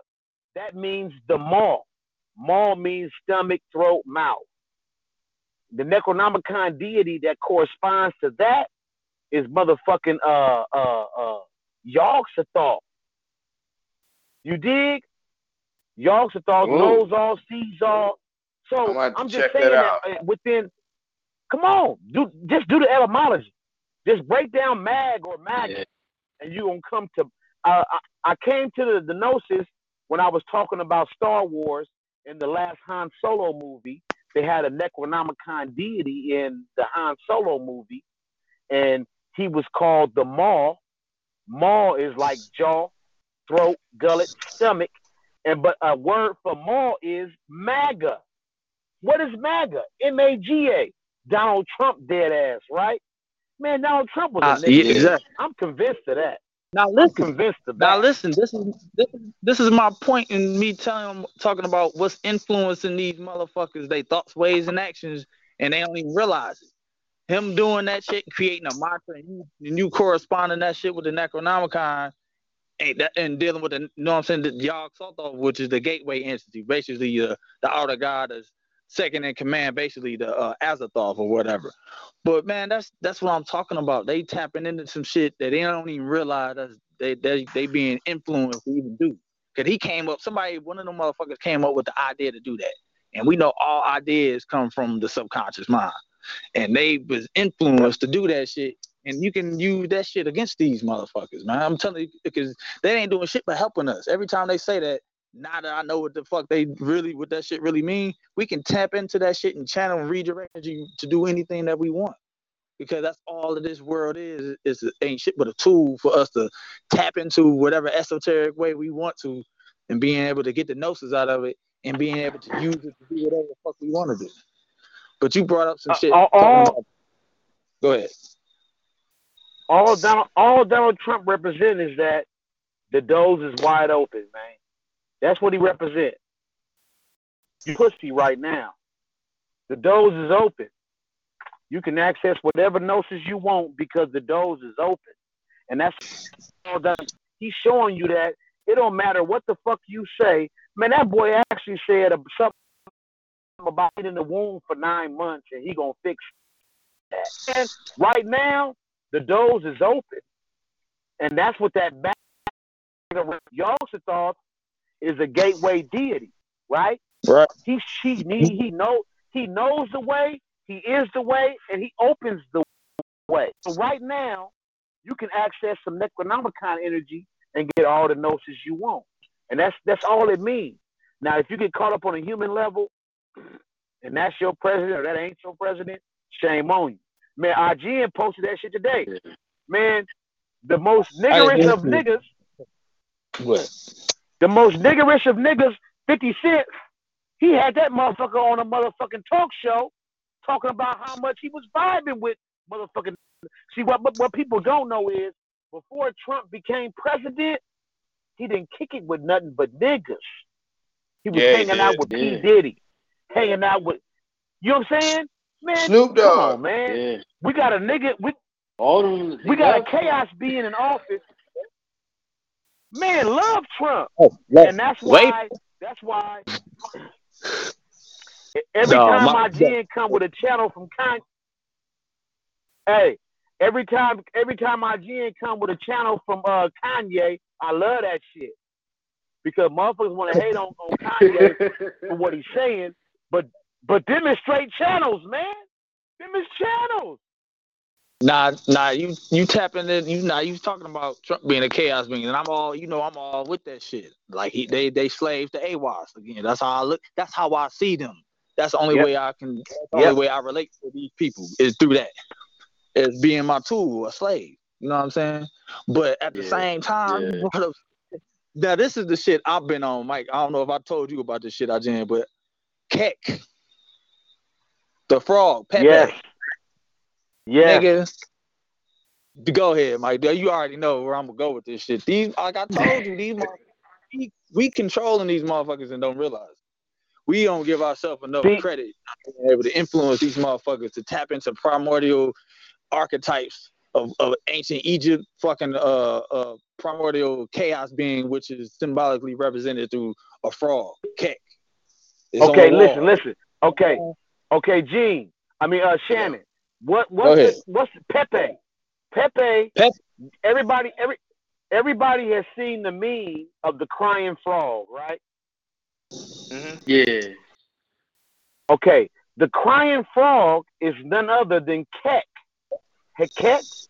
that means the mall. Mall means stomach, throat, mouth. The Necronomicon deity that corresponds to that is motherfucking Yog-Sothoth. You dig? Yog-Sothoth knows all, sees all. So I'm just saying that within, come on, just do the etymology. Just break down mag or maggot, and you're going to come to, I came to the gnosis when I was talking about Star Wars in the last Han Solo movie. They had a Necronomicon deity in the Han Solo movie, and he was called the Maul. Maul is like jaw, throat, gullet, stomach. But a word for Maul is MAGA. What is MAGA? MAGA. Donald Trump dead ass, right? Man, Donald Trump was a nigga. Yeah, exactly. I'm convinced of that. Now listen. I'm convinced of that. Now listen. This is my point in me talking about what's influencing these motherfuckers. They thoughts, ways, and actions, and they don't even realize it. Him doing that shit, creating a mantra, and you corresponding that shit with the Necronomicon, and dealing with the, you know what I'm saying, the Yog-Sothoth, which is the gateway entity, basically the outer god is second in command, basically the Azathoth or whatever. But man, that's what I'm talking about. They tapping into some shit that they don't even realize they being influenced to even do. Cause he came up, one of them motherfuckers came up with the idea to do that. And we know all ideas come from the subconscious mind. And they was influenced to do that shit. And you can use that shit against these motherfuckers, man. I'm telling you, because they ain't doing shit but helping us. Every time they say that, now that I know what the fuck what that shit really mean, we can tap into that shit and channel and redirect you to do anything that we want. Because that's all of this world is ain't shit but a tool for us to tap into whatever esoteric way we want to, and being able to get the gnosis out of it and being able to use it to do whatever the fuck we want to do. But you brought up some shit. Go ahead. All Donald Trump represents is that the doors is wide open, man. That's what he represents. Pussy right now. The doors is open. You can access whatever gnosis you want because the doors is open. And that's all done. He's showing you that it don't matter what the fuck you say. Man, that boy actually said something about it in the womb for 9 months and he gonna fix that. And right now, the doors is open. And that's what that back of Yog-Sothoth is, a gateway deity, right? Right. He knows the way, he is the way, and he opens the way. So right now, you can access some Necronomicon energy and get all the gnosis you want. And that's all it means. Now, if you get caught up on a human level, and that's your president or that ain't your president, shame on you. Man, IGN posted that shit today. Man, the most niggerish of niggas. What? The most niggerish of niggas, 50 Cent, he had that motherfucker on a motherfucking talk show talking about how much he was vibing with motherfucking. See, what people don't know is before Trump became president, he didn't kick it with nothing but niggas. He was hanging out with P. Diddy. Hanging out with, you know what I'm saying? Man, Snoop Dogg. Come on, man. Yeah. We got a nigga. We got a chaos being in office. Man, love Trump. Oh, yes. And that's why every time IGN come with a channel from Kanye. Hey, every time IGN come with a channel from Kanye, I love that shit. Because motherfuckers want to hate on Kanye for what he's saying, but them is straight channels, man. Them is channels. Nah, you tapping in. You talking about Trump being a chaos being, and I'm all with that shit. Like they slaves to AWAS again. That's how I look. That's how I see them. That's the only way I can. The only way I relate to these people is through that. As being my tool, a slave. You know what I'm saying? But at the same time, now, this is the shit I've been on, Mike. I don't know if I told you about this shit, Ajahn, but Kek, the frog, Pepe. Yeah. Niggas, go ahead, Mike. You already know where I'm going to go with this shit. These, like I told you, these motherfuckers, we controlling these motherfuckers and don't realize it. We don't give ourselves enough credit being able to influence these motherfuckers to tap into primordial archetypes of ancient Egypt, fucking primordial chaos being, which is symbolically represented through a frog, Kek. Okay, listen. Okay, Gene. I mean, Shannon. What's Pepe? Pepe. Everybody has seen the meme of the crying frog, right? Mm-hmm. Yeah. Okay, the crying frog is none other than Kek. Heqet,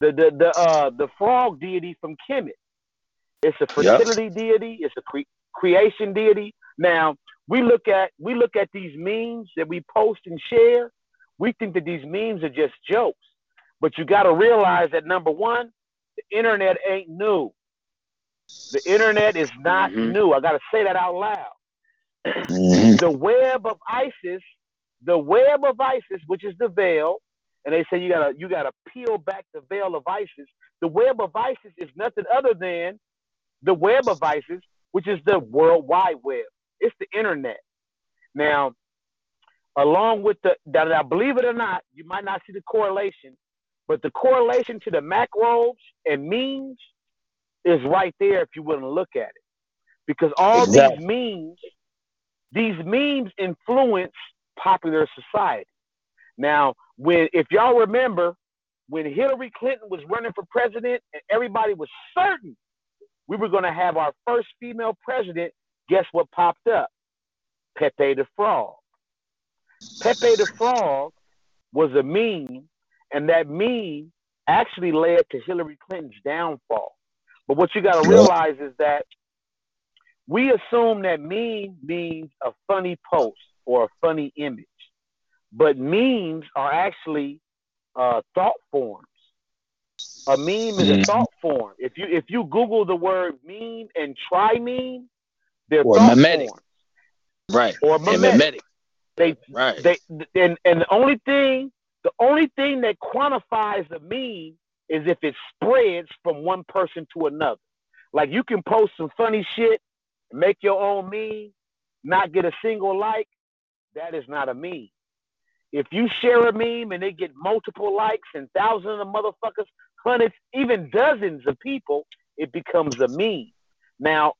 the frog deity from Kemet. It's a fertility deity. It's a creation deity. Now we look at these memes that we post and share. We think that these memes are just jokes, but you got to realize that number one, the internet ain't new. The internet is not new. I got to say that out loud. The web of Isis, which is the veil, and they say you gotta peel back the veil of Isis. The web of Isis is nothing other than the web of Isis, which is the World Wide Web. It's the internet. Now, along with now, believe it or not, you might not see the correlation, but the correlation to the macros and memes is right there if you wouldn't look at it. Because all these memes influence popular society. Now, if y'all remember, when Hillary Clinton was running for president and everybody was certain we were going to have our first female president, guess what popped up? Pepe the Frog. Pepe the Frog was a meme, and that meme actually led to Hillary Clinton's downfall. But what you got to realize is that we assume that meme means a funny post or a funny image. But memes are actually thought forms. A meme is a thought form. If you Google the word meme and try meme, they're thought mimetic forms. Right. Or mimetic. And the only thing that quantifies a meme is if it spreads from one person to another. Like, you can post some funny shit, make your own meme, not get a single like. That is not a meme. If you share a meme and they get multiple likes and thousands of motherfuckers, hundreds, even dozens of people, it becomes a meme. Now,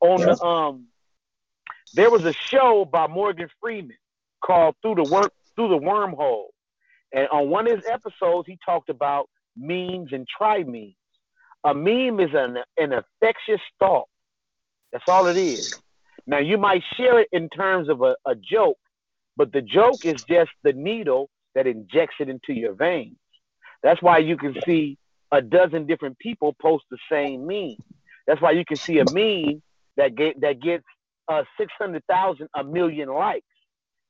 there was a show by Morgan Freeman called Through the Wormhole, and on one of his episodes, he talked about memes and tri-memes. A meme is an infectious thought. That's all it is. Now, you might share it in terms of a joke, but the joke is just the needle that injects it into your veins. That's why you can see a dozen different people post the same meme. That's why you can see a meme that gets 600,000, a million likes,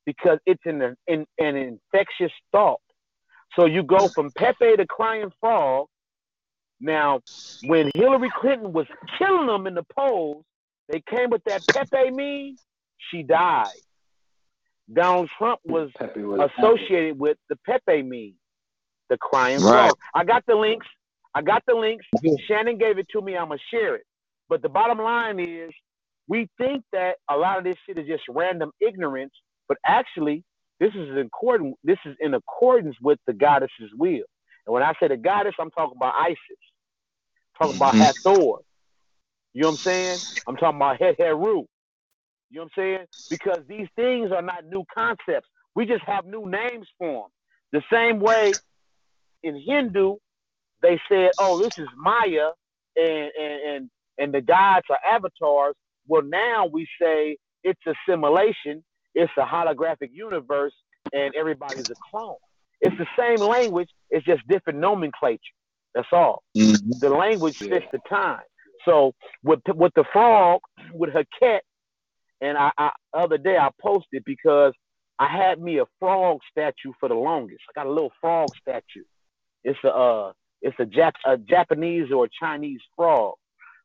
because it's an infectious thought. So you go from Pepe to Crying Frog. Now, when Hillary Clinton was killing them in the polls, they came with that Pepe meme, she died. Donald Trump was associated with the Pepe meme, the Crying Frog. I got the links. Shannon gave it to me. I'm going to share it. But the bottom line is, we think that a lot of this shit is just random ignorance, but actually, this is in accordance with the goddess's will. And when I say the goddess, I'm talking about Isis. I'm talking about Hathor. You know what I'm saying? I'm talking about Heqet. You know what I'm saying? Because these things are not new concepts. We just have new names for them. The same way in Hindu, they said, oh, this is Maya and the gods are avatars. Well, now we say it's a simulation, it's a holographic universe, and everybody's a clone. It's the same language, it's just different nomenclature. That's all. Mm-hmm. The language fits the time. So with the frog, with Heqet, and I other day I posted, because I had me a frog statue for the longest. I got a little frog statue. It's a Japanese or a Chinese frog.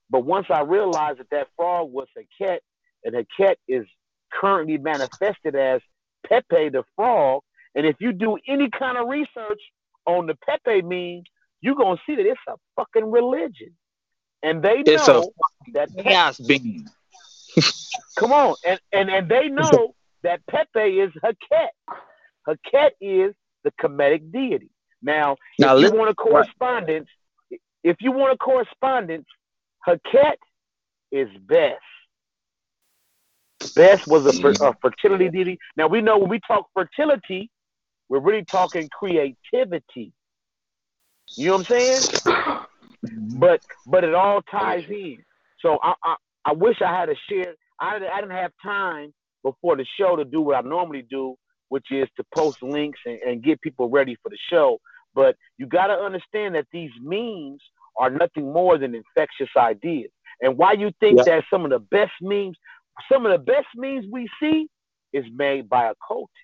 But once I realized that frog was Heqet, and Heqet is currently manifested as Pepe the Frog, and if you do any kind of research on the Pepe meme, you're going to see that it's a fucking religion. And they know that chaos being. Come on, and they know that Pepe is Heqet. Heqet is the Kemetic deity. Now if you want a correspondence, Heqet is Bes. Bes was a fertility deity. Now, we know when we talk fertility, we're really talking creativity. You know what I'm saying? But it all ties in. So I wish I had shared. I didn't have time before the show to do what I normally do, which is to post links and get people ready for the show. But you got to understand that these memes are nothing more than infectious ideas. And why you think that some of the best memes we see is made by occultists.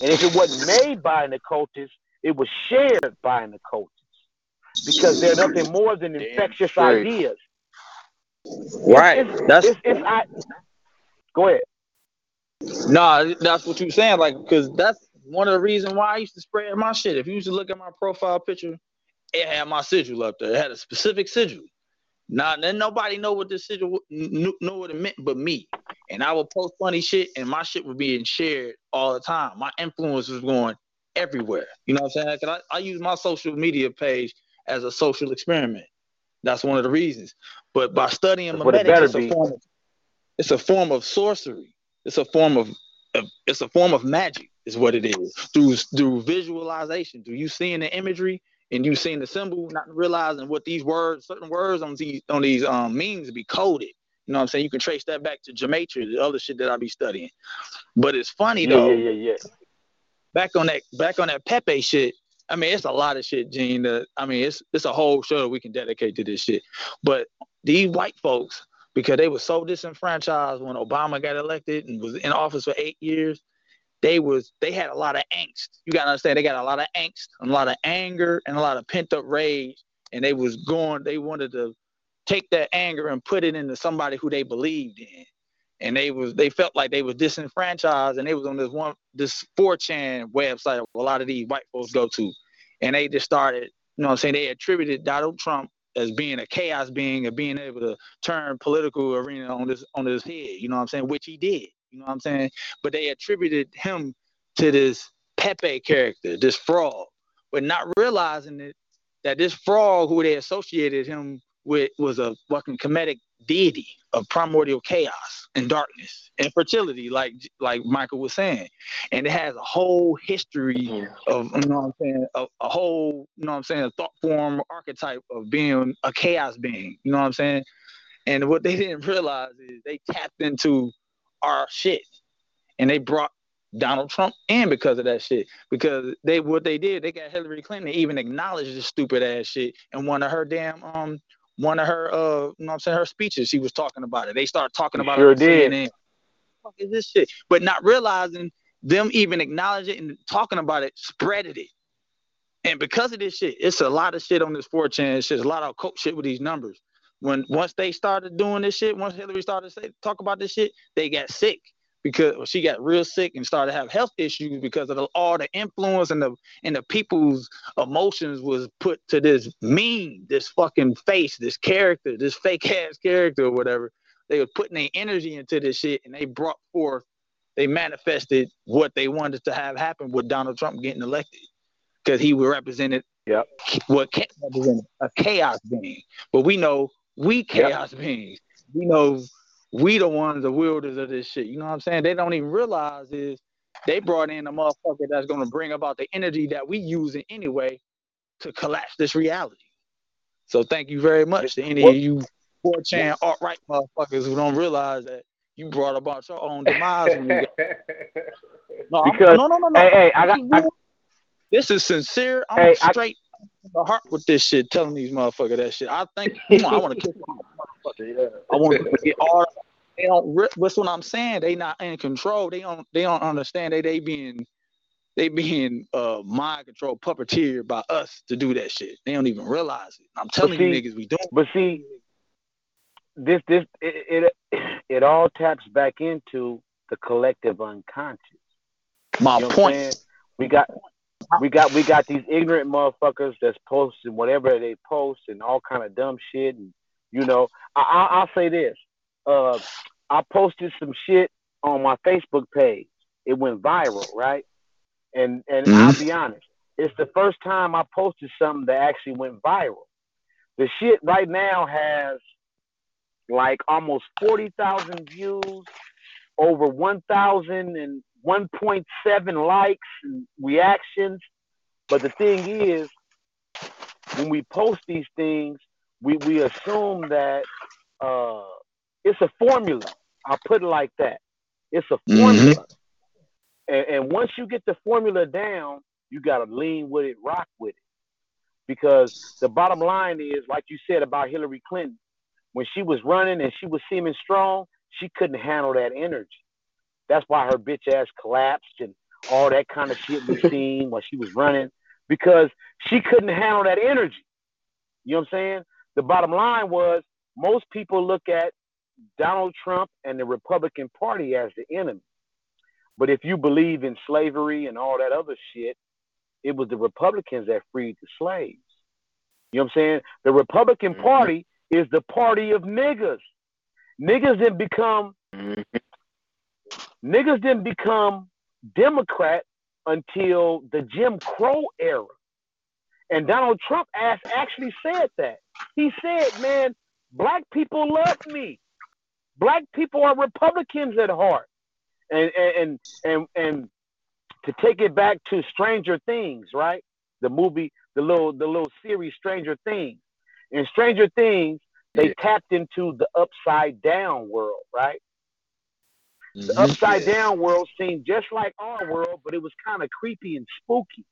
And if it wasn't made by an occultist, it was shared by an occultist, because they're nothing more than infectious ideas. Right. Go ahead. Nah, that's what you're saying, like, because that's one of the reasons why I used to spread my shit. If you used to look at my profile picture, it had my sigil up there. It had a specific sigil. Now, then nobody know what this sigil know what it meant but me. And I would post funny shit, and my shit was being shared all the time. My influence was going everywhere. You know what I'm saying? Because I use my social media page as a social experiment. That's one of the reasons. But by studying memetics, it's a form of sorcery. It's a form of magic is what it is. Through visualization, through you seeing the imagery and you seeing the symbol, not realizing what these words, certain words on these memes be coded. You know what I'm saying? You can trace that back to gematria, the other shit that I be studying. But it's funny though. Yeah. Back on that Pepe shit. I mean, it's a lot of shit, Gene. It's a whole show we can dedicate to this shit. But these white folks, because they were so disenfranchised when Obama got elected and was in office for 8 years, they had a lot of angst. You gotta understand, they got a lot of angst, and a lot of anger, and a lot of pent up rage. And they wanted to take that anger and put it into somebody who they believed in. And they felt like they were disenfranchised, and they was on this 4chan website a lot of these white folks go to. And they just started, you know what I'm saying, they attributed Donald Trump as being a chaos being and being able to turn political arena on his head, you know what I'm saying, which he did, you know what I'm saying? But they attributed him to this Pepe character, this frog, but not realizing that this frog who they associated him with was a fucking Kemetic deity of primordial chaos and darkness and fertility, like Michael was saying. And it has a whole history of, you know what I'm saying, a whole, you know what I'm saying, a thought form archetype of being a chaos being, you know what I'm saying? And what they didn't realize is they tapped into our shit, and they brought Donald Trump in because of that shit, because they got Hillary Clinton to even acknowledge this stupid ass shit in one of her damn you know what I'm saying, her speeches. She was talking about it. They started talking about it. Sure did. What the fuck is this shit? But not realizing them even acknowledging it and talking about it, spreaded it. And because of this shit, it's a lot of shit on this 4chan. It's just a lot of cult shit with these numbers. Once they started doing this shit, once Hillary started to talk about this shit, they got sick, because she got real sick and started to have health issues because of all the influence and the people's emotions was put to this meme, this fucking face, this character, this fake ass character or whatever. They were putting their energy into this shit, and they manifested what they wanted to have happen with Donald Trump getting elected, because he represented what Kek represented, a chaos being. But we know we chaos beings. We know we the ones, the wielders of this shit. You know what I'm saying? They don't even realize is they brought in a motherfucker that's going to bring about the energy that we using anyway to collapse this reality. So thank you very much to any of you 4chan alt-right motherfuckers who don't realize that you brought about your own demise. No. Hey, this is sincere. I'm straight the heart with this shit, telling these motherfuckers that shit. I think I want to kill them. I want to get all. They don't. That's what I'm saying. They not in control. They don't understand. They being mind control, puppeteered by us to do that shit. They don't even realize it. I'm telling you niggas, we don't. But see, it all taps back into the collective unconscious. My point. We got these ignorant motherfuckers that's posting whatever they post and all kind of dumb shit. And you know, I'll say this: I posted some shit on my Facebook page. It went viral, right? And I'll be honest, it's the first time I posted something that actually went viral. The shit right now has like almost 40,000 views, over 1,000 and 1.7 likes and reactions. But the thing is, when we post these things, we assume that it's a formula. I'll put it like that. It's a formula. Mm-hmm. And once you get the formula down, you got to lean with it, rock with it. Because the bottom line is, like you said about Hillary Clinton, when she was running and she was seeming strong, she couldn't handle that energy. That's why her bitch ass collapsed and all that kind of shit we seen while she was running, because she couldn't handle that energy. You know what I'm saying? The bottom line was, most people look at Donald Trump and the Republican Party as the enemy. But if you believe in slavery and all that other shit, it was the Republicans that freed the slaves. You know what I'm saying? The Republican Party is the party of niggas. Niggas didn't become Democrat until the Jim Crow era. And Donald Trump actually said that. He said, man, black people love me. Black people are Republicans at heart. And to take it back to Stranger Things, right? The movie, the little series Stranger Things. In Stranger Things, they tapped into the upside down world, right? The upside down world seemed just like our world, but it was kind of creepy and spooky.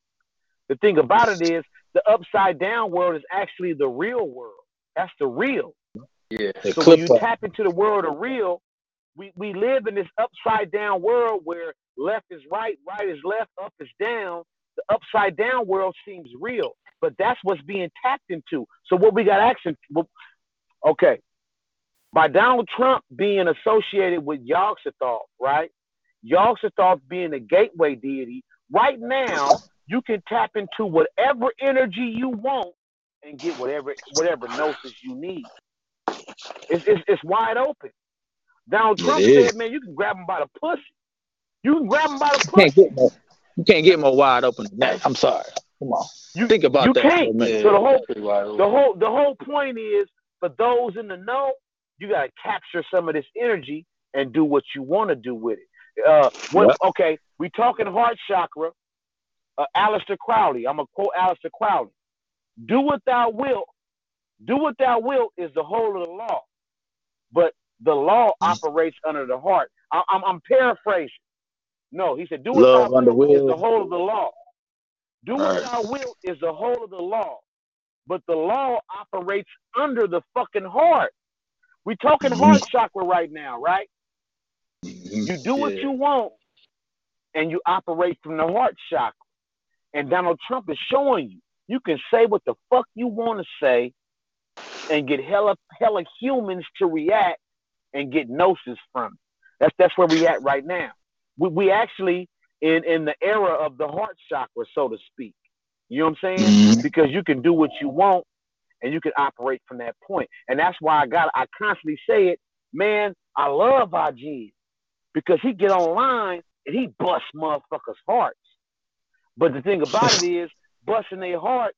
The thing about it is, the upside down world is actually the real world. That's the real. Yeah. So when you tap into the world of real, we live in this upside down world where left is right, right is left, up is down. The upside down world seems real, but that's what's being tapped into. So what we got action? Okay. By Donald Trump being associated with Yog-Sothoth, right? Yog-Sothoth being a gateway deity. Right now, you can tap into whatever energy you want and get whatever gnosis you need. It's wide open. Donald Trump said, man, you can grab him by the pussy. You can't get more wide open than that. I'm sorry. Come on. Think about that. You can't. Man. So the whole point is, for those in the know, you got to capture some of this energy and do what you want to do with it. Okay, we talking heart chakra. Aleister Crowley. I'm going to quote Aleister Crowley. Do what thou wilt. Do what thou wilt is the whole of the law. But the law operates under the heart. I'm paraphrasing. No, he said, do what thou wilt is the whole of the law. Do what thou wilt is the whole of the law. But the law operates under the fucking heart. We talking heart chakra right now, right? You do what you want, and you operate from the heart chakra. And Donald Trump is showing you can say what the fuck you want to say and get hella humans to react and get gnosis from it. That's where we at right now. We actually in the era of the heart chakra, so to speak. You know what I'm saying? Mm-hmm. Because you can do what you want and you can operate from that point. And that's why I constantly say it, man, I love IGN because he get online and he busts motherfuckers' hearts. But the thing about it is busting their heart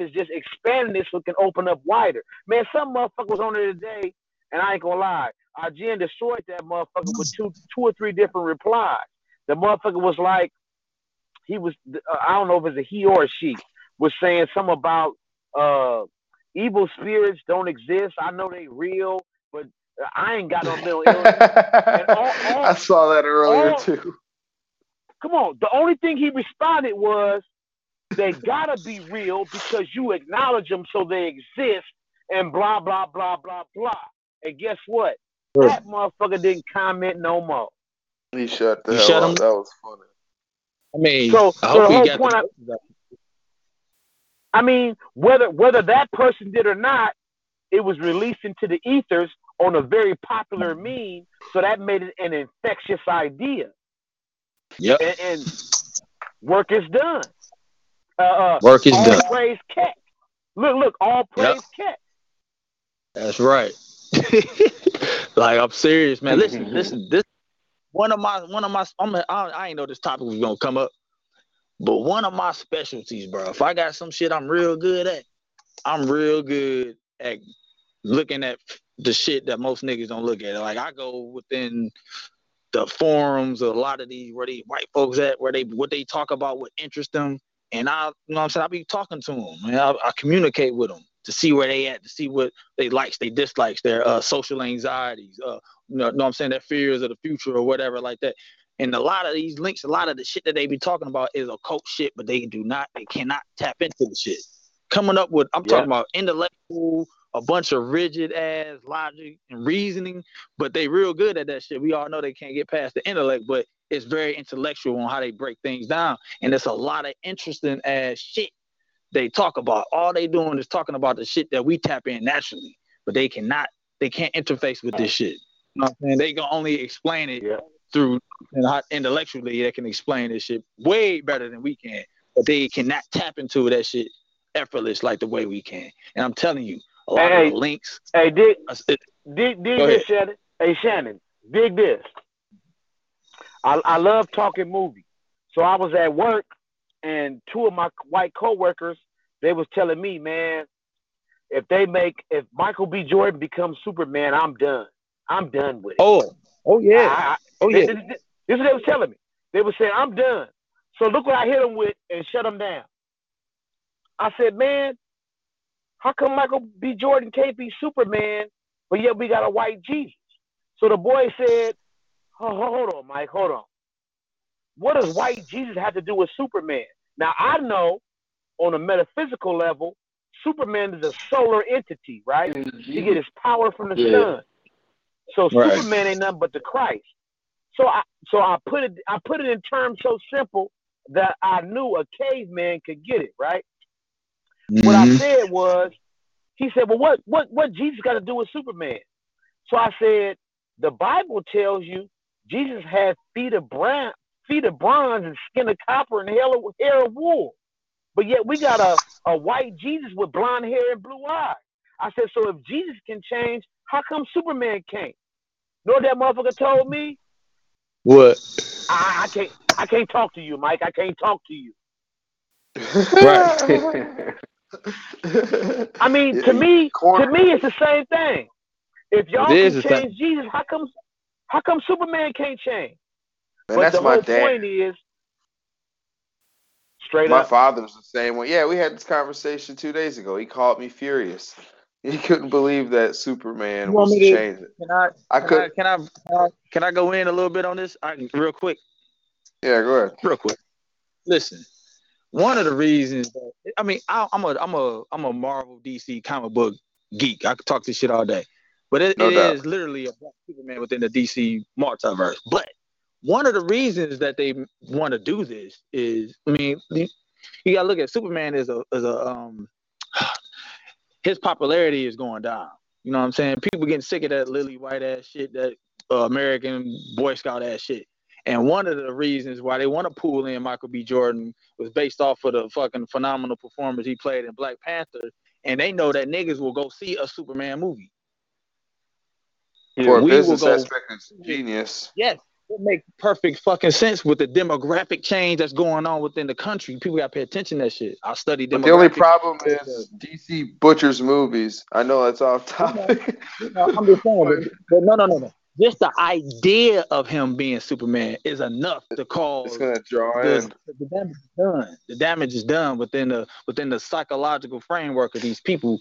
is just expanding this so it can open up wider. Man, some motherfucker was on there today, and I ain't gonna lie, IGN destroyed that motherfucker with two or three different replies. The motherfucker was like, I don't know if it's a he or a she, was saying something about evil spirits don't exist. I know they real, but I ain't got no mental illness. I saw that earlier too. Come on. The only thing he responded was, they gotta be real because you acknowledge them so they exist and blah, blah, blah, blah, blah. And guess what? That motherfucker didn't comment no more. He shut the hell up. That was funny. I mean, whether that person did or not, it was released into the ethers on a very popular meme, so that made it an infectious idea. Yep. And work is done. Work is done. All praise Kek. Look, all praise Kek. That's right. Like, I'm serious, man. Listen. This one of my. I ain't know this topic was gonna come up, but one of my specialties, bro. If I got some shit I'm real good at looking at the shit that most niggas don't look at. Like, I go within the forums of a lot of these where these white folks at, where they what they talk about, what interests them, and I, you know what I'm saying, I be talking to them, and I communicate with them to see where they at, to see what they likes, they dislikes, their social anxieties, you know what I'm saying, their fears of the future or whatever like that. And a lot of these links, a lot of the shit that they be talking about is occult shit, but they cannot tap into the shit. Coming up with, I'm talking about intellectual, a bunch of rigid ass logic and reasoning, but they real good at that shit. We all know they can't get past the intellect, but it's very intellectual on how they break things down. And it's a lot of interesting ass shit they talk about. All they doing is talking about the shit that we tap in naturally, but they can't interface with this shit. You know what I'm saying? They can only explain it through and intellectually that can explain this shit way better than we can, but they cannot tap into that shit effortless like the way we can. And I'm telling you, a lot of the links. Hey, dig this, Shannon. Hey, Shannon, dig this. I love talking movies. So I was at work, and two of my white coworkers, they was telling me, man, if Michael B. Jordan becomes Superman, I'm done. I'm done with it. Oh yeah. This is what they was telling me. They were saying, I'm done. So look what I hit them with and shut them down. I said, man, how come Michael B. Jordan can't be Superman, but yet we got a white Jesus? So the boy said, hold on, Mike, hold on. What does white Jesus have to do with Superman? Now, I know on a metaphysical level, Superman is a solar entity, right? Mm-hmm. He get his power from the sun. So right. Superman ain't nothing but the Christ. So I put it in terms so simple that I knew a caveman could get it, right? Mm-hmm. What I said was, he said, well, what Jesus got to do with Superman? So I said, the Bible tells you Jesus had feet of bronze and skin of copper and hair of wool. But yet we got a white Jesus with blonde hair and blue eyes. I said, so if Jesus can change, how come Superman can't? You know what that motherfucker told me? What? I can't talk to you, Mike. I can't talk to you. Right. I mean, to me, it's the same thing. If y'all can change Jesus, how come Superman can't change? Man, but that's the whole point is straight up. My father's the same way. Yeah, we had this conversation 2 days ago. He called me furious. He couldn't believe that Superman was changing. Can I go in a little bit on this? Real quick. Yeah, go ahead. Real quick. Listen, one of the reasons that, I mean, I'm a Marvel DC comic book geek. I could talk this shit all day, but it is literally a black Superman within the DC multiverse. But one of the reasons that they want to do this is, I mean, you gotta look at Superman as a his popularity is going down. You know what I'm saying? People getting sick of that lily white ass shit, that American Boy Scout ass shit. And one of the reasons why they want to pull in Michael B. Jordan was based off of the fucking phenomenal performance he played in Black Panther, and they know that niggas will go see a Superman movie. For a business aspect, it's genius. Yes. It makes perfect fucking sense with the demographic change that's going on within the country. People got to pay attention to that shit. I study demographic. But the only problem is DC butchers movies. I know that's off topic. I'm just saying, but no. Just the idea of him being Superman is enough to cause. It's gonna draw in. The damage is done. The damage is done within the psychological framework of these people.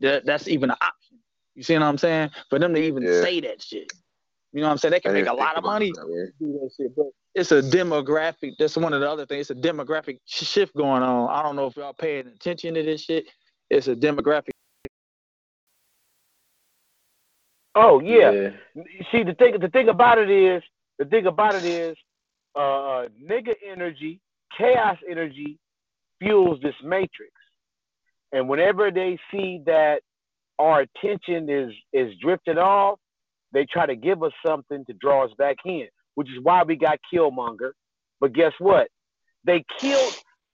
That's even an option. You see what I'm saying? For them to even say that shit. You know what I'm saying? They can make a lot of money to do that shit, but it's a demographic. That's one of the other things. It's a demographic shift going on. I don't know if y'all paying attention to this shit. It's a demographic. Oh yeah. See, the thing about it is, nigga energy, chaos energy, fuels this matrix, and whenever they see that our attention is drifted off, they try to give us something to draw us back in, which is why we got Killmonger. But guess what?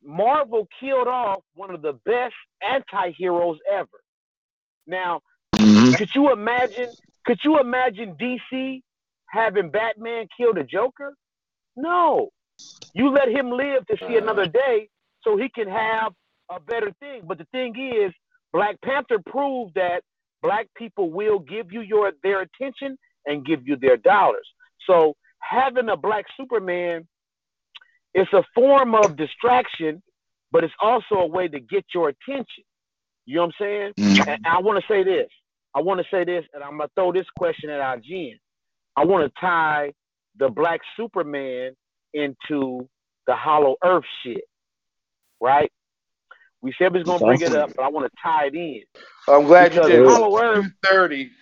Marvel killed off one of the best anti-heroes ever. Now, could you imagine DC having Batman kill the Joker? No. You let him live to see another day so he can have a better thing. But the thing is, Black Panther proved that Black people will give you their attention and give you their dollars. So having a Black Superman, it's a form of distraction, but it's also a way to get your attention. You know what I'm saying? And I want to say this, and I'm going to throw this question at our Jen. I want to tie the Black Superman into the Hollow Earth shit, right? We said we was going to bring it up, but I want to tie it in. I'm glad you did.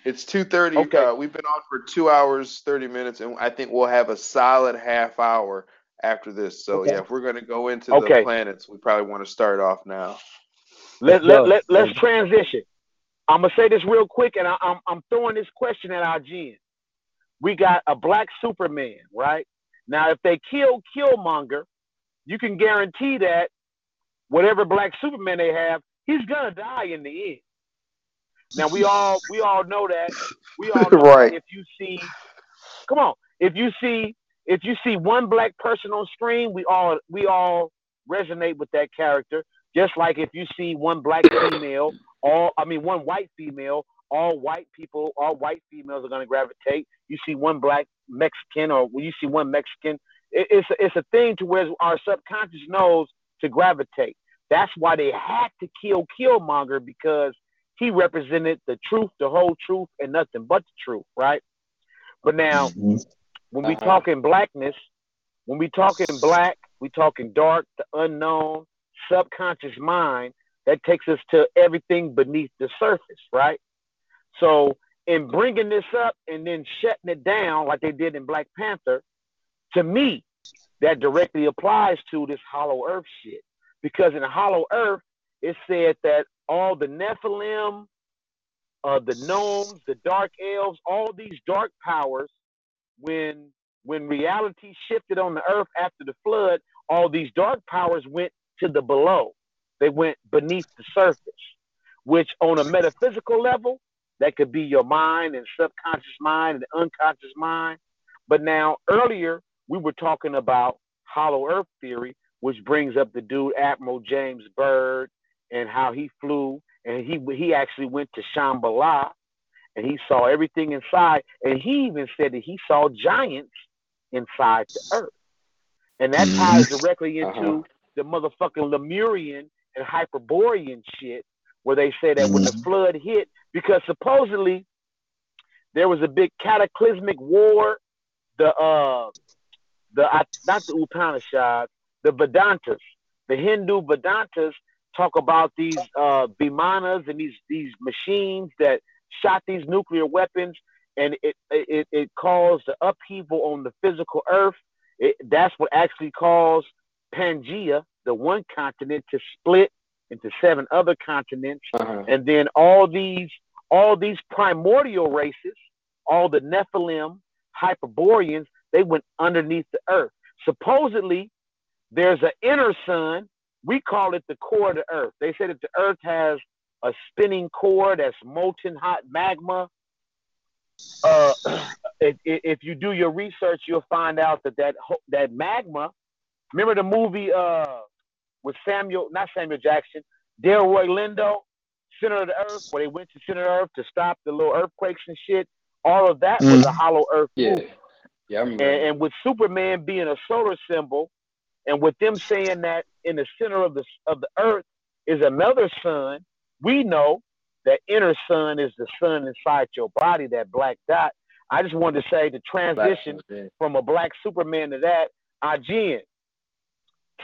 It's 2:30. Okay. We've been on for 2 hours, 30 minutes, and I think we'll have a solid half hour after this. So, if we're going to go into the planets, we probably want to start off now. Let's transition. I'm going to say this real quick, and I'm throwing this question at our Jen. We got a Black Superman, right? Now, if they kill Killmonger, you can guarantee that whatever black Superman they have, he's going to die in the end. Now, we all know that. We all know right. That if you see one black person on screen, we all resonate with that character. Just like if you see one black female, one white female, all white females are going to gravitate. You see one black Mexican, or when you see one Mexican, it's a thing to where our subconscious knows to gravitate. That's why they had to kill Killmonger, because he represented the truth, the whole truth, and nothing but the truth, right? But now, when we talking blackness, when we talking black, we talking dark, the unknown, subconscious mind, that takes us to everything beneath the surface, right? So in bringing this up and then shutting it down like they did in Black Panther, to me, that directly applies to this Hollow Earth shit. Because in Hollow Earth, it said that all the Nephilim, the gnomes, the dark elves, all these dark powers, when reality shifted on the earth after the flood, all these dark powers went to the below. They went beneath the surface, which on a metaphysical level, that could be your mind and subconscious mind and unconscious mind. But now earlier, we were talking about Hollow Earth theory, which brings up the dude Admiral James Byrd and how he flew, and he actually went to Shambhala, and he saw everything inside, and he even said that he saw giants inside the earth. And that ties directly into the motherfucking Lemurian and Hyperborean shit, where they say that when the flood hit, because supposedly there was a big cataclysmic war, not the Upanishads, the Vedantas, the Hindu Vedantas talk about these Bimanas and these machines that shot these nuclear weapons, and it caused the upheaval on the physical earth. That's what actually caused Pangea, the one continent, to split into 7 other continents, and then all these primordial races, all the Nephilim, Hyperboreans, they went underneath the earth. Supposedly, there's an inner sun. We call it the core of the earth. They say that the earth has a spinning core that's molten hot magma. If you do your research, you'll find out that magma. Remember the movie with not Samuel Jackson, Delroy Lindo, Center of the Earth, where they went to Center of the Earth to stop the little earthquakes and shit. All of that was a hollow earth movie. Yeah, I remember. And with Superman being a solar symbol, and with them saying that in the center of the earth is another sun, we know that inner sun is the sun inside your body, that black dot. I just wanted to say the transition from a black Superman to that. Ajin,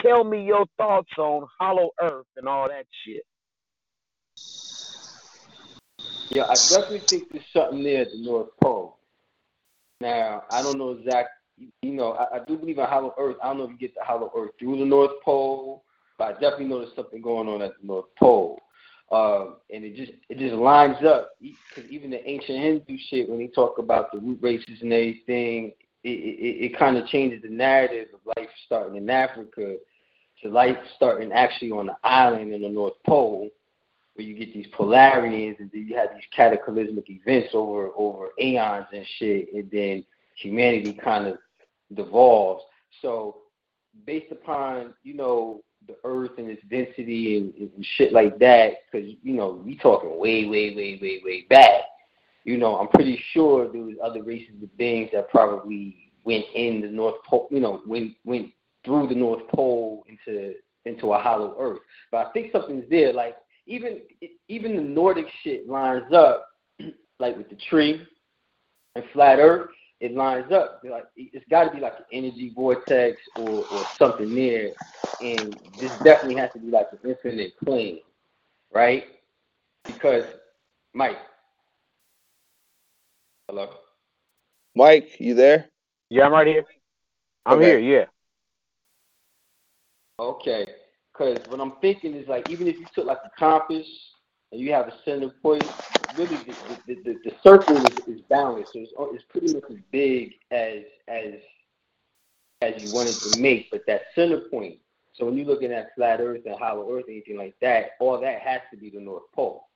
tell me your thoughts on Hollow Earth and all that shit. Yeah, I definitely think there's something there at the North Pole. Now, I don't know exactly. You know, I do believe in Hollow Earth. I don't know if you get the Hollow Earth through the North Pole, but I definitely know there's something going on at the North Pole. And it just lines up, because even the ancient Hindu shit, when they talk about the root races and everything, it kind of changes the narrative of life starting in Africa to life starting actually on the island in the North Pole, where you get these polarities, and then you have these cataclysmic events over aeons and shit, and then humanity kind of devolves. So based upon, you know, the earth and its density and shit like that, because, you know, we talking way, way, way, way, way back. You know, I'm pretty sure there was other races of beings that probably went in the North Pole, you know, went through the North Pole into a hollow earth. But I think something's there. Like, even the Nordic shit lines up, like with the tree and flat earth. It lines up. Like, it's got to be like an energy vortex or something there, and this definitely has to be like an infinite plane, right? Because, Mike. Hello? Mike, you there? Yeah, I'm right here. I'm here, yeah. Okay, because what I'm thinking is, like, even if you took like a compass and you have a center point, really the circle is balanced, so it's pretty much as big as as you wanted to make, but that center point. So when you're looking at flat Earth and hollow Earth, anything like that, all that has to be the North Pole,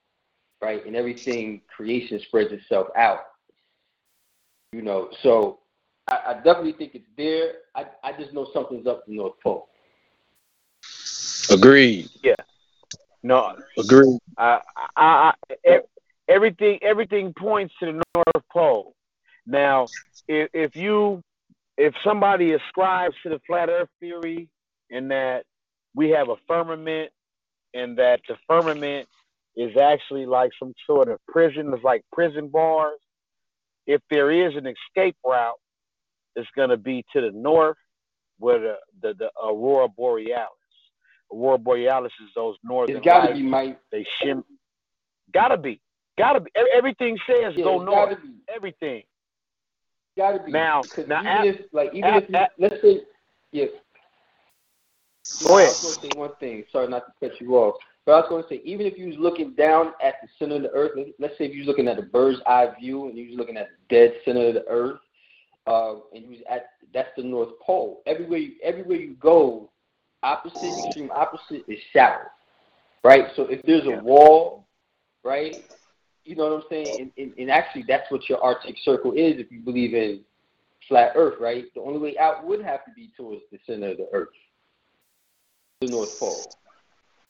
right? And everything, creation spreads itself out, you know. So I definitely think it's there. I just know something's up the North Pole. Agreed. Yeah. No. Agreed. Everything points to the North Pole. Now, if somebody ascribes to the flat Earth theory, in that we have a firmament, and that the firmament is actually like some sort of prison, it's like prison bars. If there is an escape route, it's going to be to the north, where the Aurora Borealis. Aurora Borealis is those northern lights. It's got to be, Mike. They shimmer. Got to be. Everything says go north. Everything. Got to be. Now, even if, let's say, yeah. Go ahead. I was going to say one thing. Sorry not to cut you off. But I was going to say, even if you was looking down at the center of the earth, let's say if you was looking at a bird's eye view and you was looking at the dead center of the earth, and you was at, that's the North Pole. Everywhere you go, extreme opposite is shallow, right? So if there's a wall, right, you know what I'm saying? And actually, that's what your Arctic Circle is if you believe in flat earth, right? The only way out would have to be towards the center of the earth. The North Pole.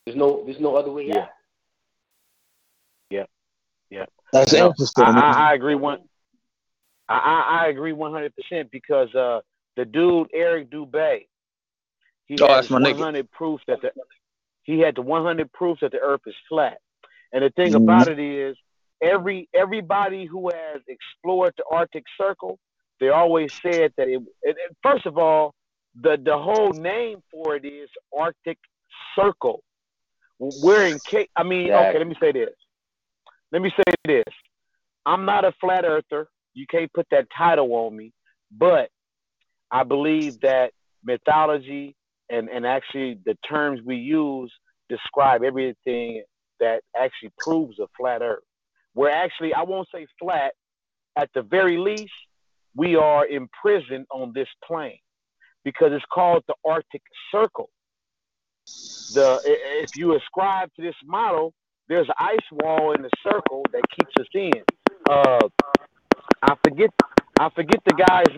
There's no other way out. Yeah. That's interesting. I agree 100% because the dude Eric Dubay, he had the 100 proof that the Earth is flat. And the thing about it is, everybody who has explored the Arctic Circle, they always said that it first of all, the whole name for it is Arctic Circle. We're in Cape. I mean, okay, let me say this. I'm not a flat earther. You can't put that title on me. But I believe that mythology and actually the terms we use describe everything that actually proves a flat earth. We're actually, I won't say flat. At the very least, we are imprisoned on this plane. Because it's called the Arctic Circle. If you ascribe to this model, there's an ice wall in the circle that keeps us in. I forget the guy's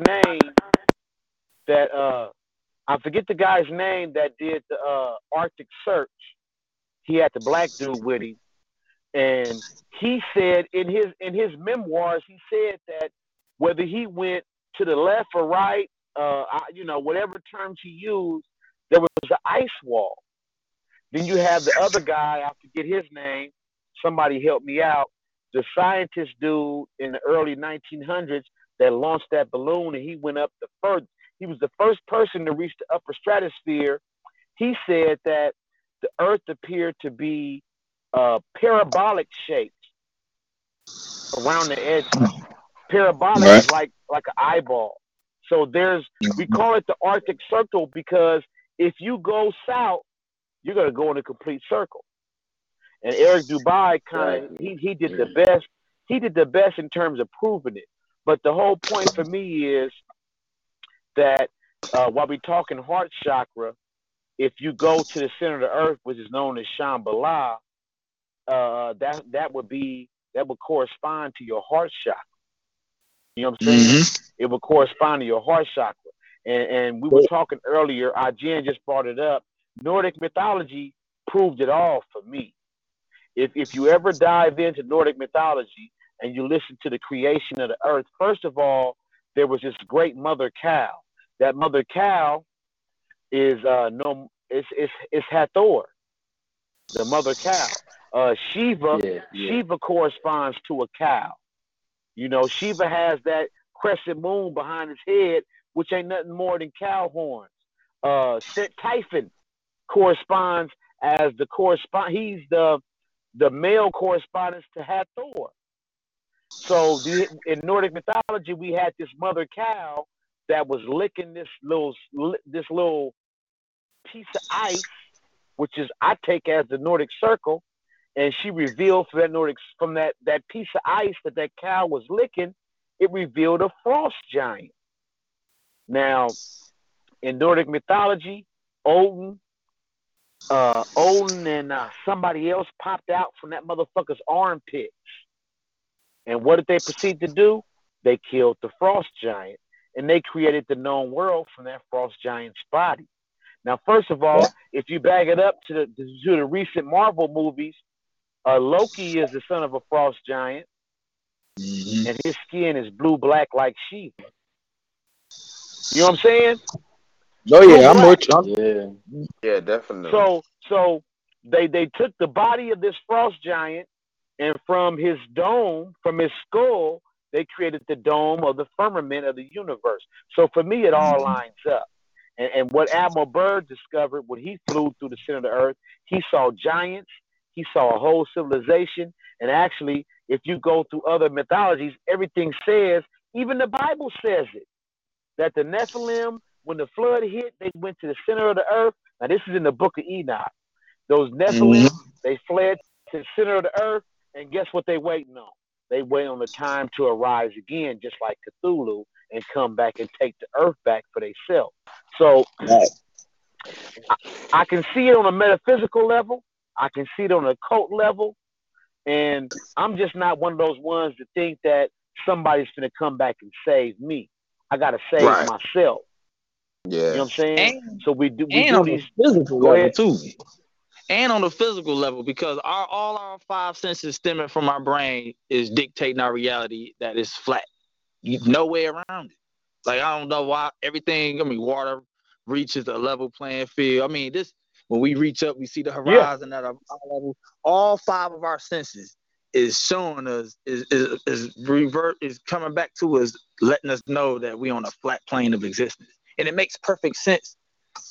name that did the Arctic search. He had the black dude with him, and he said in his memoirs, he said that whether he went to the left or right, whatever terms he used, there was the ice wall. Then you have the other guy, I forget his name, somebody help me out, the scientist dude in the early 1900s that launched that balloon, and he went up the furthest. He was the first person to reach the upper stratosphere. He said that the Earth appeared to be parabolic shaped around the edge. Parabolic is like an eyeball. So we call it the Arctic Circle because if you go south, you're going to go in a complete circle. And Eric Dubay did the best in terms of proving it. But the whole point for me is that while we're talking heart chakra, if you go to the center of the earth, which is known as Shambhala, that would correspond to your heart chakra. You know what I'm saying? It would correspond to your heart chakra. And we were talking earlier, Jen just brought it up. Nordic mythology proved it all for me. If you ever dive into Nordic mythology and you listen to the creation of the earth, first of all, there was this great mother cow. That mother cow is it's Hathor, the mother cow. Shiva corresponds to a cow. You know, Shiva has that crescent moon behind his head, which ain't nothing more than cow horns. Typhon corresponds as he's the male correspondence to Hathor. So in Nordic mythology, we had this mother cow that was licking this little piece of ice, which is I take as the Nordic circle. And she revealed from that piece of ice that cow was licking, it revealed a frost giant. Now, in Nordic mythology, Odin and somebody else popped out from that motherfucker's armpits. And what did they proceed to do? They killed the frost giant, and they created the known world from that frost giant's body. Now, first of all, if you back it up to the recent Marvel movies, Loki is the son of a frost giant, and his skin is blue black like Shiva. You know what I'm saying? Oh yeah, I'm with you. Yeah, definitely. So they took the body of this frost giant, and from his dome, from his skull, they created the dome of the firmament of the universe. So for me, it all lines up. And what Admiral Byrd discovered when he flew through the center of the earth, he saw giants, he saw a whole civilization. And actually, if you go through other mythologies, everything says, even the Bible says it, that the Nephilim, when the flood hit, they went to the center of the earth. Now, this is in the book of Enoch. Those Nephilim, they fled to the center of the earth, and guess what they waiting on? They wait on the time to arise again, just like Cthulhu, and come back and take the earth back for themselves. So I can see it on a metaphysical level. I can see it on a cult level. And I'm just not one of those ones that think that somebody's going to come back and save me. I got to save myself. Yeah. You know what I'm saying? And, so we do these physical level too. And on the physical level, because all our five senses stemming from our brain is dictating our reality that is flat. No way around it. Like, I don't know why everything, water reaches a level playing field. When we reach up, we see the horizon at our level. All five of our senses is showing us, is coming back to us, letting us know that we're on a flat plane of existence. And it makes perfect sense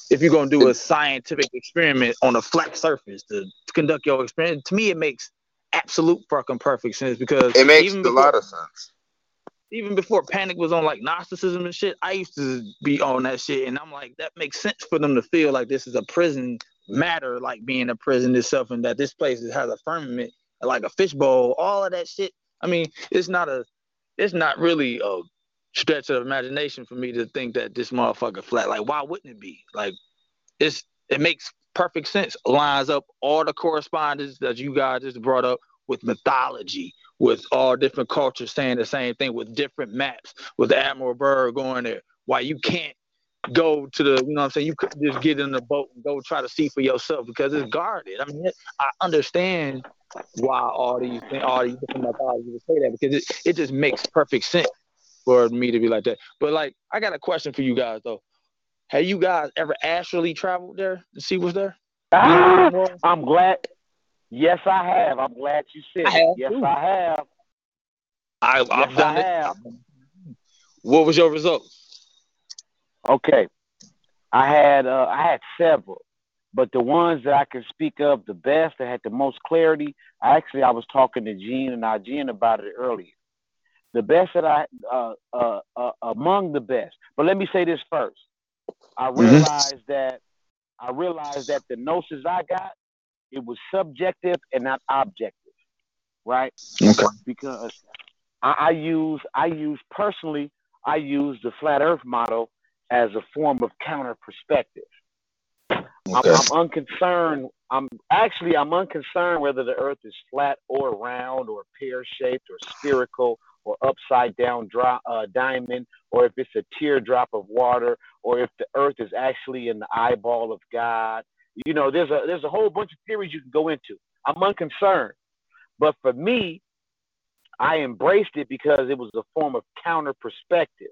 if you're going to do a scientific experiment on a flat surface to conduct your experiment. To me, it makes absolute fucking perfect sense because it makes a lot of sense. Even before Panic was on, like, Gnosticism and shit, I used to be on that shit. And I'm like, that makes sense for them to feel like this is a prison matter, like being a prison itself, and that this place has a firmament, like a fishbowl, all of that shit. It's not really a stretch of imagination for me to think that this motherfucker flat. Like, why wouldn't it be? Like, it makes perfect sense. Lines up all the correspondence that you guys just brought up with mythology, with all different cultures saying the same thing, with different maps, with Admiral Byrd going there. Why you can't go to the, you could just get in the boat and go try to see for yourself because it's guarded. I understand why all these different mythologies would say that because it just makes perfect sense for me to be like that. But, like, I got a question for you guys, though. Have you guys ever astrally traveled there to see what's there? I'm glad... Yes, I have. I'm glad you said it. Yes, I have. I've done it. What was your result? Okay. I had several, but the ones that I can speak of the best, that had the most clarity, I was talking to Gene and Ajin about it earlier. The best that among the best. But let me say this first. I realized that the gnosis I got, it was subjective and not objective, right? Okay. Because I use the flat earth model as a form of counter perspective. Okay. I'm unconcerned whether the earth is flat or round or pear-shaped or spherical or upside down diamond, or if it's a teardrop of water, or if the earth is actually in the eyeball of God. You know, there's a whole bunch of theories you can go into. I'm unconcerned. But for me, I embraced it because it was a form of counter perspective.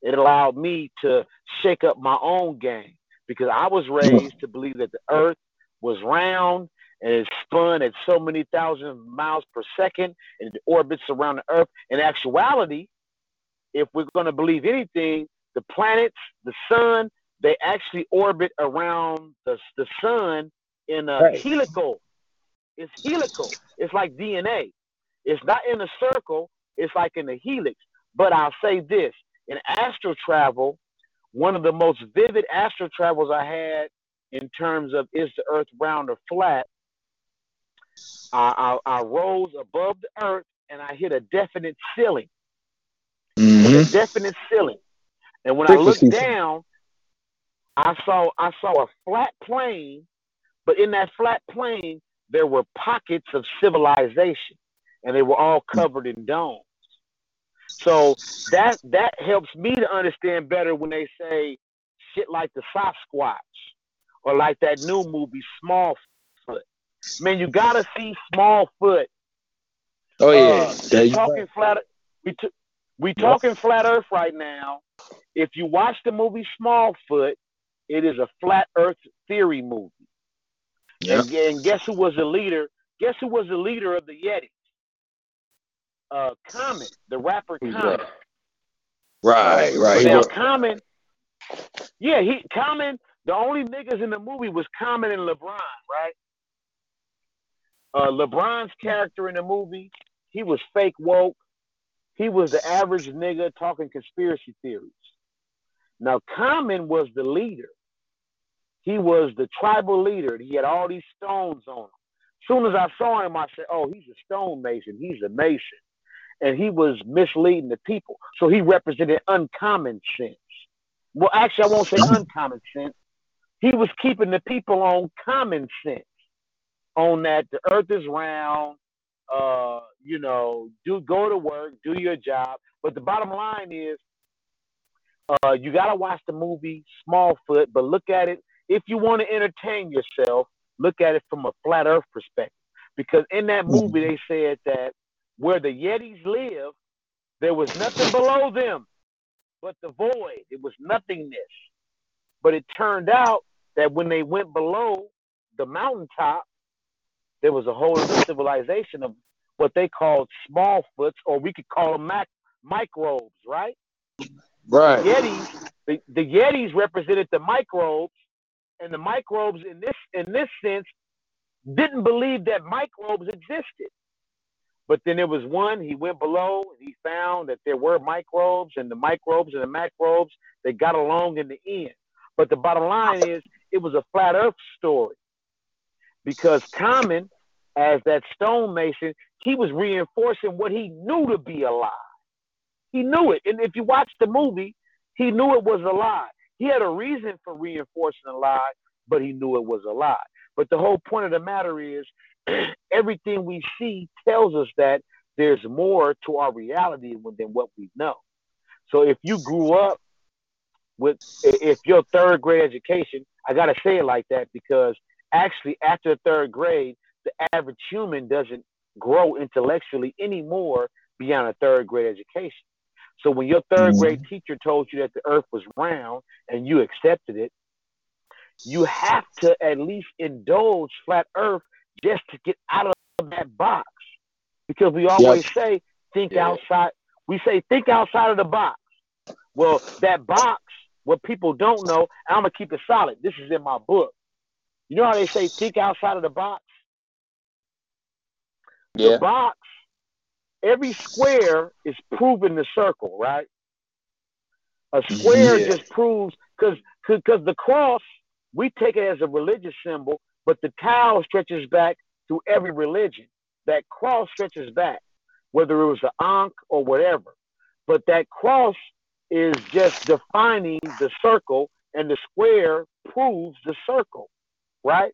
It allowed me to shake up my own game because I was raised to believe that the earth was round and it spun at so many thousand miles per second and it orbits around the earth. In actuality, if we're going to believe anything, the planets, the sun, they actually orbit around the sun in a helical. It's helical. It's like DNA. It's not in a circle. It's like in a helix. But I'll say this. In astral travel, one of the most vivid astral travels I had in terms of is the earth round or flat, I rose above the earth and I hit a definite ceiling. Mm-hmm. A definite ceiling. And when I looked down, I saw a flat plain, but in that flat plain there were pockets of civilization, and they were all covered in domes. So that helps me to understand better when they say shit like the Sasquatch or like that new movie Smallfoot. Man, you gotta see Smallfoot. Oh yeah, we talking flat Earth right now. If you watch the movie Smallfoot, it is a flat Earth theory movie. Yeah. And guess who was the leader? Guess who was the leader of the Yeti? Common, the rapper Common. Right. Now Common, yeah, Common. The only niggas in the movie was Common and LeBron, right? LeBron's character in the movie, he was fake woke. He was the average nigga talking conspiracy theories. Now, Common was the leader. He was the tribal leader. He had all these stones on him. As soon as I saw him, I said, oh, he's a stonemason. He's a mason. And he was misleading the people. So he represented uncommon sense. Well, actually, I won't say uncommon sense. He was keeping the people on common sense, on that the earth is round, go to work, do your job. But the bottom line is, you got to watch the movie Smallfoot, but look at it. If you want to entertain yourself, look at it from a flat Earth perspective. Because in that movie, they said that where the Yetis live, there was nothing below them but the void. It was nothingness. But it turned out that when they went below the mountaintop, there was a whole civilization of what they called Smallfoots, or we could call them microbes, right? Right. The Yetis represented the microbes, and the microbes in this sense didn't believe that microbes existed. But then there was one, he went below, and he found that there were microbes and the macrobes, they got along in the end. But the bottom line is, it was a flat Earth story. Because Common, as that stonemason, he was reinforcing what he knew to be a lie. He knew it. And if you watch the movie, he knew it was a lie. He had a reason for reinforcing a lie, but he knew it was a lie. But the whole point of the matter is, everything we see tells us that there's more to our reality than what we know. So if you grew up with, if your third grade education, I got to say it like that because actually, after third grade, the average human doesn't grow intellectually anymore beyond a third grade education. So when your third grade teacher told you that the earth was round and you accepted it, you have to at least indulge flat earth just to get out of that box. Because we always say, think outside. We say, think outside of the box. Well, that box, what people don't know, I'm going to keep it solid. This is in my book. You know how they say think outside of the box? Yeah. The box, every square is proving the circle, right? A square just proves, because the cross, we take it as a religious symbol, but the towel stretches back through every religion. That cross stretches back, whether it was an ankh or whatever. But that cross is just defining the circle, and the square proves the circle. Right?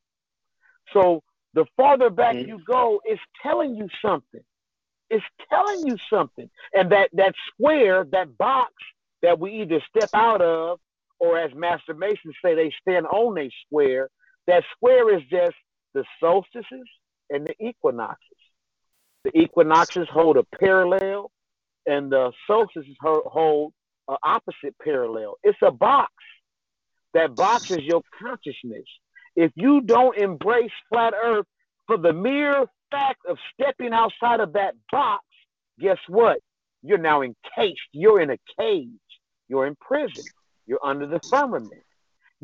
So the farther back you go, it's telling you something. And that square, that box that we either step out of, or as Master Masons say, they stand on a square, that square is just the solstices and the equinoxes. The equinoxes hold a parallel, and the solstices hold an opposite parallel. It's a box. That box is your consciousness. If you don't embrace flat earth for the mere fact of stepping outside of that box, guess what? You're now encased. You're in a cage. You're in prison. You're under the firmament.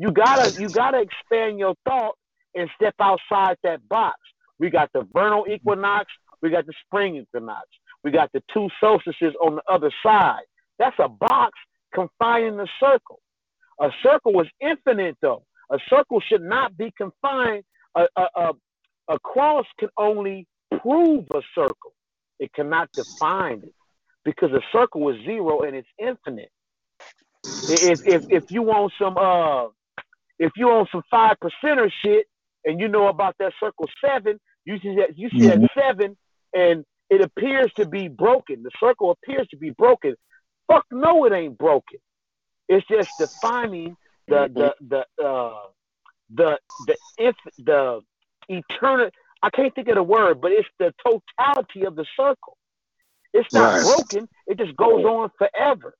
You gotta expand your thought and step outside that box. We got the vernal equinox. We got the spring equinox. We got the two solstices on the other side. That's a box confining the circle. A circle is infinite, though. A circle should not be confined. A cross can only prove a circle. It cannot define it, because a circle is zero and it's infinite. If you want some If you own some 5%er shit and you know about that circle seven, you see that seven and it appears to be broken. The circle appears to be broken. Fuck no, it ain't broken. It's just defining the eternal. I can't think of the word, but it's the totality of the circle. It's not broken. It just goes on forever.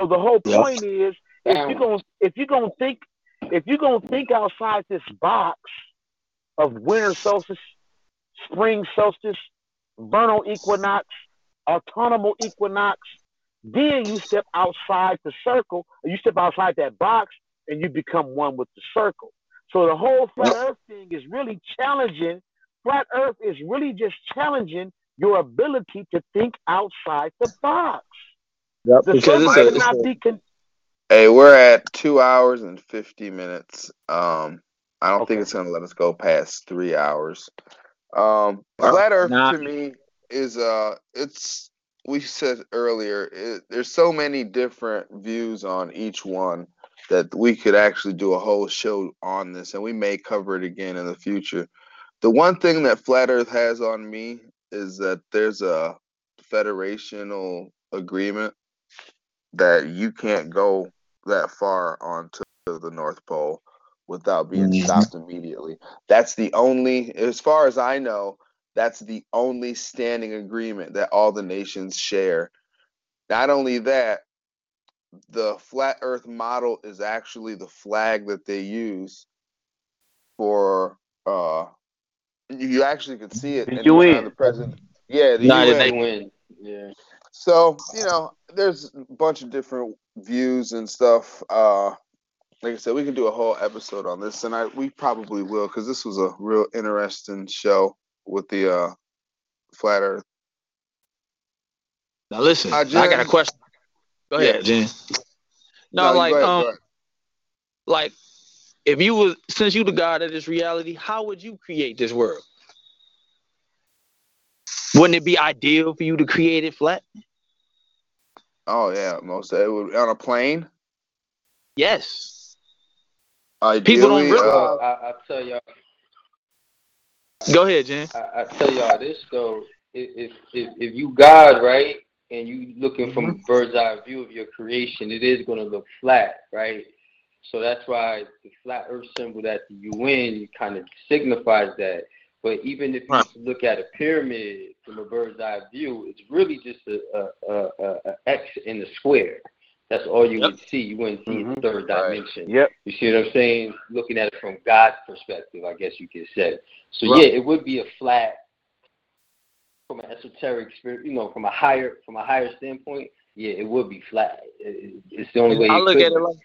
So the whole point is, if you're gonna think outside this box of winter solstice, spring solstice, vernal equinox, autumnal equinox, then you step outside the circle, or you step outside that box, and you become one with the circle. So the whole flat Earth thing is really challenging. Flat Earth is really just challenging your ability to think outside the box. Yep, the because we're at 2 hours and 50 minutes. I don't think it's going to let us go past 3 hours. Flat Earth to me is it's. We said earlier, there's so many different views on each one that we could actually do a whole show on this, and we may cover it again in the future. The one thing that Flat Earth has on me is that there's a federational agreement that you can't go that far onto the North Pole without being stopped immediately. That's the only, as far as I know, that's the only standing agreement that all the nations share. Not only that, the Flat Earth model is actually the flag that they use for, you actually could see it in the present. Yeah, the UN. Yeah. So, there's a bunch of different views and stuff. Like I said, we can do a whole episode on this, and we probably will, because this was a real interesting show with the Flat Earth. Now listen, I got a question. Go ahead, Jen. Like if you was, since you the god of this reality, how would you create this world? Wouldn't it be ideal for you to create it flat? Oh yeah, most of it would, on a plane. Yes. Ideally, people don't realize. I tell y'all. Go ahead, Jen. I tell y'all this though: if you God, right, and you looking from a bird's eye view of your creation, it is going to look flat, right? So that's why the flat Earth symbol at the UN kind of signifies that. But even if you look at a pyramid from a bird's eye view, it's really just a X in the square. That's all you would see. You wouldn't see the third dimension. Yep. You see what I'm saying? Looking at it from God's perspective, I guess you could say. So it would be a flat, from an esoteric spirit, from a higher standpoint. Yeah, it would be flat. It's the only way. I look at it like,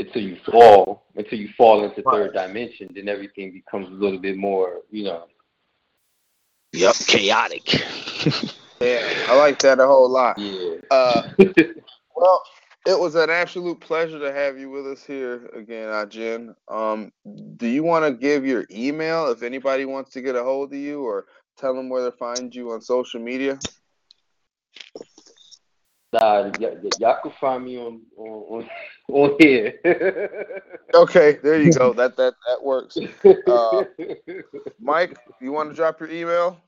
until you fall into third dimension, then everything becomes a little bit more, chaotic. Yeah, I like that a whole lot. Yeah. Well, it was an absolute pleasure to have you with us here again, Ajin. Do you want to give your email if anybody wants to get a hold of you, or tell them where to find you on social media? Y'all can find me on here. Okay, there you go. That works. Mike, you want to drop your email?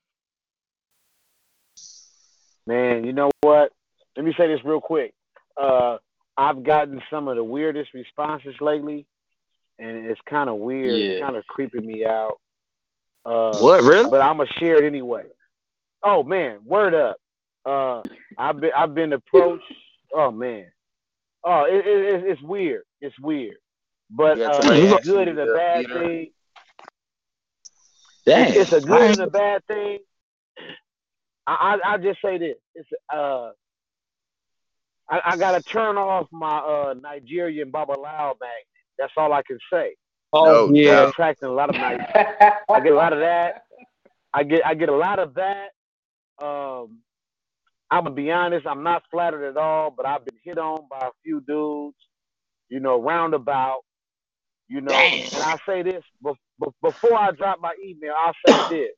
Man, you know what? Let me say this real quick. I've gotten some of the weirdest responses lately, and it's kind of weird. Yeah. It's kind of creeping me out. What, really? But I'm going to share it anyway. Oh, man, word up. I've been approached. Oh, man. Oh, it's weird. It's weird. But it's good and a bad thing. Dang. It's a good and a bad thing. I just say this. It's I gotta turn off my Nigerian Babalao magnet. That's all I can say. Oh no, yeah, I'm attracting a lot of Nigerians. I get a lot of that. I get a lot of that. I'm gonna be honest. I'm not flattered at all, but I've been hit on by a few dudes. Roundabout. Damn. And I say this before I drop my email. I'll say this.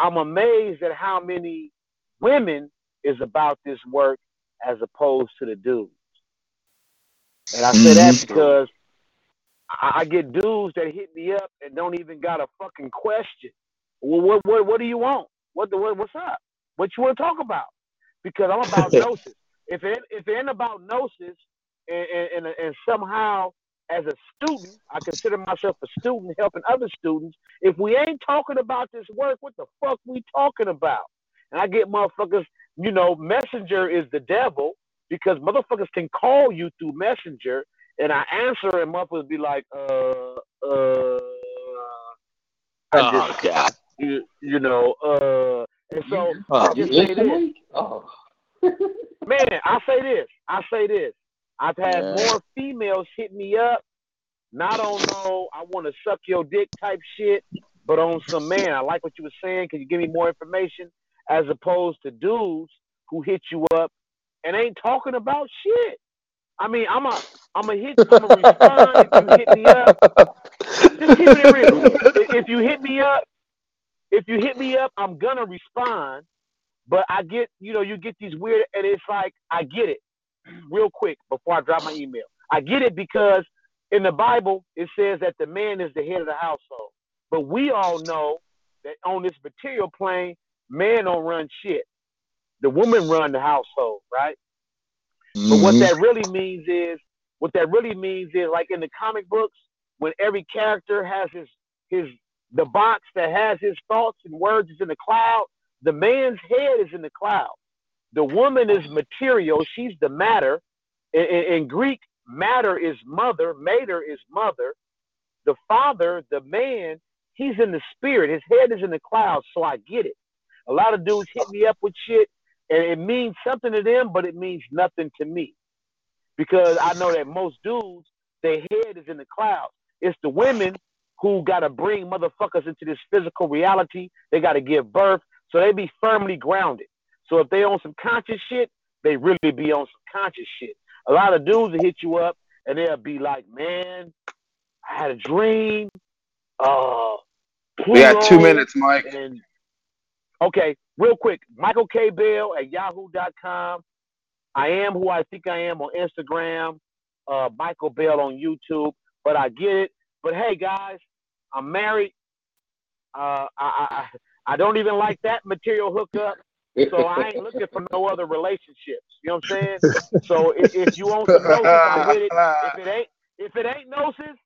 I'm amazed at how many women is about this work as opposed to the dudes. And I say that because I get dudes that hit me up and don't even got a fucking question. Well, what do you want? What's up? What you want to talk about? Because I'm about gnosis. If it ain't about gnosis, and somehow as a student, I consider myself a student helping other students. If we ain't talking about this work, what the fuck we talking about? And I get motherfuckers, you know, Messenger is the devil because motherfuckers can call you through Messenger, and I answer and motherfuckers be like, God. And so I just say this. Man, I say this. I've had more females hit me up, not on no, I want to suck your dick type shit, but on some, man, I like what you were saying. Can you give me more information? As opposed to dudes who hit you up and ain't talking about shit. I mean, I'm a respond if you hit me up. Just keep it real. If you hit me up, I'm gonna respond. But I get, you get these weird, and it's like, I get it. Real quick, before I drop my email. I get it because in the Bible, it says that the man is the head of the household. But we all know that on this material plane, man don't run shit. The woman run the household, right? Mm-hmm. But what that really means is, like in the comic books, when every character has the box that has his thoughts and words is in the cloud, the man's head is in the cloud. The woman is material. She's the matter. In Greek, matter is mother. Mater is mother. The father, the man, he's in the spirit. His head is in the clouds, so I get it. A lot of dudes hit me up with shit, and it means something to them, but it means nothing to me. Because I know that most dudes, their head is in the clouds. It's the women who got to bring motherfuckers into this physical reality. They got to give birth, so they be firmly grounded. So if they on some conscious shit, they really be on some conscious shit. A lot of dudes will hit you up and they'll be like, man, I had a dream. We got 2 minutes, Mike. Okay, real quick. Michael K. Bell at yahoo.com. I am who I think I am on Instagram. Michael Bell on YouTube. But I get it. But hey, guys, I'm married. I don't even like that material hookup. So I ain't looking for no other relationships. You know what I'm saying? So if you want some gnosis, I'm with it. If it ain't gnosis,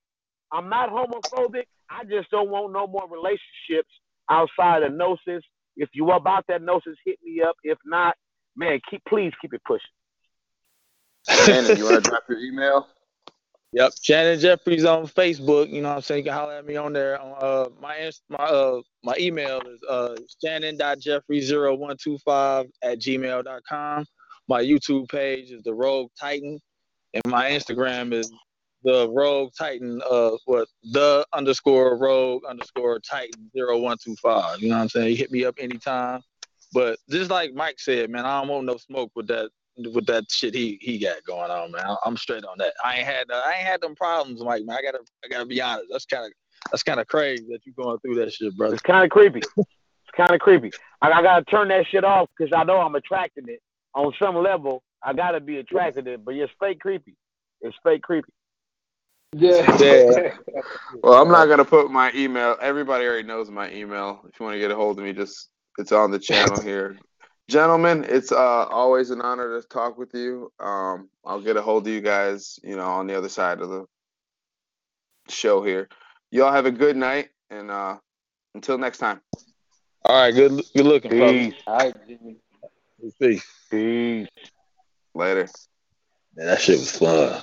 I'm not homophobic. I just don't want no more relationships outside of gnosis. If you are about that gnosis, hit me up. If not, man, please keep it pushing. Shannon, you want to drop your email? Yep, Shannon Jeffries on Facebook. You know what I'm saying? You can holler at me on there. My email is shannon.jeffries0125 at gmail.com. My YouTube page is The Rogue Titan. And my Instagram is The Rogue Titan _Rogue_Titan0125. You know what I'm saying? You hit me up anytime. But just like Mike said, man, I don't want no smoke with that. With that shit he got going on, man, I'm straight on that. I ain't had them problems, Mike. Man, I gotta be honest. That's kind of crazy that you going through that shit, brother. It's kind of creepy. I gotta turn that shit off because I know I'm attracting it on some level. I gotta be attracted to it, but it's fake creepy. Yeah. Well, I'm not gonna put my email. Everybody already knows my email. If you want to get a hold of me, just it's on the channel here. Gentlemen, it's always an honor to talk with you. I'll get a hold of you guys, on the other side of the show here. Y'all have a good night, and until next time. All right, good looking, peace. All right, Jimmy. Peace. Later. Man, that shit was fun.